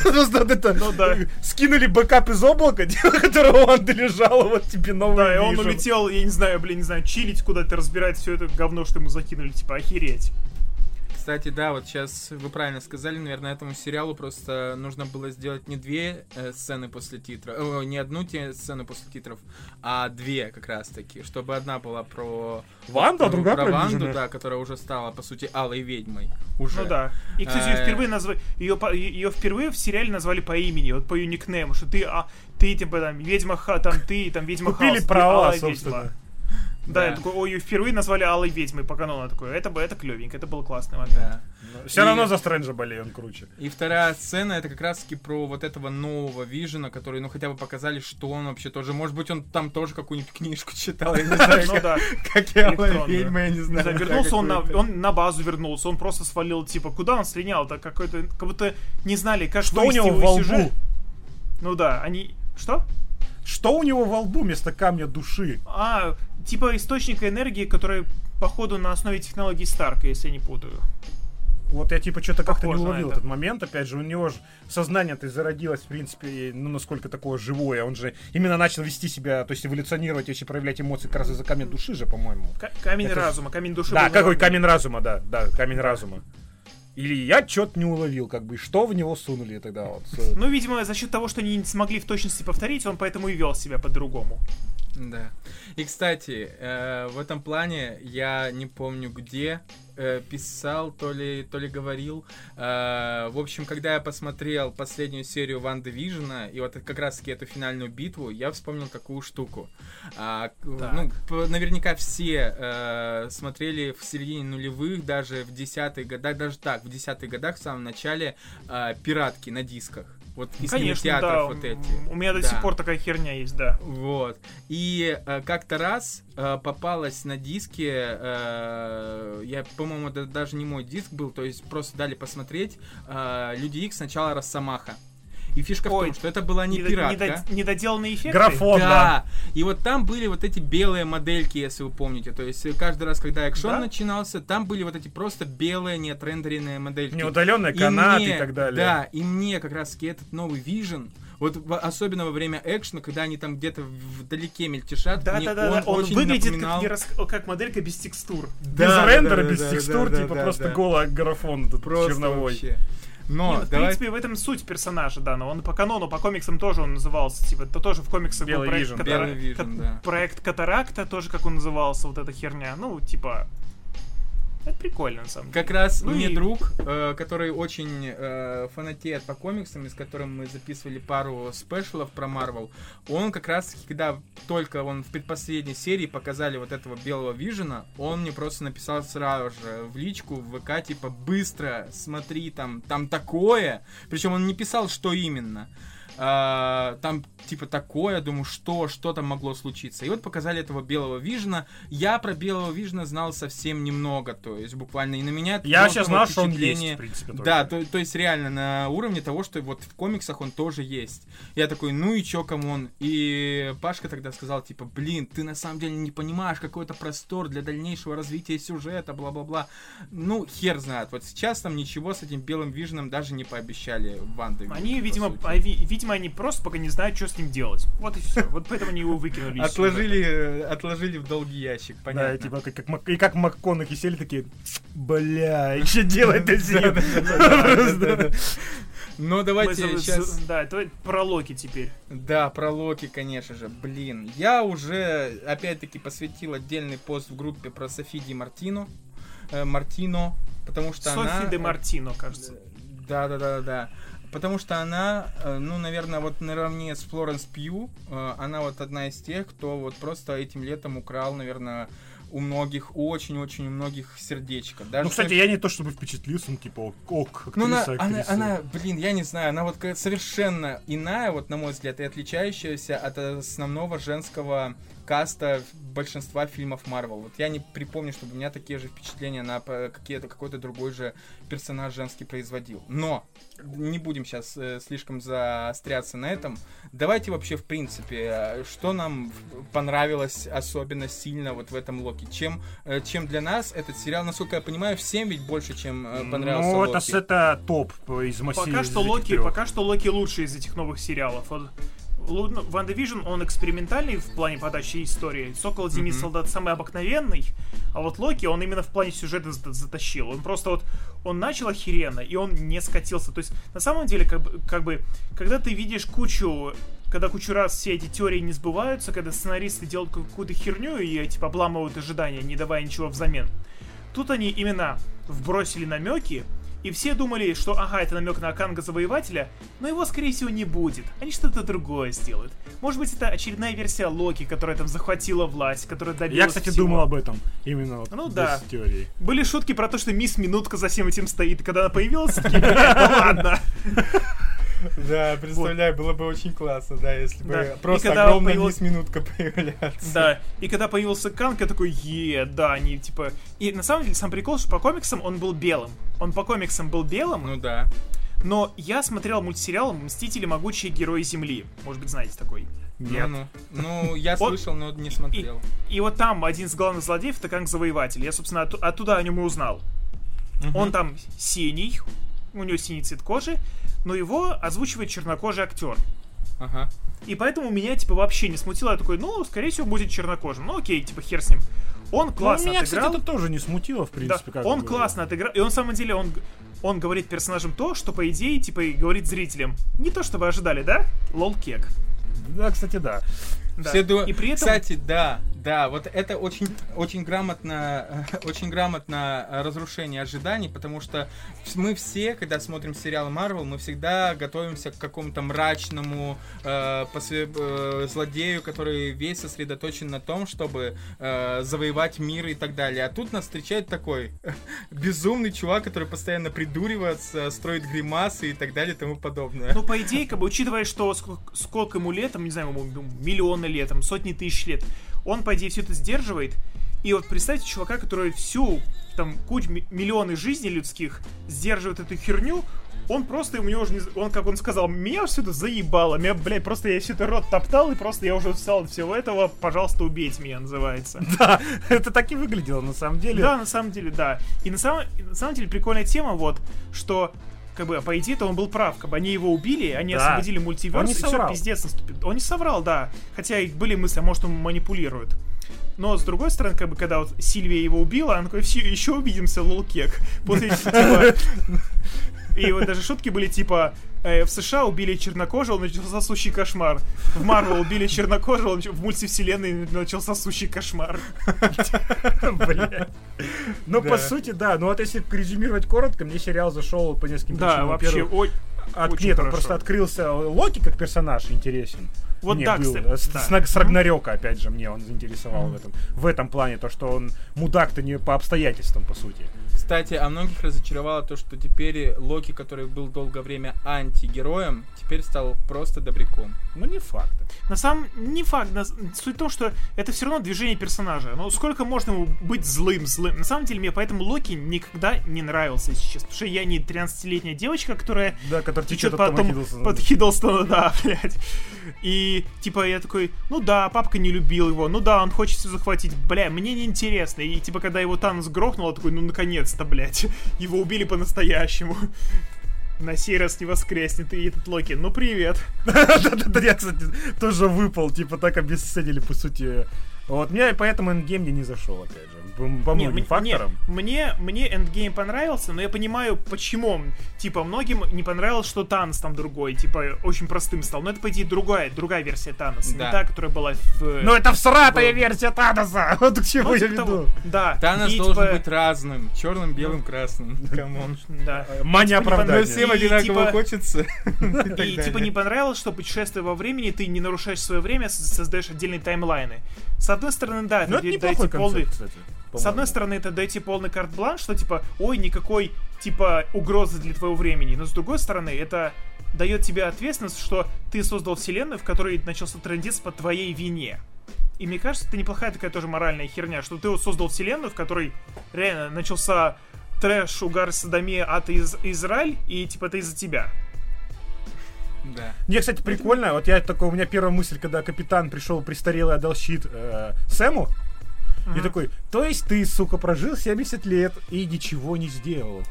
Скинули бэкап из облака, которого он долежал, вот тебе новый Вижен. Да, и он улетел, я не знаю, блин, чилить куда-то, разбирать все это говно, что ему закинули, типа, охереть. Кстати, да, вот сейчас вы правильно сказали, наверное, этому сериалу просто нужно было сделать не две сцены после титров, не одну сцену после титров, а две как раз-таки, чтобы одна была про Ванду, а другая про Ванду, да, которая уже стала, по сути, алой ведьмой. Уже. Ну да. И, кстати, ее впервые в сериале назвали по имени, вот по ее никнейму, что ты типа, там, ведьма, там, ты, там, ведьма Хаус. Купили права, собственно. Ведьма. Да, я такой, ее впервые назвали Алой Ведьмой по канону, такой, это клёвенько, это был классный момент. Да. Все равно за Стрэнджа болею, он круче. И вторая сцена, это как раз-таки про вот этого нового Вижена, который, хотя бы показали, что он вообще тоже, может быть, он там тоже какую-нибудь книжку читал, я не знаю, как и Алая Ведьма, я не знаю. Вернулся он на базу, он просто свалил, типа, куда он слинял, это какой-то, как будто не знали, как что у него во лбу. Ну да, они... Что? Что у него во лбу вместо камня души? А, типа источника энергии, который, походу, на основе технологии Старка, если я не путаю. Вот я, типа, что-то как-то не уловил этот момент. Опять же, у него же сознание-то зародилось, в принципе, насколько такое живое. Он же именно начал вести себя, то есть эволюционировать, вообще проявлять эмоции как раз из-за камня души же, по-моему. Камень разума, камень души. Да, какой камень разума, да, камень разума. Или я что-то не уловил, как бы, что в него сунули тогда вот. Ну, видимо, за счет того, что они не смогли в точности повторить, он поэтому и вел себя по-другому. Да. И, кстати, в этом плане я не помню где писал, то ли говорил. В общем, когда я посмотрел последнюю серию ВандаВижна и вот как раз-таки эту финальную битву, я вспомнил такую штуку. Наверняка все смотрели в середине нулевых, даже в 10-х годах, в 10-х годах в самом начале пиратки на дисках. Вот из кинотеатров вот эти. У меня до сих пор такая херня есть, да. Вот. И как-то раз попалась на диске, по-моему, это даже не мой диск был, то есть просто дали посмотреть Люди Икс сначала Росомаха. И фишка в том, что это была не пиратка. Недоделанные эффекты. Графон, да. И вот там были вот эти белые модельки, если вы помните. То есть каждый раз, когда экшон начинался, там были вот эти просто белые, не отрендеренные модельки. Неудаленные канаты и так далее. Да, и мне как раз-таки этот новый Вижен, Вот особенно во время экшена, когда они там где-то вдалеке мельтешат. Да-да-да, он выглядит напоминал... как моделька без текстур. Да, без рендера, без текстур, типа просто голый графон этот черновой. Но, нет, давай... В принципе, в этом суть персонажа, да, но он по канону, по комиксам тоже он назывался, типа, это тоже в комиксах был проект, проект Катаракта, тоже как он назывался, вот эта херня, ну, типа, это прикольно, на самом деле. Как раз мне друг, который очень фанатеет по комиксам, и с которым мы записывали пару спешалов про Marvel, он как раз, когда только он в предпоследней серии показали вот этого белого Вижена, он мне просто написал сразу же в личку, в ВК, типа, быстро, смотри, там такое. Причем он не писал, что именно. Там типа такое, думаю, что там могло случиться. И вот показали этого белого Вижна. Я про белого Вижна знал совсем немного, то есть буквально и на меня. Я сейчас знал, что он есть, в принципе. Тоже. Да, то есть реально на уровне того, что вот в комиксах он тоже есть. Я такой, ну и чё, камон. И Пашка тогда сказал, типа, блин, ты на самом деле не понимаешь, какой-то простор для дальнейшего развития сюжета, бла-бла-бла. Ну, хер знает. Вот сейчас там ничего с этим белым Вижном даже не пообещали в Ванде. Они, видимо, они просто пока не знают, что с ним делать. Вот и все. Вот поэтому они его выкинули. Отложили в долгий ящик, понятно. Да, типа, и как МакКонахи сели такие, бля, и что делать-то с ним? Но давайте сейчас... Да, это про Локи теперь. Да, про Локи, конечно же. Блин, я уже, опять-таки, посвятил отдельный пост в группе про Софи де Мартино, потому что она... Софи де Мартино, кажется. Да. Потому что она, ну, наверное, вот наравне с Флоренс Пью, она вот одна из тех, кто вот просто этим летом украл, наверное, у многих, очень-очень у многих сердечко. Даже, ну, кстати, я не то чтобы впечатлился, ну, типа, актриса. Она, блин, я не знаю, она вот совершенно иная, вот, на мой взгляд, и отличающаяся от основного женского каста большинства фильмов Marvel. Вот я не припомню, чтобы у меня такие же впечатления на какой-то другой же персонаж женский производил. Но не будем сейчас слишком заостряться на этом. Давайте вообще, в принципе, что нам понравилось особенно сильно вот в этом Локи. Чем для нас этот сериал, насколько я понимаю, всем ведь больше, чем понравился Локи. Ну, это топ из массива. Пока что Локи лучший из этих новых сериалов. ВандаВижн, он экспериментальный в плане подачи истории. Сокол, Зимний солдат самый обыкновенный. А вот Локи, он именно в плане сюжета затащил. Он просто вот, он начал охеренно, и он не скатился. То есть, на самом деле, как бы когда ты видишь кучу раз все эти теории не сбываются, когда сценаристы делают какую-то херню и, типа, обламывают ожидания, не давая ничего взамен. Тут они именно вбросили намеки, и все думали, что, ага, это намек на Канга-завоевателя, но его, скорее всего, не будет. Они что-то другое сделают. Может быть, это очередная версия Локи, которая там захватила власть, которая добилась. Я, кстати, думал об этом. Именно вот без теории. Были шутки про то, что мисс Минутка за всем этим стоит, и когда она появилась, такие, ладно. Да, представляю, было бы очень классно, да, если бы просто огромная мисс Минутка появляться. Да, и когда появился Канг, я такой, да, они типа... И на самом деле сам прикол, что по комиксам он был белым. Он по комиксам был белым. Ну да. Но я смотрел мультсериал «Мстители. Могучие герои Земли». Может быть, знаете такой? Нет. Ну, я слышал, но не смотрел. И вот там один из главных злодеев — это Канг-завоеватель. Я, собственно, оттуда о нем и узнал. Он там синий, у него синий цвет кожи, но его озвучивает чернокожий актер. Ага. И поэтому меня, типа, вообще не смутило. Я такой, ну, скорее всего, будет чернокожим. Ну, окей, типа, хер с ним. Он классно отыграл. Меня, кстати, это тоже не смутило, в принципе. Да, он классно отыграл. И он, на самом деле, он говорит персонажам то, что, по идее, типа, и говорит зрителям. Не то, что вы ожидали, да? Лол-кек. Да, кстати, да. Да. И при этом... Кстати, да, вот это очень грамотно разрушение ожиданий, потому что мы все, когда смотрим сериал Marvel, мы всегда готовимся к какому-то мрачному злодею, который весь сосредоточен на том, чтобы завоевать мир и так далее. А тут нас встречает такой безумный чувак, который постоянно придуривается, строит гримасы и так далее и тому подобное. Ну, по идее, как бы, учитывая, что сколько ему лет, там, не знаю, ему миллионы лет, там, сотни тысяч лет, он, по идее, все это сдерживает. И вот представьте чувака, который всю, там, кучу, миллионы жизней людских сдерживает эту херню. Он просто, у него уже, он, как он сказал, меня все это заебало. Меня, блядь, просто я все это рот топтал, и просто я уже устал от всего этого. Пожалуйста, убейте меня, называется. Да, это так и выглядело, на самом деле. Да, на самом деле, да. И на самом деле прикольная тема, вот, что как бы, по идее-то он был прав, как бы они его убили, они освободили мультиверс, и все, пиздец наступил. Он не соврал, да. Хотя и были мысли, а может, он манипулирует. Но, с другой стороны, как бы, когда вот Сильвия его убила, она такой, еще увидимся, лолкек. После, типа... И вот даже шутки были, типа, в США убили чернокожего, начался сущий кошмар. В Marvel убили чернокожего, в мультивселенной начался сущий кошмар. Блядь. Ну, по сути, да. Ну, вот если резюмировать коротко, мне сериал зашел по нескольким причинам. Да, вообще, ой, нет, он просто открылся. Локи как персонаж интересен. Вот так, кстати. С Рагнарёка, опять же, мне он заинтересовал в этом. В этом плане, то, что он мудак-то не по обстоятельствам, по сути. Кстати, а многих разочаровало то, что теперь Локи, который был долгое время антигероем, теперь стал просто добряком. Ну, не факт. На самом... Не факт. Суть в том, что это все равно движение персонажа. Но сколько можно ему быть злым? На самом деле, мне поэтому Локи никогда не нравился, если честно. Потому что я не 13-летняя девочка, которая... Да, которая течет под Хиддлстона, да, блядь. И, типа, я такой, ну да, папка не любил его, ну да, он хочет все захватить, бля, мне неинтересно. И, типа, когда его Танос грохнул, я такой, ну, наконец-то, блядь, его убили по-настоящему. На сей раз не воскреснет, и этот Локи, ну, привет. Да-да-да, я, кстати, тоже выпал, типа, так обесценили, по сути. Вот, мне поэтому Эндгейм мне не зашел, опять же, по многим факторам. Мне Эндгейм понравился, но я понимаю, почему. Типа, многим не понравилось, что Танос там другой, типа, очень простым стал. Но это, по идее, другая версия Таноса, да. Не та, которая была в... Ну, это всратая версия Таноса, вот к чему я веду. Да. Танос должен быть разным, черным, белым, красным. Камон. Да. Мания оправдания. Но всем одинаково хочется. И, типа, не понравилось, что путешествие во времени, ты не нарушаешь свое время, создаешь отдельные таймлайны. С одной стороны, да, это дайте полный... С одной стороны, это дайте полный карт-бланш, что, типа, ой, никакой, типа, угрозы для твоего времени. Но с другой стороны, это дает тебе ответственность, что ты создал вселенную, в которой начался трындец по твоей вине. И мне кажется, это неплохая такая тоже моральная херня, что ты вот создал вселенную, в которой реально начался трэш, угар, садомия, ад и Израиль, и, типа, это из-за тебя. Да. Мне, кстати, прикольно, вот я такой, у меня первая мысль, когда капитан пришел престарелый, отдал щит Сэму, и такой, то есть ты, сука, прожил 70 лет и ничего не сделал.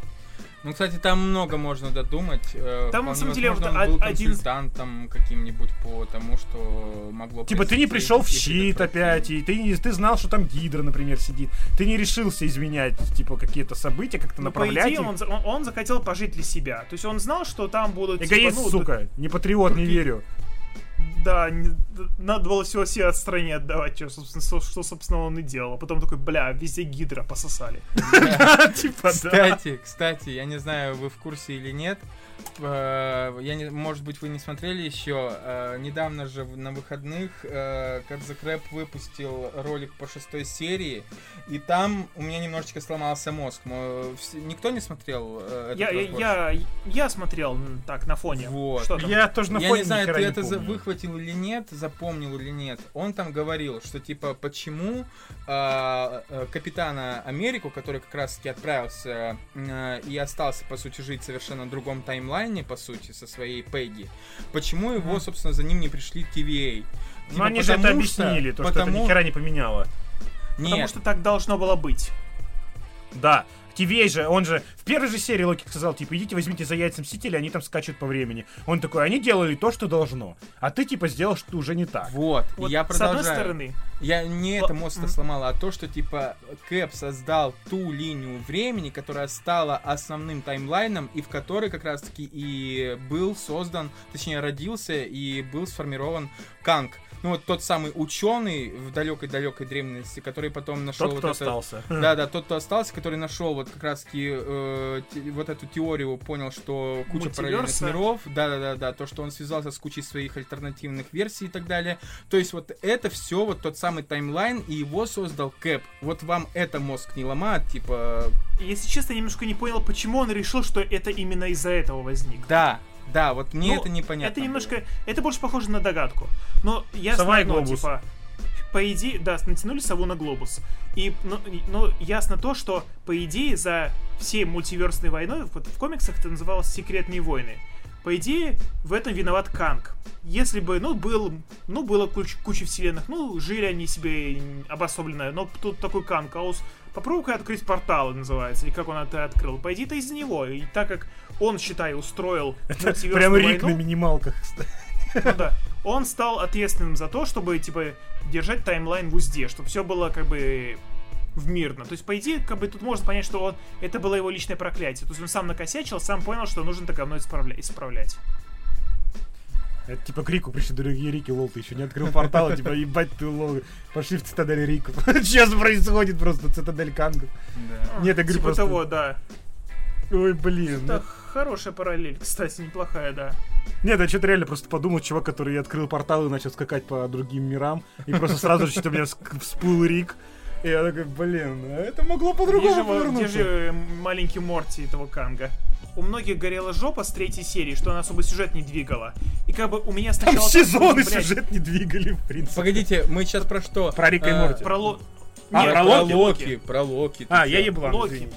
Ну, кстати, там много можно додумать. Там, на самом деле, он был консультантом каким-нибудь по тому, что могло... Типа, ты не пришел в щит опять, и ты знал, что там Гидра, например, сидит. Ты не решился изменять, типа, какие-то события, как-то направлять. Ну, по идее, он захотел пожить для себя. То есть он знал, что там будут... Эгоист, типа, ну, сука, не патриот, не верю. Да, надо было всего себе от стране отдавать, что, собственно, он и делал. А потом такой, бля, везде Гидра пососали. Кстати, я не знаю, вы в курсе или нет. Может быть, вы не смотрели еще. Недавно же на выходных Кадзе Крэп выпустил ролик по 6 серии. И там у меня немножечко сломался мозг. Никто не смотрел этот разбор? Я смотрел так, на фоне. Я тоже на фоне. Я не знаю, ты это выхватил или нет, запомнил или нет, он там говорил, что типа почему Капитана Америку, который как раз таки отправился и остался по сути жить в совершенно другом таймлайне по сути со своей Пегги, почему его собственно за ним не пришли TVA. Типа, но они же это объяснили, то, потому... что это ни хера не поменяло. Нет. Потому что так должно было быть. Да. TVA же, он же в первой же серии Локи сказал, типа, идите возьмите за яйца Мстители, они там скачут по времени. Он такой, они делали то, что должно, а ты, типа, сделал, что уже не так. Вот я продолжаю. С одной стороны... Я не это мост-то сломала, а то, что, типа, Кэп создал ту линию времени, которая стала основным таймлайном, и в которой как раз-таки и был создан, точнее, родился и был сформирован Канг. Ну, вот тот самый ученый в далекой-далекой древности, который потом нашел... Тот, кто остался. Да-да, тот, кто остался, который нашел вот как раз-таки вот эту теорию, понял, что куча параллельных миров, да-да-да, то, что он связался с кучей своих альтернативных версий и так далее. То есть вот это все, вот тот самый таймлайн, и его создал Кэп. Вот вам это мозг не ломает, типа... Если честно, я немножко не понял, почему он решил, что это именно из-за этого возникло. Да, вот мне это непонятно. Это немножко... Было. Это больше похоже на догадку. Но я знаю, типа... По идее... Да, натянули сову на глобус. И, но ясно то, что, по идее, за всей мультиверсной войной, вот в комиксах это называлось «Секретные войны», по идее, в этом виноват Канг. Если бы, было куча вселенных, жили они себе обособленно, но тут такой Канг, а Попробуй-ка открыть портал, называется, или как он это открыл. Пойди ты из него. И так как он, считай, устроил мультиверсную войну... Прям Рик на минималках. Ну да. Он стал ответственным за то, чтобы, типа, держать таймлайн в узде, чтобы все было, как бы, вмирно. То есть, по идее, как бы, тут можно понять, что он... это было его личное проклятие. То есть, он сам накосячил, сам понял, что нужно это говно исправлять. Это типа к Рику пришли другие Рики, лол, ты еще не открыл портал, типа, ебать ты, лол, пошли в цитадель Риков. Сейчас происходит просто цитадель Кангов. Нет, я говорю просто... Типа того, да. Ой, блин. Это хорошая параллель, кстати, неплохая, да. Нет, я что-то реально просто подумал, чувак, который открыл портал и начал скакать по другим мирам, и просто сразу же что-то у меня всплыл Рик. И я такой, блин, это могло по-другому повернуться. Где же маленький Морти этого Канга? У многих горела жопа с третьей серии, что она особо сюжет не двигала. И как бы у меня сначала... Там сезоны сюжет не двигали, в принципе. Погодите, мы сейчас про что? Про Рика и Морти. Про Локи. А, я еблан, извините.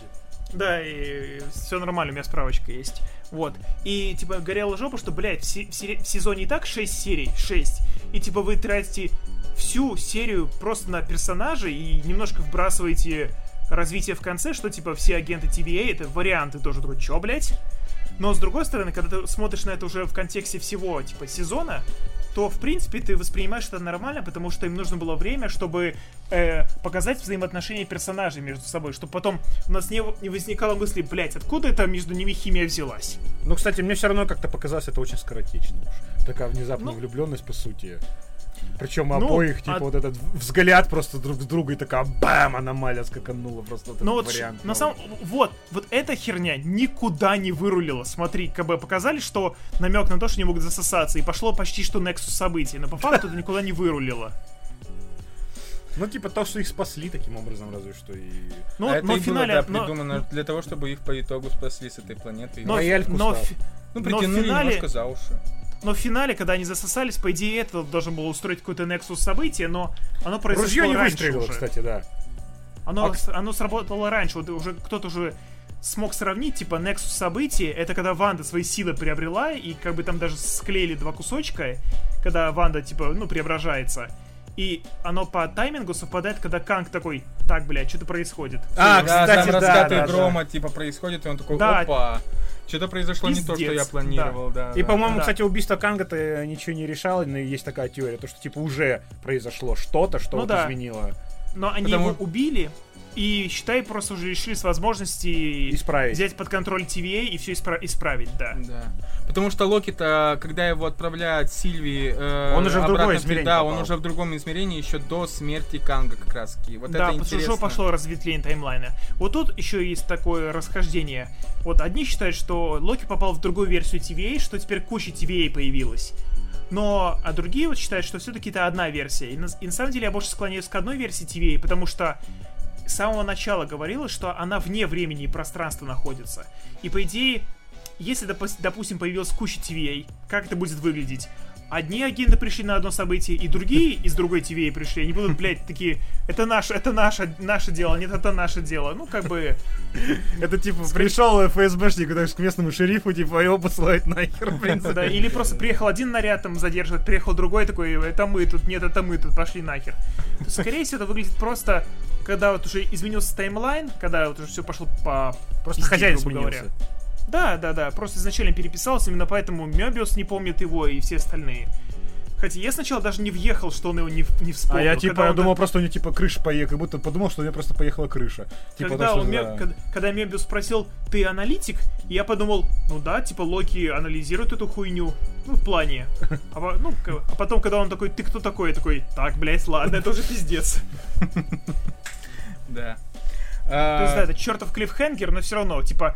Да, и все нормально, у меня справочка есть. Вот. И, типа, горела жопа, что, блядь, в сезоне и так 6 серий, 6. И, типа, вы тратите всю серию просто на персонажей и немножко вбрасываете развитие в конце, что, типа, все агенты TVA, это варианты тоже. Такой, чё, блядь? Но, с другой стороны, когда ты смотришь на это уже в контексте всего, типа, сезона, то, в принципе, ты воспринимаешь это нормально, потому что им нужно было время, чтобы показать взаимоотношения персонажей между собой, чтобы потом у нас не возникало мысли, блять, откуда это между ними химия взялась. Ну, кстати, мне все равно как-то показалось это очень скоротечно уж. Такая внезапная влюбленность, по сути. Причем обоих, типа, вот этот взгляд просто друг с друга, и такая, бам, аномалия скаканула просто вот этот вариант. На самом... Вот эта херня никуда не вырулила. Смотри, КБ показали, что намек на то, что не могут засосаться, и пошло почти что Nexus событий, но по факту это никуда не вырулило. Ну, типа, то, что их спасли таким образом, разве что и... Ну, а это и было, да, придумано для того, чтобы их по итогу спасли с этой планеты. Ну, притянули немножко за уши. Но в финале, когда они засосались, по идее, это должен был устроить какой-то Nexus событие, но оно произошло раньше. Ружье не выстрелило, кстати, да. Оно сработало раньше. Вот уже кто-то уже смог сравнить, типа, Nexus событие, это когда Ванда свои силы приобрела, и как бы там даже склеили два кусочка, когда Ванда, типа, ну, преображается. И оно по таймингу совпадает, когда Канг такой, так, блядь, что-то происходит. А, кстати, да, раскаты грома, типа, происходит, и он такой, опа. Что-то произошло не то, что я планировал, да. И, по-моему, кстати, убийство Канга-то ничего не решало, но есть такая теория, то, что, типа, уже произошло что-то, что вот изменило. Но они его убили, и, считай, просто уже решили с возможности взять под контроль TVA и все исправить, да. Да. Потому что Локи-то, когда его отправляют Сильви... он уже в другое измерение попал. Он уже в другом измерении еще до смерти Канга как раз-таки. Вот да, это интересно. Да, потому что пошло разветвление таймлайна. Вот тут еще есть такое расхождение. Вот одни считают, что Локи попал в другую версию TVA, что теперь куча TVA появилась. Но, а другие вот считают, что все-таки это одна версия. И на самом деле я больше склоняюсь к одной версии TVA, потому что... с самого начала говорилось, что она вне времени и пространства находится. И по идее, если, допустим, появилась куча TVA, как это будет выглядеть? Одни агенты пришли на одно событие, и другие из другой TVA пришли. Они будут, блядь, такие, это наше дело, нет, это наше дело. Ну, как бы... Это, типа, пришел ФСБшник к местному шерифу, типа, его посылают нахер, в принципе. Да, или просто приехал один наряд, там, задерживает, приехал другой, такой, это мы тут, нет, это мы тут, пошли нахер. Скорее всего, это выглядит просто... Когда вот уже изменился таймлайн, когда вот уже все пошло по... Просто хозяин изменился. Да, просто изначально переписался, именно поэтому Мёбиус не помнит его и все остальные. Хотя я сначала даже не въехал, что он его не вспомнил. А я типа думал, просто у него типа крыша поехала, как будто подумал, что у него просто поехала крыша. Типа, когда Мёбиус спросил, ты аналитик? Я подумал, ну да, типа Локи анализирует эту хуйню. Ну, в плане. А потом, когда он такой, ты кто такой? Я такой, так, блядь, ладно, это уже пиздец. Да. То есть, да, это чертов клиффхенгер, но все равно, типа,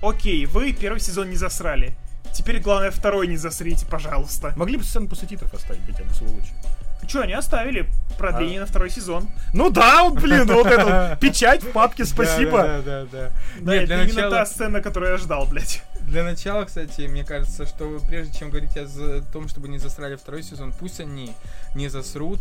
окей, вы первый сезон не засрали. Теперь, главное, второй не засрите, пожалуйста. Могли бы сцену после титров оставить, хотя бы сволочи. Че, они оставили продление на второй сезон. Ну да, блин, вот это печать в папке, спасибо. Да. Нет, это именно та сцена, которую я ждал, блядь. Для начала, кстати, мне кажется, что прежде чем говорить о том, чтобы не засрали второй сезон, пусть они не засрут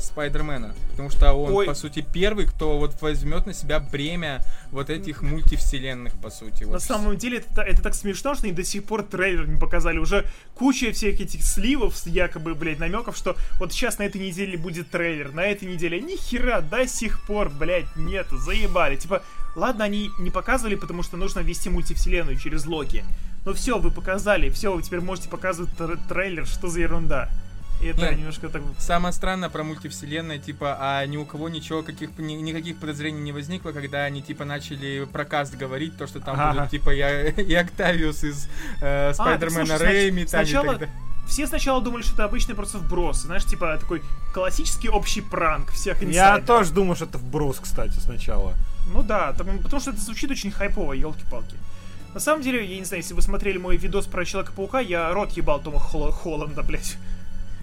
Спайдермена, потому что он, по сути, первый, кто вот возьмет на себя бремя вот этих мультивселенных, по сути. Вот. На самом деле, это так смешно, что они до сих пор трейлер не показали. Уже куча всех этих сливов, якобы, блядь, намеков, что вот сейчас на этой неделе будет трейлер, на этой неделе. Ни хера, до сих пор, блядь, нет, заебали. Типа, ладно, они не показывали, потому что нужно ввести мультивселенную через Локи. Но все, вы показали, все, вы теперь можете показывать трейлер, что за ерунда. И это немножко так... Самое странное про мультивселенную, типа, а ни у кого ничего, никаких подозрений не возникло, когда они, типа, начали про каст говорить, то, что там будут, типа, и Октавиус из Спайдермена Рэйми, Таня и так далее. Все сначала думали, что это обычный просто вброс. Знаешь, типа, такой классический общий пранк всех инсайдеров. Я тоже думал, что это вброс, кстати, сначала. Ну да, потому что это звучит очень хайпово, елки-палки. На самом деле, я не знаю, если вы смотрели мой видос про Человека-паука, я рот ебал Тома Холланда, блять.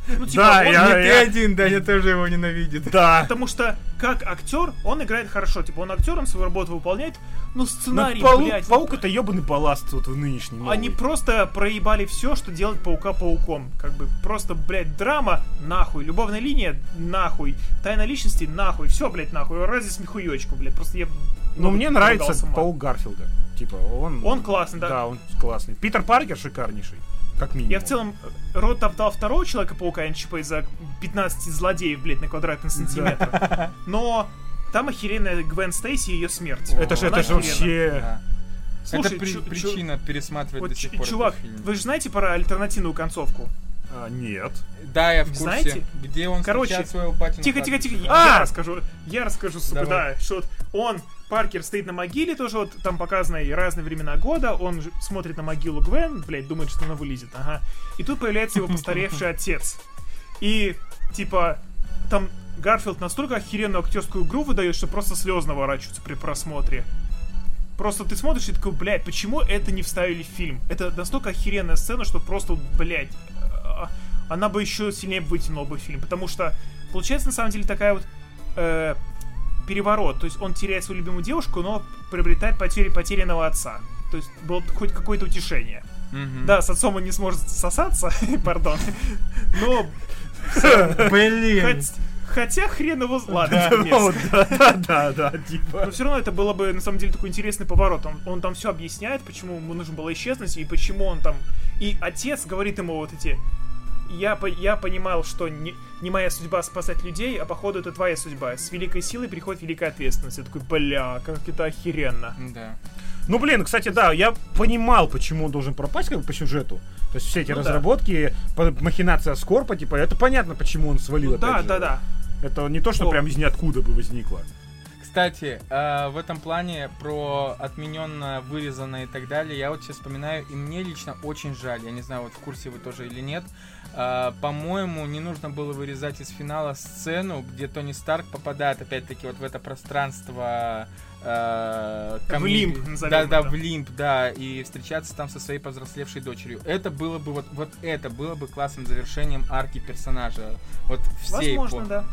Ну, типа, да, Даня тоже его ненавидит. Да. Потому что, как актер, он играет хорошо. Типа, он актер, он свою работу выполняет, но сценарий, блядь... Паук — это ебаный балласт вот в нынешнем новый. Они просто проебали все, что делает Паука пауком. Как бы просто, блядь, драма нахуй, любовная линия нахуй, тайна личности нахуй, все, блядь, нахуй. Разве смехуёчку, блядь, просто я... Но мне нравится Паук Гарфилда. Типа, он классный, да? Да, он классный. Питер Паркер шикарнейший. Как минимум. Я в целом рот обдал второго Человека-паука НЧП из-за 15 злодеев, блядь, на квадратный сантиметр. Да. Но там охеренная Гвен Стейси и ее смерть. Это же вообще... Да. Слушай, это причина пересматривать вот до сих пор. Чувак, вы же знаете про альтернативную концовку? Нет. Да, я в курсе. Знаете? Где он встречает своего батина? Тихо. Я расскажу, сука, да. Что он... Паркер стоит на могиле, тоже вот там показаны и разные времена года, он смотрит на могилу Гвен, блядь, думает, что она вылезет, и тут появляется его постаревший отец. И, типа, там Гарфилд настолько охеренную актерскую игру выдает, что просто слезы наворачиваются при просмотре. Просто ты смотришь и такой, блядь, почему это не вставили в фильм? Это настолько охеренная сцена, что просто, блядь, она бы еще сильнее вытянула бы фильм, потому что получается, на самом деле, такая вот... переворот, то есть он теряет свою любимую девушку, но приобретает потерянного отца. То есть было хоть какое-то утешение. Mm-hmm. Да, с отцом он не сможет сосаться, пардон, но... Блин! Хотя хрен его... Ладно, да, типа... Но все равно это было бы, на самом деле, такой интересный поворот. Он там все объясняет, почему ему нужно было исчезнуть, и почему он там... И отец говорит ему вот эти... Я понимал, что не моя судьба спасать людей, а походу это твоя судьба. С великой силой приходит великая ответственность. Я такой, бля, как это охеренно. Да. Ну, блин, кстати, да, я понимал, почему он должен пропасть, как бы, по сюжету. То есть все эти разработки, махинация Скорпа, типа, это понятно, почему он свалил. Да. Это не то, что прям из ниоткуда бы возникло. Кстати, в этом плане про отмененно, вырезанное и так далее, я вот сейчас вспоминаю, и мне лично очень жаль, я не знаю, вот в курсе вы тоже или нет, по-моему, не нужно было вырезать из финала сцену, где Тони Старк попадает опять-таки вот в это пространство... в лимб, в лимб, да, и встречаться там со своей повзрослевшей дочерью. Это было бы, вот это было бы классным завершением арки персонажа. Вот всей. Возможно, да.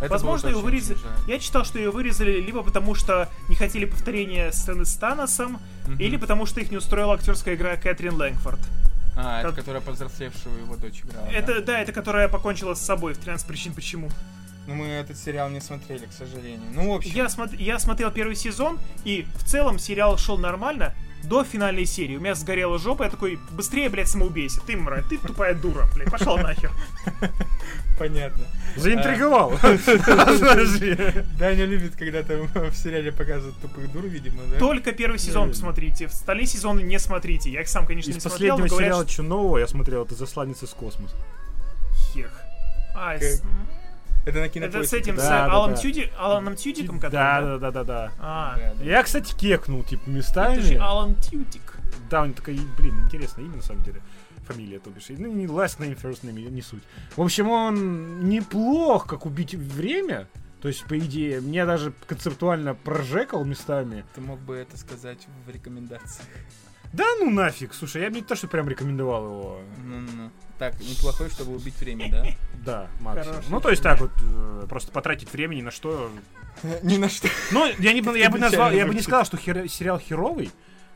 Это возможно, ее вырезали. Я читал, что ее вырезали либо потому, что не хотели повторения сцены с Таносом, или потому, что их не устроила актерская игра Кэтрин Лэнгфорд. Это которая повзрослевшую его дочь играла. Это которая покончила с собой в 13 причин почему. Ну, мы этот сериал не смотрели, к сожалению. Ну, в общем. Я смотрел первый сезон, и в целом сериал шел нормально до финальной серии. У меня сгорела жопа, я такой, быстрее, блядь, самоубейся. Ты, мразь, ты тупая дура, блядь, пошел нахер. Понятно. Заинтриговал. Даня любит, когда там в сериале показывают тупых дур, видимо, да? Только первый сезон посмотрите. Остальные сезоны не смотрите. Я их сам, конечно, не смотрел. Из последнего сериала «Чё нового» я смотрел, это «Засланец из космоса». Хех. Это на Кинопоиске. Это с этим, с Аланом Тьюдиком, который... Да. Я, кстати, кекнул, типа, местами. Это же Алан Тьюдик. Да, он такой, блин, интересное имя, на самом деле. Фамилия, то бишь. Ну, не last name, first name, не суть. В общем, он неплох, как убить время. То есть, по идее, меня даже концептуально прожекал местами. Ты мог бы это сказать в рекомендациях. Да ну нафиг, слушай, я бы не то, что прям рекомендовал его. Ну. Так, неплохой, чтобы убить время, да? Да, максимум. Хороший. Ну, то есть так вот, просто потратить время ни на что. Ни на что. Ну, я бы не сказал, что сериал херовый,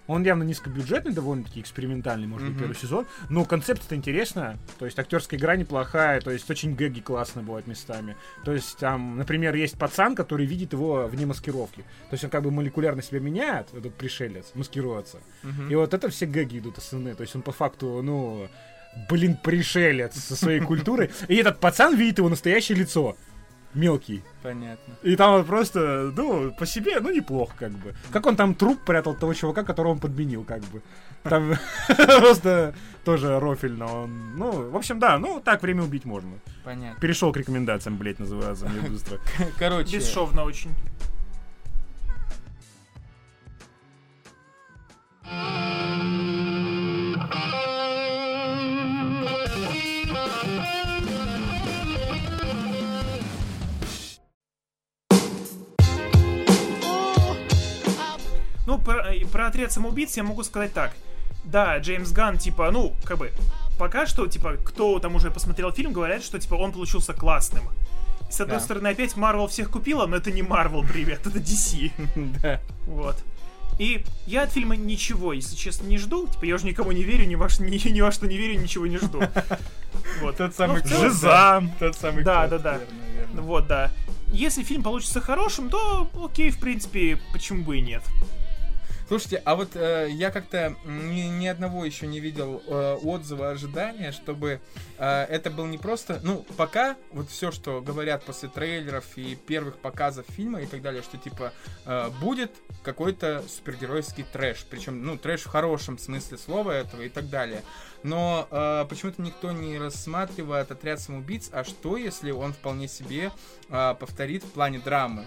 Он явно низкобюджетный, довольно-таки экспериментальный, может быть, первый сезон. Но концепция-то интересная. То есть актерская игра неплохая, то есть очень гэги классно бывает местами. То есть там, например, есть пацан, который видит его вне маскировки. То есть он как бы молекулярно себя меняет, этот пришелец, маскируется. И вот это все гэги идут основные. То есть он по факту, ну, блин, пришелец со своей культурой. И этот пацан видит его настоящее лицо. Мелкий. Понятно. И там он просто, ну, по себе, ну, неплохо, как бы. Как он там труп прятал того чувака, которого он подменил, как бы. Там просто тоже рофельно он. Ну, в общем, да, ну, так время убить можно. Понятно. Перешел к рекомендациям, блять, называется, мне быстро. Короче. Бесшовно очень. Ну, про «Отряд самоубийц» я могу сказать так. Да, Джеймс Ганн, типа, ну, как бы, пока что, типа, кто там уже посмотрел фильм, говорят, что, типа, он получился классным. С одной стороны, опять Marvel всех купила, но это не Marvel, привет, это DC. Да. Вот. И я от фильма ничего, если честно, не жду. Типа, я уже никому не верю, ни во что не верю, ничего не жду. Вот. Тот самый Жизам. Тот самый Да, да, да. Вот, да. Если фильм получится хорошим, то окей, в принципе, почему бы и нет. Слушайте, а вот я как-то ни одного еще не видел отзыва, ожидания, чтобы это был не просто... Ну, пока вот все, что говорят после трейлеров и первых показов фильма и так далее, что типа будет какой-то супергеройский трэш. Причем, ну, трэш в хорошем смысле слова этого и так далее. Но почему-то никто не рассматривает «Отряд самоубийц», а что, если он вполне себе повторит в плане драмы,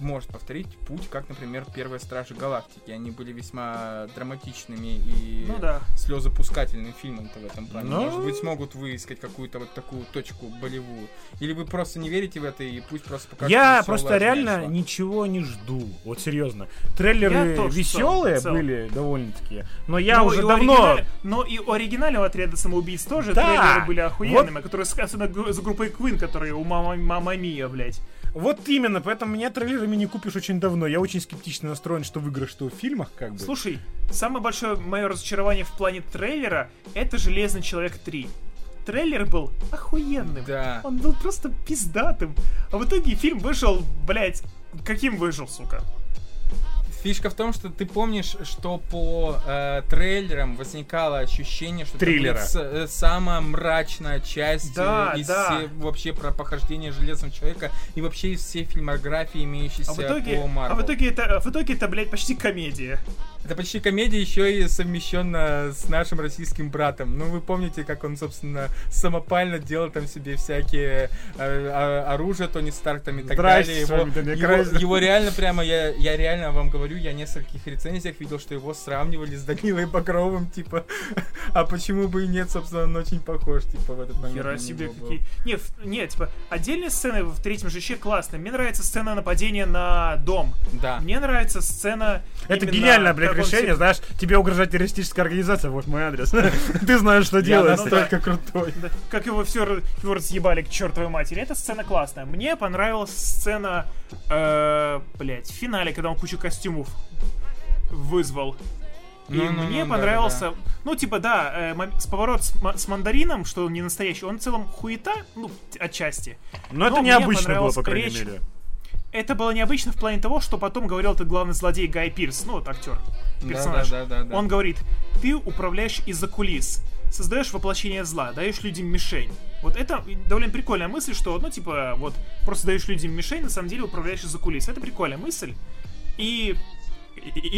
может повторить путь, как, например, «Первые стражи галактики». Они были весьма драматичными и слезопускательными фильмами-то в этом плане. Но... Может быть, смогут выискать какую-то вот такую точку болевую. Или вы просто не верите в это и пусть просто покажут... Я просто реально ничего не жду. Вот серьезно. Трейлеры веселые были довольно-таки, но я уже давно... Но и оригинального «Отряда самоубийц» тоже трейлеры были охуенными, вот. Которые связаны с группой Queen, которые у Мама Мия, блять. Вот именно, поэтому меня трейлерами не купишь очень давно. Я очень скептично настроен, что в играх, что в фильмах, как бы. Слушай, самое большое мое разочарование в плане трейлера — это «Железный человек 3». Трейлер был охуенным. Да. Он был просто пиздатым. А в итоге фильм вышел, блять, каким вышел, сука. Фишка в том, что ты помнишь, что по трейлерам возникало ощущение, что это самая мрачная часть из вообще про похождение Железного Человека и вообще из всей фильмографии, имеющейся по Марвел. А в итоге это, блядь, почти комедия. Это почти комедия, еще и совмещена с нашим российским братом. Ну, вы помните, как он, собственно, самопально делал там себе всякие оружие Тони Старк там и так далее. Его реально прямо, я реально вам говорю, я в нескольких рецензиях видел, что его сравнивали с Данилой Багровым, типа, а почему бы и нет, собственно, он очень похож, типа, в этот момент. Хера себе какие... Нет, типа, отдельные сцены в третьем жище классные. Мне нравится сцена нападения на дом. Да. Мне нравится сцена... Это гениально, блядь, решение, знаешь, тебе угрожает террористическая организация, вот мой адрес. Ты знаешь, что делаешь. Я настолько крутой. Как его все разъебали к чертовой матери. Эта сцена классная. Мне понравилась сцена, блядь, в финале, когда он кучу костюмов вызвал. И мне понравился... Ну, типа, да, поворот с Мандарином, что он не настоящий. Он в целом хуета, ну, отчасти. Но это необычно было, по крайней мере. Это было необычно в плане того, что потом говорил этот главный злодей Гай Пирс, ну, вот актер, персонаж. Да. Он говорит: ты управляешь из-за кулис, создаешь воплощение зла, даешь людям мишень. Вот это довольно прикольная мысль, что, ну, типа, вот, просто даешь людям мишень, на самом деле управляешь из-за кулис. Это прикольная мысль. И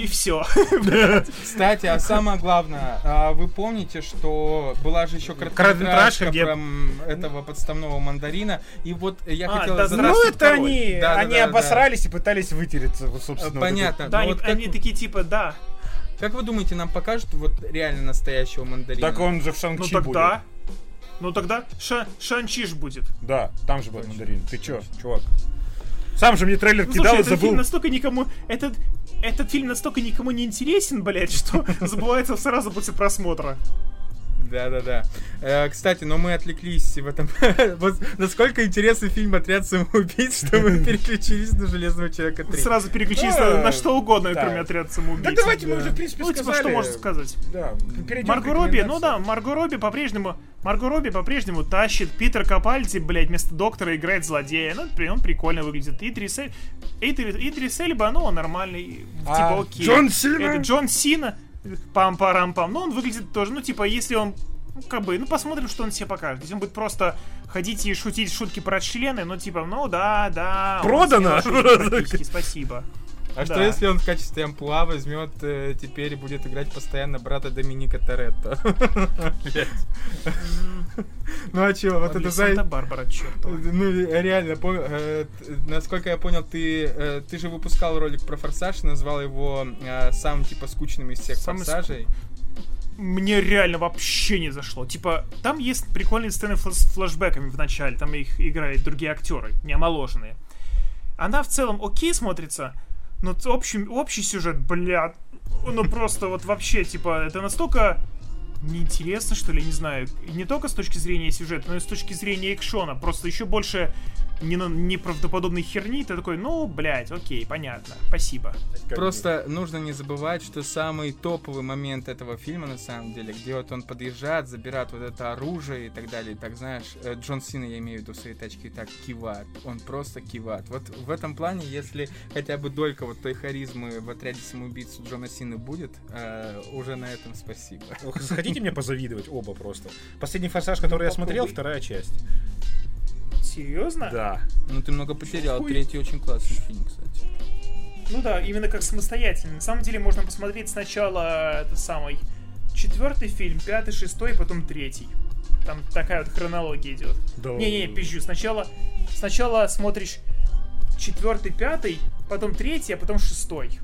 все. Кстати, а самое главное, вы помните, что была же еще короткометражка про этого подставного Мандарина, и вот я хотел задать... Ну это они обосрались и пытались вытереться, собственно. Понятно. Да, они такие типа, да. Как вы думаете, нам покажут вот реально настоящего Мандарина? Так он же в Шан-Чи будет. Ну тогда Шан-Чи ж будет. Да, там же будет Мандарин. Ты че, чувак? Сам же мне трейлер кидал и забыл. Фильм настолько никому... Этот фильм настолько никому не интересен, блять, что забывается сразу после просмотра. Да-да-да. Кстати, но мы отвлеклись в этом... Вот насколько интересный фильм «Отряд самоубийц», что мы переключились на «Железного человека 3». Сразу переключились на что угодно, кроме «Отряд самоубийц». Да давайте мы уже, в принципе, сказали. Ну, типа, что можно сказать? Марго Робби, ну да, Марго Робби по-прежнему тащит. Питер Капальди, блядь, вместо доктора играет злодея. Ну, он прикольно выглядит. Идрис Эльба, ну, он нормальный. Типа, окей. Джон Сина. Это Джон Сина. Пам-парам-пам. Но он выглядит тоже, ну, типа, если он, ну, как бы, ну, посмотрим, что он себе покажет. Если он будет просто ходить и шутить шутки про члены, ну, типа, ну, да. Продано! Спасибо. А да. Что если он в качестве амплуа возьмет теперь и будет играть постоянно брата Доминика Торетто? Ну а чего? Вот это Санта-Барбара, чертова. Ну реально, насколько я понял, ты же выпускал ролик про «Форсаж», назвал его самым типа скучным из всех «Форсажей». Мне реально вообще не зашло. Типа, там есть прикольные сцены с флешбэками в начале, там их играют другие актеры, не омоложенные. Она в целом окей смотрится. Ну, общий сюжет, блядь, ну просто вот вообще, типа, это настолько неинтересно, что ли, не знаю. И не только с точки зрения сюжета, но и с точки зрения экшона. Просто еще больше неправдоподобной херни. Ты такой, ну, блядь, окей, понятно, спасибо. Просто нужно не забывать, что самый топовый момент этого фильма, на самом деле, где вот он подъезжает, забирает вот это оружие и так далее. Так, знаешь, Джон Сина, я имею в виду, в своей тачке и так кивает. Он просто кивает. Вот в этом плане, если хотя бы долька вот той харизмы в «Отряде самоубийц» Джона Сины будет, уже на этом спасибо. Хотите мне позавидовать оба просто? Последний «Форсаж», который я смотрел, 2-я часть. Серьезно? Да. Ну ты много потерял. Хуй. 3-й очень классный фильм, кстати. Ну да, именно как самостоятельный. На самом деле можно посмотреть сначала это самый 4-й фильм, 5-й, 6-й, потом 3-й. Там такая вот хронология идет. Да. Не, пизжу. Сначала смотришь 4-й, 5-й, потом 3-й, а потом 6-й.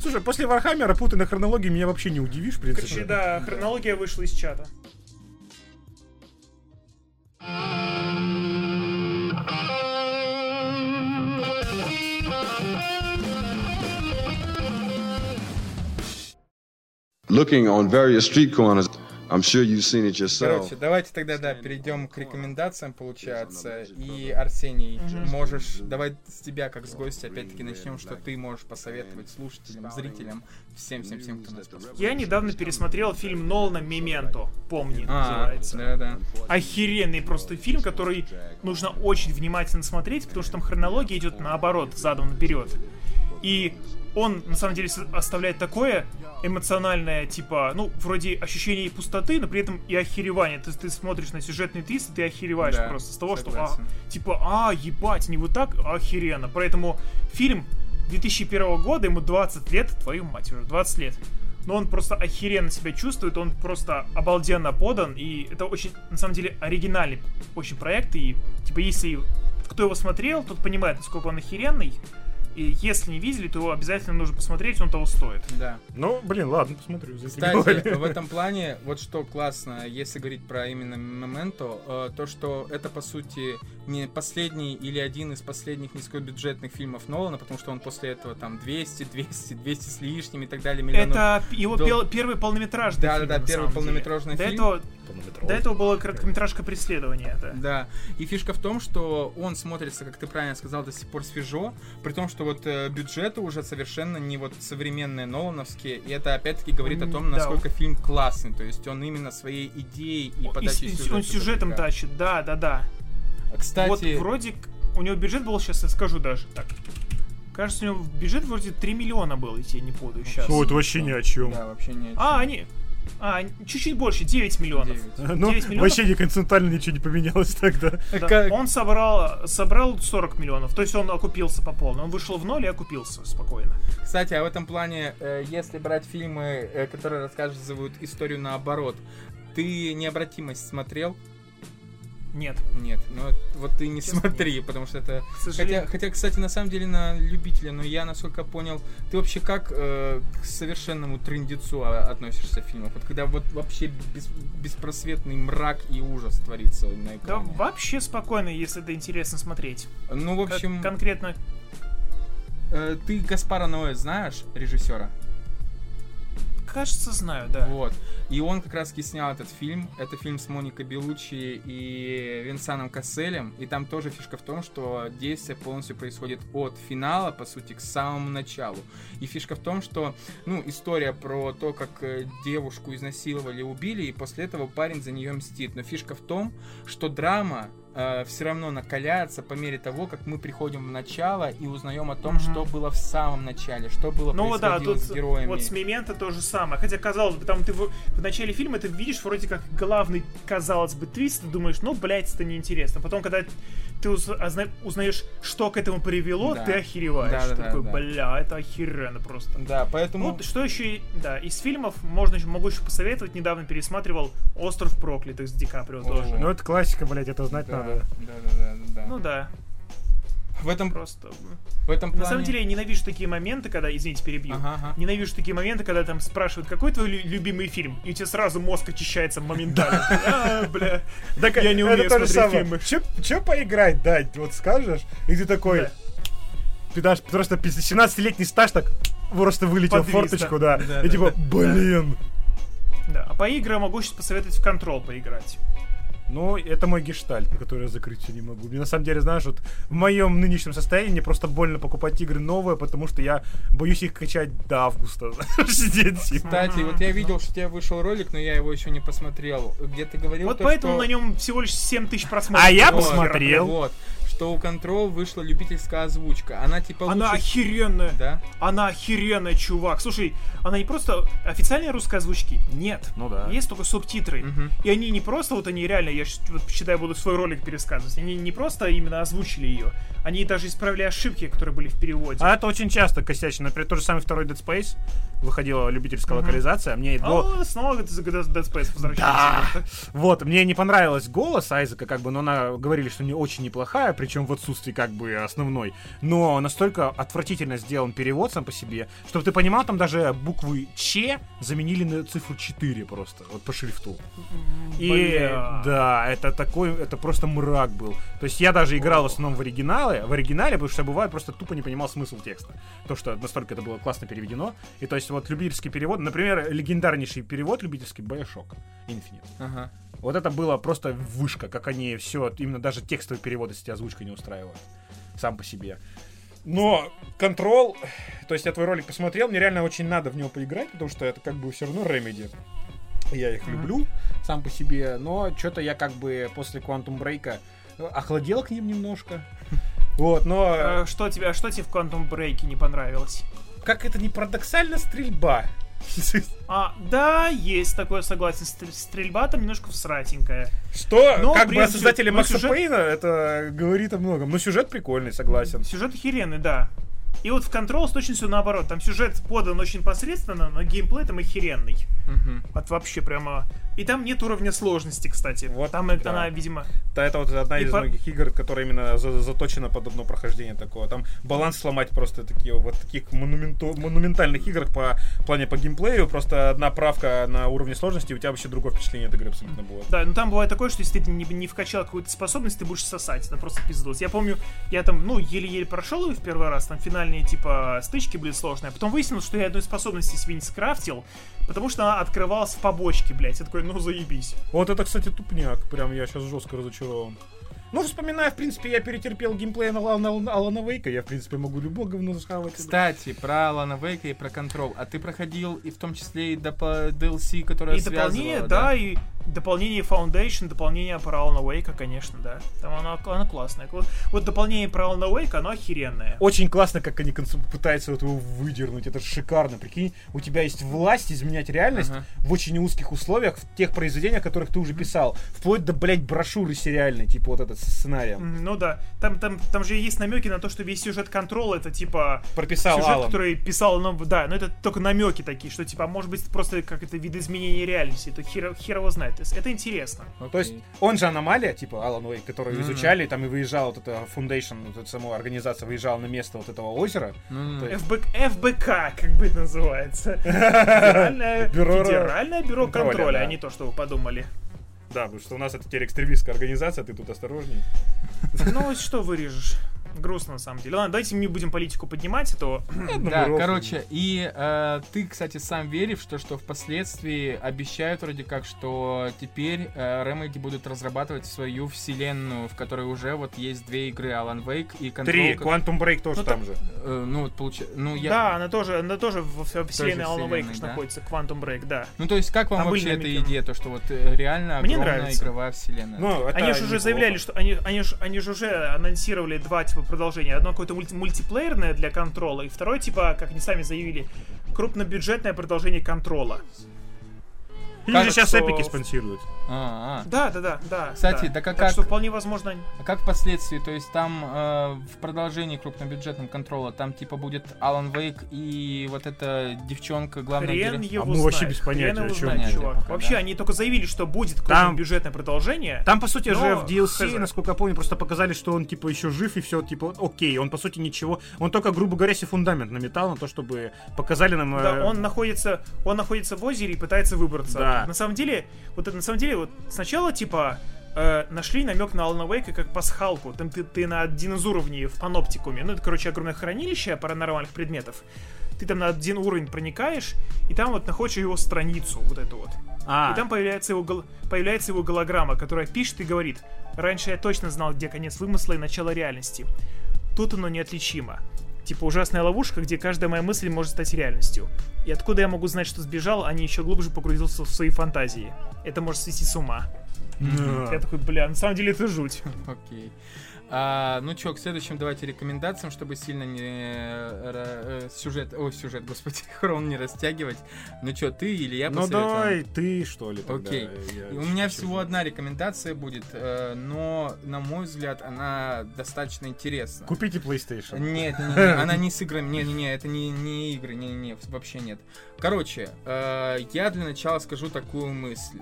Слушай, после Вархаммера путаной хронологии меня вообще не удивишь, в принципе. Короче, да, хронология вышла из чата. Looking on various street corners, I'm sure you've seen it yourself. Короче, давайте тогда, да, перейдем к рекомендациям, получается. И, Арсений, можешь, давай с тебя, как с гостя, опять-таки начнем, что ты можешь посоветовать слушателям, зрителям, всем, кто нас послушает. Я недавно пересмотрел фильм Нолана «Мементо», помни, называется. Да. Охеренный просто фильм, который нужно очень внимательно смотреть, потому что там хронология идет наоборот, задом наперед. И он, на самом деле, оставляет такое эмоциональное, типа, ну, вроде ощущение пустоты, но при этом и охеревание. То есть ты смотришь на сюжетный твист, и ты охереваешь, да, просто с того, согласен. Что, типа, ебать, не вот так, охеренно. Поэтому фильм 2001 года, ему 20 лет, твою мать уже, 20 лет. Но он просто охеренно себя чувствует, он просто обалденно подан, и это очень, на самом деле, оригинальный очень проект, и, типа, если кто его смотрел, тот понимает, насколько он охеренный. И если не видели, то его обязательно нужно посмотреть, он того стоит. Да. Ну, блин, ладно, посмотрю. Кстати, в этом плане, вот что классно, если говорить про именно «Мементо», то, что это, по сути, не последний или один из последних низкобюджетных фильмов Нолана, потому что он после этого там 200 с лишним и так далее миллионов. Это его первый полнометражный фильм. Да, первый полнометражный фильм. До этого была короткометражка «Преследование». Да. И фишка в том, что он смотрится, как ты правильно сказал, до сих пор свежо, при том, что вот бюджеты уже совершенно не вот современные нолановские, и это опять-таки говорит о том, насколько фильм классный, то есть он именно своей идеей и подачей сюжета. Он сюжетом тащит, да. Кстати... Вот вроде у него бюджет был, сейчас я скажу даже, так... Кажется, у него бюджет вроде 3 миллиона был, если я не путаю сейчас. Ну, это вообще ни о чем. Да, вообще ни о чем. Чуть-чуть больше, 9 миллионов. 9 миллионов. Вообще не концептуально ничего не поменялось тогда. Да, он собрал 40 миллионов, то есть он окупился по полной. Он вышел в ноль и окупился спокойно. Кстати, а в этом плане, если брать фильмы, которые рассказывают историю наоборот, ты «Необратимость» смотрел? Нет, ну вот ты не честно смотри, нет. Потому что это... Хотя, кстати, на самом деле на любителя, но я, насколько понял, ты вообще как к совершенному трындецу относишься в фильмах? Вот когда вот вообще беспросветный мрак и ужас творится на экране. Да вообще спокойно, если это интересно смотреть. Ну, в общем... Конкретно... Ты Гаспара Ноэ знаешь, режиссера? кажется, знаю, да. Вот. И он как раз-таки снял этот фильм. Это фильм с Моникой Беллуччи и Венсаном Касселем. И там тоже фишка в том, что действие полностью происходит от финала, по сути, к самому началу. И фишка в том, что, ну, история про то, как девушку изнасиловали, убили, и после этого парень за нее мстит. Но фишка в том, что драма все равно накаляться по мере того, как мы приходим в начало и узнаем о том, что было в самом начале, что было происходило с героями. Вот с момента то же самое. Хотя, казалось бы, там ты в начале фильма ты видишь вроде как главный, казалось бы, твист, ты думаешь, ну, блядь, это неинтересно. Потом, когда ты узнаешь, что к этому привело, да. Ты охереваешь. Да, да, ты такой, бля, это охеренно просто. Да, поэтому... Вот что еще, да, из фильмов могу еще посоветовать, недавно пересматривал «Остров проклятых» с Ди Каприо тоже. Ну, это классика, блядь, это знать надо. Да. Ну да. В этом просто. В этом плане... На самом деле я ненавижу такие моменты, когда, извините, перебью. Ненавижу такие моменты, когда там спрашивают, какой твой любимый фильм, и у тебя сразу мозг очищается моментально. Бля. Я не умею смотреть фильмы. Че поиграть, да, вот скажешь, и ты такой. Ты даже просто 17-летний стаж так просто вылетел в форточку, да. И типа, блин. Да, а по играм могу сейчас посоветовать в Control поиграть. Ну, это мой гештальт, на который я закрыть все не могу. Мне на самом деле, знаешь, вот в моем нынешнем состоянии мне просто больно покупать игры новые, потому что я боюсь их качать до августа. Кстати, вот я видел, что у тебя вышел ролик, но я его еще не посмотрел. Где ты говорил, вот поэтому на нем всего лишь 7000 просмотров. А я посмотрел, что у Control вышла любительская озвучка. Она типа лучше... Она охеренная. Да? Она охеренная, чувак. Слушай, она не просто... Официальной русской озвучки нет. Ну да. Есть только субтитры. И они не просто... Вот они реально, я считаю, буду свой ролик пересказывать. Они не просто именно озвучили ее. Они даже исправили ошибки, которые были в переводе. А это очень часто косячно. Например, тот же самый второй Dead Space. Выходила любительская локализация. Мне снова Dead Space возвращается. Да. Вот. Мне не понравилась голос Айзека, как бы, но она говорили, что не очень неплохая, причем в отсутствии как бы основной. Но настолько отвратительно сделан перевод сам по себе, чтобы ты понимал, там даже буквы Ч заменили на цифру 4 просто, вот по шрифту. И да, это такой, это просто мрак был. То есть я даже играл в основном в оригинале, потому что бывает просто тупо не понимал смысл текста. То, что настолько это было классно переведено. И то есть вот любительский перевод, например, легендарнейший перевод любительский Bioshock Infinite. Ага. Вот это было просто вышка, как они все, именно даже текстовые переводы с тебя озвучка не устраивает сам по себе. Но Control, то есть я твой ролик посмотрел, мне реально очень надо в него поиграть, потому что это как бы все равно Remedy. Я их люблю сам по себе, но что-то я как бы после Quantum Break'а охладел к ним немножко. Вот, но... Что тебе в Quantum Break'е не понравилось? Как это не парадоксально, стрельба. Да, есть такое, согласен. Стрельба там немножко всратенькая. Что? Но как бы о создателе Макса Пейна это говорит о многом. Но сюжет прикольный, согласен. Сюжет охеренный, да. И вот в Control точно все наоборот. Там сюжет подан очень посредственно, но геймплей там охеренный. Вот вообще прямо... И там нет уровня сложности, кстати. Вот там да. Это она, видимо... Да, это вот одна из многих игр, которая именно заточена под одно прохождение такого. Там баланс сломать просто такие вот таких монументальных игр по плане по геймплею. Просто одна правка на уровне сложности, и у тебя вообще другое впечатление от игры абсолютно было. Да, но там бывает такое, что если ты не вкачал какую-то способность, ты будешь сосать. Это просто пиздос. Я помню, я там, еле-еле прошел ее в первый раз, там финальный типа стычки были сложные. Потом выяснилось, что я одной способности себе не скрафтил, потому что она открывалась в побочке, блять. Я такой, заебись. Вот это, кстати, тупняк. Прям я сейчас жестко разочарован. Вспоминая, в принципе, я перетерпел геймплей на Алана Вейка. Я, в принципе, могу любого говно захавать. Кстати, про Алана Вейка и про Control. А ты проходил и в том числе и DLC, которое связывало? И дополнение Foundation, дополнение про Алана Вейка, конечно, да. Там оно классное. Вот дополнение про Алана Вейка, оно охеренное. Очень классно, как они пытаются вот его выдернуть. Это шикарно. Прикинь, у тебя есть власть изменять реальность в очень узких условиях, в тех произведениях, которых ты уже писал. Вплоть до, блядь, брошюры сериальной, типа вот этот сценарием. Ну да. Там же есть намеки на то, что весь сюжет Control это типа прописал сюжет, Алан, который писал, но это только намеки такие, что типа может быть просто как-то видоизменение реальности. Это хер его знает. Это интересно. То есть он же аномалия, типа Алан Уэйк, которую изучали, там и выезжал вот эта Foundation, вот эта самая организация выезжала на место вот этого озера. ФБК, как бы это называется. Федеральное бюро контроля, а не то, что вы подумали. Да, потому что у нас это теперь экстремистская организация, ты тут осторожней. Что вырежешь? Грустно, на самом деле. Ладно, давайте не будем политику поднимать, а то... Да, короче, и ты, кстати, сам веришь, что впоследствии обещают вроде как, что теперь ремейки будут разрабатывать свою вселенную, в которой уже вот есть две игры Alan Wake и Control. Три, Quantum Break тоже там же. Ну, вот получается... Да, она тоже во вселенной Alan Wake находится, Quantum Break, да. Ну, то есть, как вам вообще эта идея, то, что вот реально огромная игровая вселенная? Они же уже заявляли, что... Они же уже анонсировали два типа продолжения. Одно какое-то мультиплеерное для контрола, и второе, типа, как они сами заявили, крупнобюджетное продолжение контрола. Или же сейчас эпики спонсируют. Да. Кстати, да как... Так что вполне возможно... А как впоследствии? То есть там в продолжении крупнобюджетного контрола там типа будет Алан Вейк и вот эта девчонка главная... Хрен его знает. Мы вообще без понятия, о чем это. Вообще, они только заявили, что будет крупнобюджетное продолжение. Там, по сути, же в DLC, насколько я помню, просто показали, что он типа еще жив и все, типа, окей. Он, по сути, ничего... Он только, грубо говоря, себе фундамент наметал на то, чтобы показали нам... Да, он находится в озере и пытается выбраться. Да. На самом деле, сначала, типа, нашли намек на Алана Уэйка как пасхалку. Там ты на один из уровней в паноптикуме. Ну, это, короче, огромное хранилище паранормальных предметов. Ты там на один уровень проникаешь, и там вот находишь его страницу, вот эту вот. И там появляется его голограмма, которая пишет и говорит: «Раньше я точно знал, где конец вымысла и начало реальности. Тут оно неотличимо. Типа ужасная ловушка, где каждая моя мысль может стать реальностью. И откуда я могу знать, что сбежал, а не еще глубже погрузился в свои фантазии? Это может свести с ума». Yeah. Я такой, бля, на самом деле это жуть. Окей. Ну чё, к следующим давайте рекомендациям, чтобы сильно не хрон не растягивать. Ну чё, ты или я посоветую? Ну давай ты, что ли, тогда. Окей. У меня всего одна рекомендация будет, но, на мой взгляд, она достаточно интересна. Купите PlayStation. Нет, она не с играми, это не игры, вообще нет. Короче, я для начала скажу такую мысль.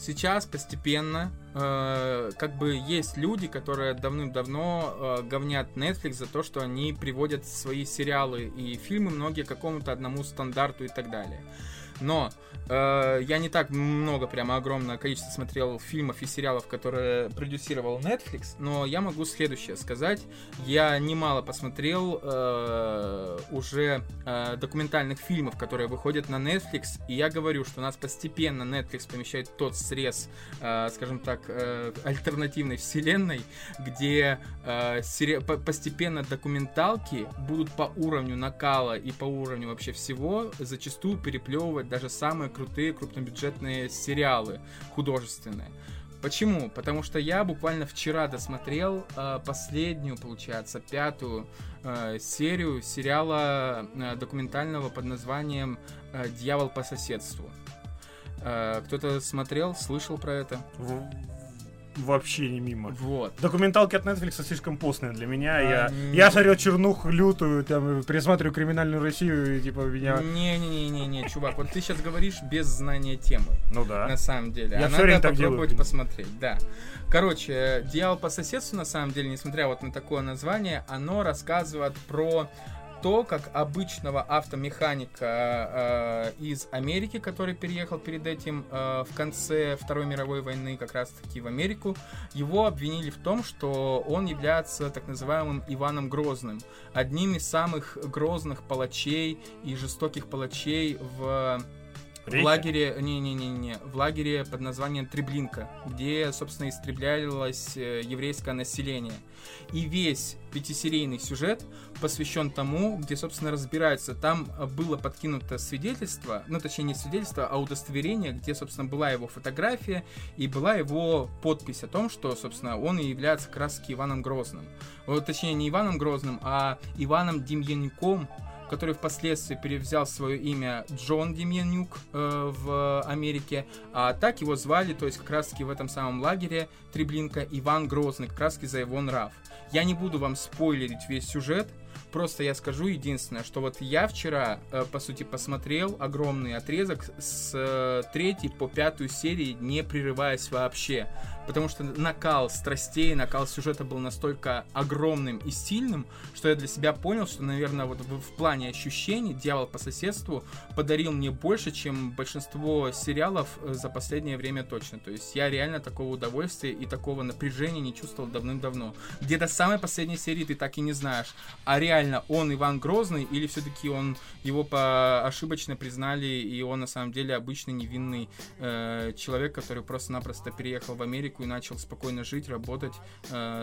Сейчас постепенно есть люди, которые давным-давно говнят Netflix за то, что они приводят свои сериалы и фильмы многие к какому-то одному стандарту и так далее. Но я не так много, прямо огромное количество смотрел фильмов и сериалов, которые продюсировал Netflix, но я могу следующее сказать. Я немало посмотрел уже документальных фильмов, которые выходят на Netflix, и я говорю, что нас постепенно Netflix помещает тот срез, скажем так, альтернативной вселенной, где постепенно документалки будут по уровню накала и по уровню вообще всего зачастую переплевывать даже самые крутые крупнобюджетные сериалы художественные. Почему? Потому что я буквально вчера досмотрел последнюю, получается, пятую серию сериала документального под названием «Дьявол по соседству». Кто-то смотрел, слышал про это? Вообще не мимо. Вот. Документалки от Netflix слишком постные для меня. Я смотрю чернуху лютую, там, пересматриваю криминальную Россию и типа меня... Не, чувак, вот ты сейчас говоришь без знания темы. Ну да. На самом деле. Я все время так делаю. Надо попробовать посмотреть, да. Короче, «Дьявол по соседству», на самом деле, несмотря вот на такое название, оно рассказывает про... то, как обычного автомеханика из Америки, который переехал перед этим в конце Второй мировой войны как раз-таки в Америку, его обвинили в том, что он является так называемым Иваном Грозным, одним из самых грозных палачей и жестоких палачей в лагере под названием Треблинка, где, собственно, истреблялось еврейское население. И весь пятисерийный сюжет посвящен тому, где, собственно, разбираются. Там было подкинуто свидетельство, не свидетельство, а удостоверение, где, собственно, была его фотография и была его подпись о том, что, собственно, он и является как раз Иваном Грозным. Не Иваном Грозным, а Иваном Демьянюком, который впоследствии перевзял свое имя Джон Демьянюк в Америке, а так его звали, то есть как раз-таки в этом самом лагере Треблинка Иван Грозный, как раз-таки за его нрав. Я не буду вам спойлерить весь сюжет, Просто я скажу единственное, что вот я вчера, по сути, посмотрел огромный отрезок с 3 по 5 серии, не прерываясь вообще. Потому что накал страстей, накал сюжета был настолько огромным и сильным, что я для себя понял, что, наверное, вот в плане ощущений «Дьявол по соседству» подарил мне больше, чем большинство сериалов за последнее время точно. То есть я реально такого удовольствия и такого напряжения не чувствовал давным-давно. Где до самой последней серии ты так и не знаешь, а реально он Иван Грозный или все-таки он, его ошибочно признали, и он на самом деле обычный невинный человек, который просто-напросто переехал в Америку и начал спокойно жить, работать,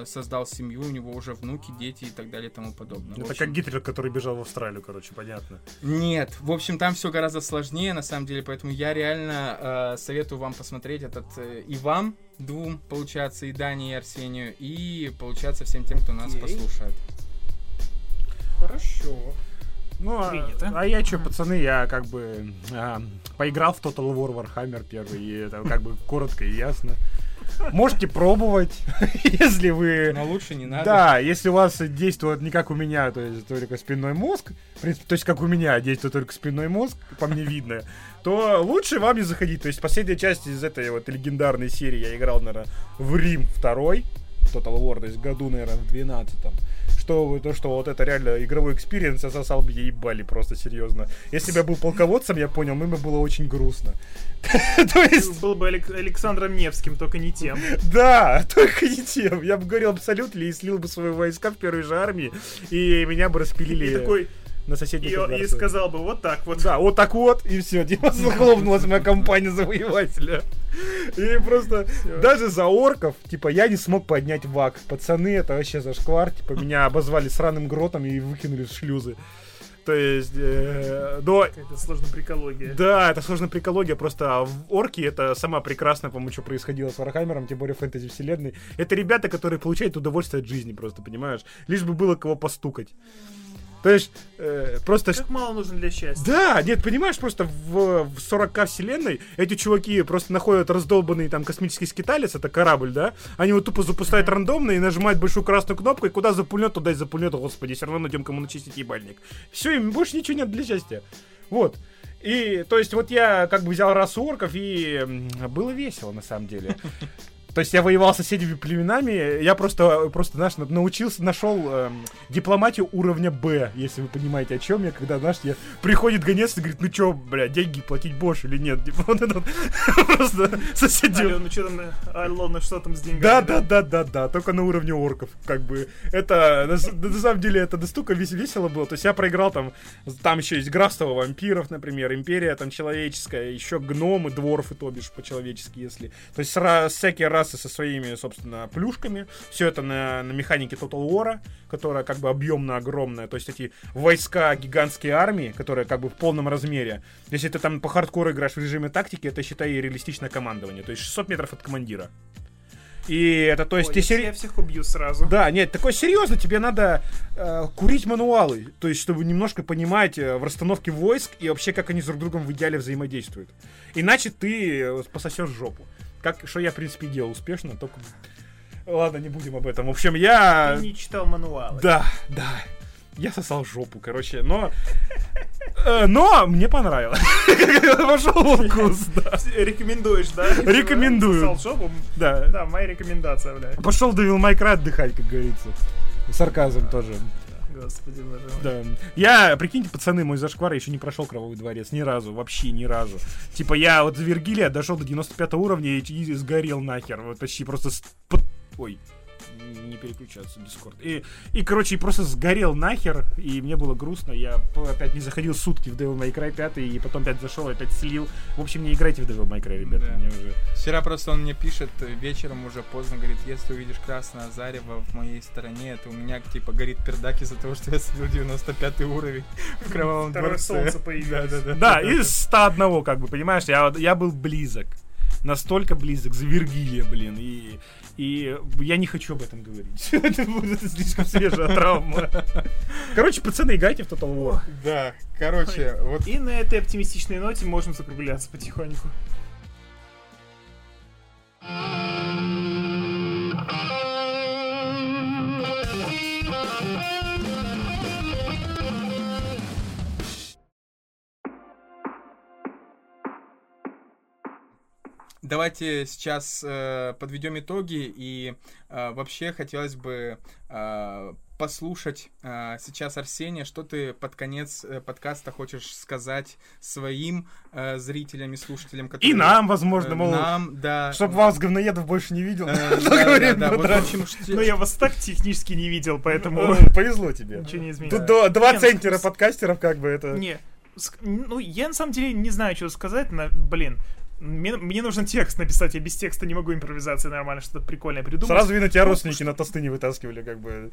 создал семью, у него уже внуки, дети и так далее и тому подобное. Это как Гитлер, который бежал в Австралию, короче, понятно. Нет, в общем, там все гораздо сложнее, на самом деле, поэтому я реально советую вам посмотреть этот и вам, двум, получается, и Дане, и Арсению, и, получается, всем тем, кто нас послушает. Хорошо. Ну, а я что, пацаны, я как бы поиграл в Total War Warhammer 1, и это как бы коротко и ясно. Можете пробовать, если вы... Но лучше не надо. Да, если у вас действует не как у меня, то есть только спинной мозг, в принципе, то есть как у меня действует только спинной мозг, по мне видно, то лучше вам не заходить. То есть последняя часть из этой вот легендарной серии я играл, наверное, в Рим 2-й, Total War, то есть году, наверное, в 12-м. Что вот это реально игровой экспириенс, я засал бы ебали, просто серьезно. Если бы я был полководцем, я понял, ему было очень грустно. То есть... Был бы Александром Невским, только не тем. Да, только не тем. Я бы говорил абсолютно и слил бы свои войска в первой же армии, и меня бы распилили... такой... на соседних государствах. И сказал бы вот так вот. Да, вот так вот, и все. Дима захлопнулась моя компания завоевателя. И просто всё. Даже за орков, типа, я не смог поднять ВАК. Пацаны, это вообще зашквар. Типа, меня обозвали сраным гротом и выкинули в шлюзы. То есть... Это сложноприкология. Да, это сложноприкология. Просто в орки это сама прекрасная, по-моему, что происходило с Вархаммером, тем более фэнтези-вселенной. Это ребята, которые получают удовольствие от жизни просто, понимаешь? Лишь бы было кого постукать. То есть, просто... Как мало нужно для счастья. Да, нет, понимаешь, просто в 40-ка вселенной эти чуваки просто находят раздолбанный там космический скиталец, это корабль, да? Они его тупо запускают рандомно и нажимают большую красную кнопку, и куда запульнет, туда и запульнет, господи, все равно найдем кому начистить ебальник. Все, им больше ничего нет для счастья. Вот. И, то есть, вот я как бы взял расу орков, и было весело, на самом деле. То есть я воевал с соседними племенами, я просто знаешь, научился, нашел дипломатию уровня Б, если вы понимаете, о чем я, когда, знаешь, приходит гонец и говорит, ну чё, бля, деньги платить больше или нет? Вот это просто соседи... Алена, что там с деньгами? Да, только на уровне орков, как бы. Это, на самом деле, это настолько весело было, то есть я проиграл там еще есть графство вампиров, например, империя там человеческая, еще гномы, дворфы, то бишь, по-человечески, если. То есть всякие разные со своими, собственно, плюшками. Все это на механике Total War, которая как бы объемно огромная. То есть эти войска, гигантские армии, которые как бы в полном размере. Если ты там по хардкору играешь в режиме тактики, это, считай, реалистичное командование. То есть 600 метров от командира. И это, то есть... я всех убью сразу. Да, нет, такое серьезно, тебе надо курить мануалы, то есть, чтобы немножко понимать в расстановке войск и вообще, как они друг с другом в идеале взаимодействуют. Иначе ты пососешь жопу. Что я, в принципе, делал успешно, только... Ладно, не будем об этом. В общем, я... Ты не читал мануалы. Да. Я сосал жопу, короче, но мне понравилось. Вошел в вкус, да. Рекомендуешь, да? Рекомендую. Сосал жопу? Да. Да, моя рекомендация, блядь. Пошел до Вилмайкра отдыхать, как говорится. Сарказм тоже. Господи, боже мой. Да. Я, прикиньте, пацаны, мой зашквар, я еще не прошел Кровавый дворец. Ни разу, вообще ни разу. Типа я вот за Вергилия дошел до 95 уровня и сгорел нахер. Вот почти просто... Ой, не переключаться, Дискорд. И, короче, просто сгорел нахер, и мне было грустно. Я опять не заходил сутки в Devil May Cry 5, и потом опять зашел, опять слил. В общем, не играйте в Devil May Cry, ребята. Да. Мне уже... Вчера просто он мне пишет, вечером уже поздно, говорит, если увидишь красное зарево в моей стороне, это у меня, типа, горит пердак из-за того, что я слил 95 уровень в Кровавом дворце. Второе солнце появилось. Да, из 101, как бы, понимаешь? Я был близок. Настолько близок, за Вергилия, блин, и я не хочу об этом говорить. Это будет слишком свежая травма. Короче, пацаны, играйте в Total War. Да, короче, вот. И на этой оптимистичной ноте можем закругляться потихоньку. Давайте сейчас подведем итоги, и вообще хотелось бы послушать сейчас Арсения, что ты под конец подкаста хочешь сказать своим зрителям и слушателям, которые... И нам, возможно, мол, нам, да, чтобы вас, говноедов, больше не видел. Но я вас так технически не видел, поэтому... Повезло тебе. Ничего не изменилось. Тут 2 центнера подкастеров, как бы это... Не, ну, я на самом деле не знаю, что сказать, блин. Мне нужен текст написать, я без текста не могу импровизации нормально что-то прикольное придумать. Сразу видно, тебя родственники на тосты не вытаскивали, как бы.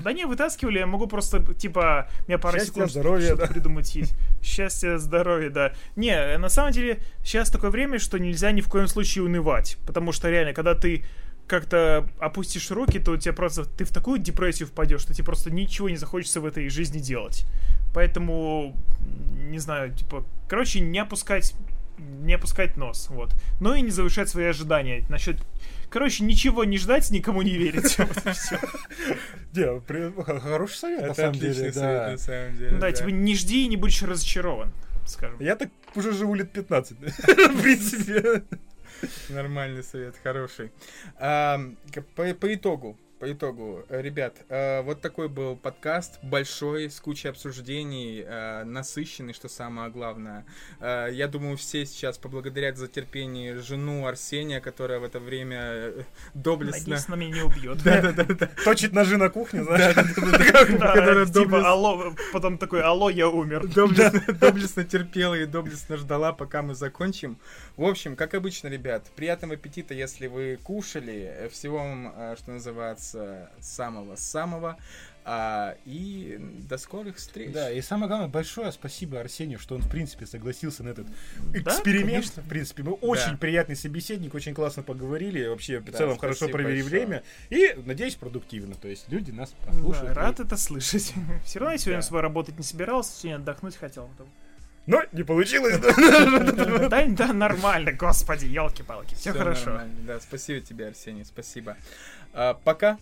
Да не, вытаскивали, я могу просто, типа, у меня пара секунд что-то придумать есть. Счастье, здоровье, да. Не, на самом деле, сейчас такое время, что нельзя ни в коем случае унывать, потому что реально, когда ты как-то опустишь руки, то у тебя просто... Ты в такую депрессию впадешь, что тебе просто ничего не захочется в этой жизни делать. Поэтому, не знаю, типа... Короче, не опускать нос, вот. Но и не завышать свои ожидания. Насчет... Короче, ничего не ждать, никому не верить. Хороший совет, на самом деле. Да, типа, не жди и не будешь разочарован, скажем. Я так уже живу лет 15, в принципе. Нормальный совет, хороший. По итогу, ребят, вот такой был подкаст, большой, с кучей обсуждений, насыщенный, что самое главное. Я думаю, все сейчас поблагодарят за терпение жену Арсения, которая в это время доблестно... Надеюсь, она меня не убьет. Да-да-да. Точит ножи на кухне, знаешь? Да-да-да. Типа, алло, потом такой, алло, я умер. Доблестно терпела и доблестно ждала, пока мы закончим. В общем, как обычно, ребят, приятного аппетита, если вы кушали. Всего вам, что называется, самого-самого. И до скорых встреч. Да, и самое главное, большое спасибо Арсению, что он, в принципе, согласился на этот эксперимент. Конечно. В принципе, мы очень приятный собеседник, очень классно поговорили, вообще, в целом, хорошо провели время. И, надеюсь, продуктивно. То есть, люди нас послушают. Да, рад это слышать. Все равно я сегодня с вами работать не собирался, сегодня отдохнуть хотел. Но не получилось. Да, нормально, господи, елки-палки. Все хорошо. Да, спасибо тебе, Арсений, спасибо. Пока.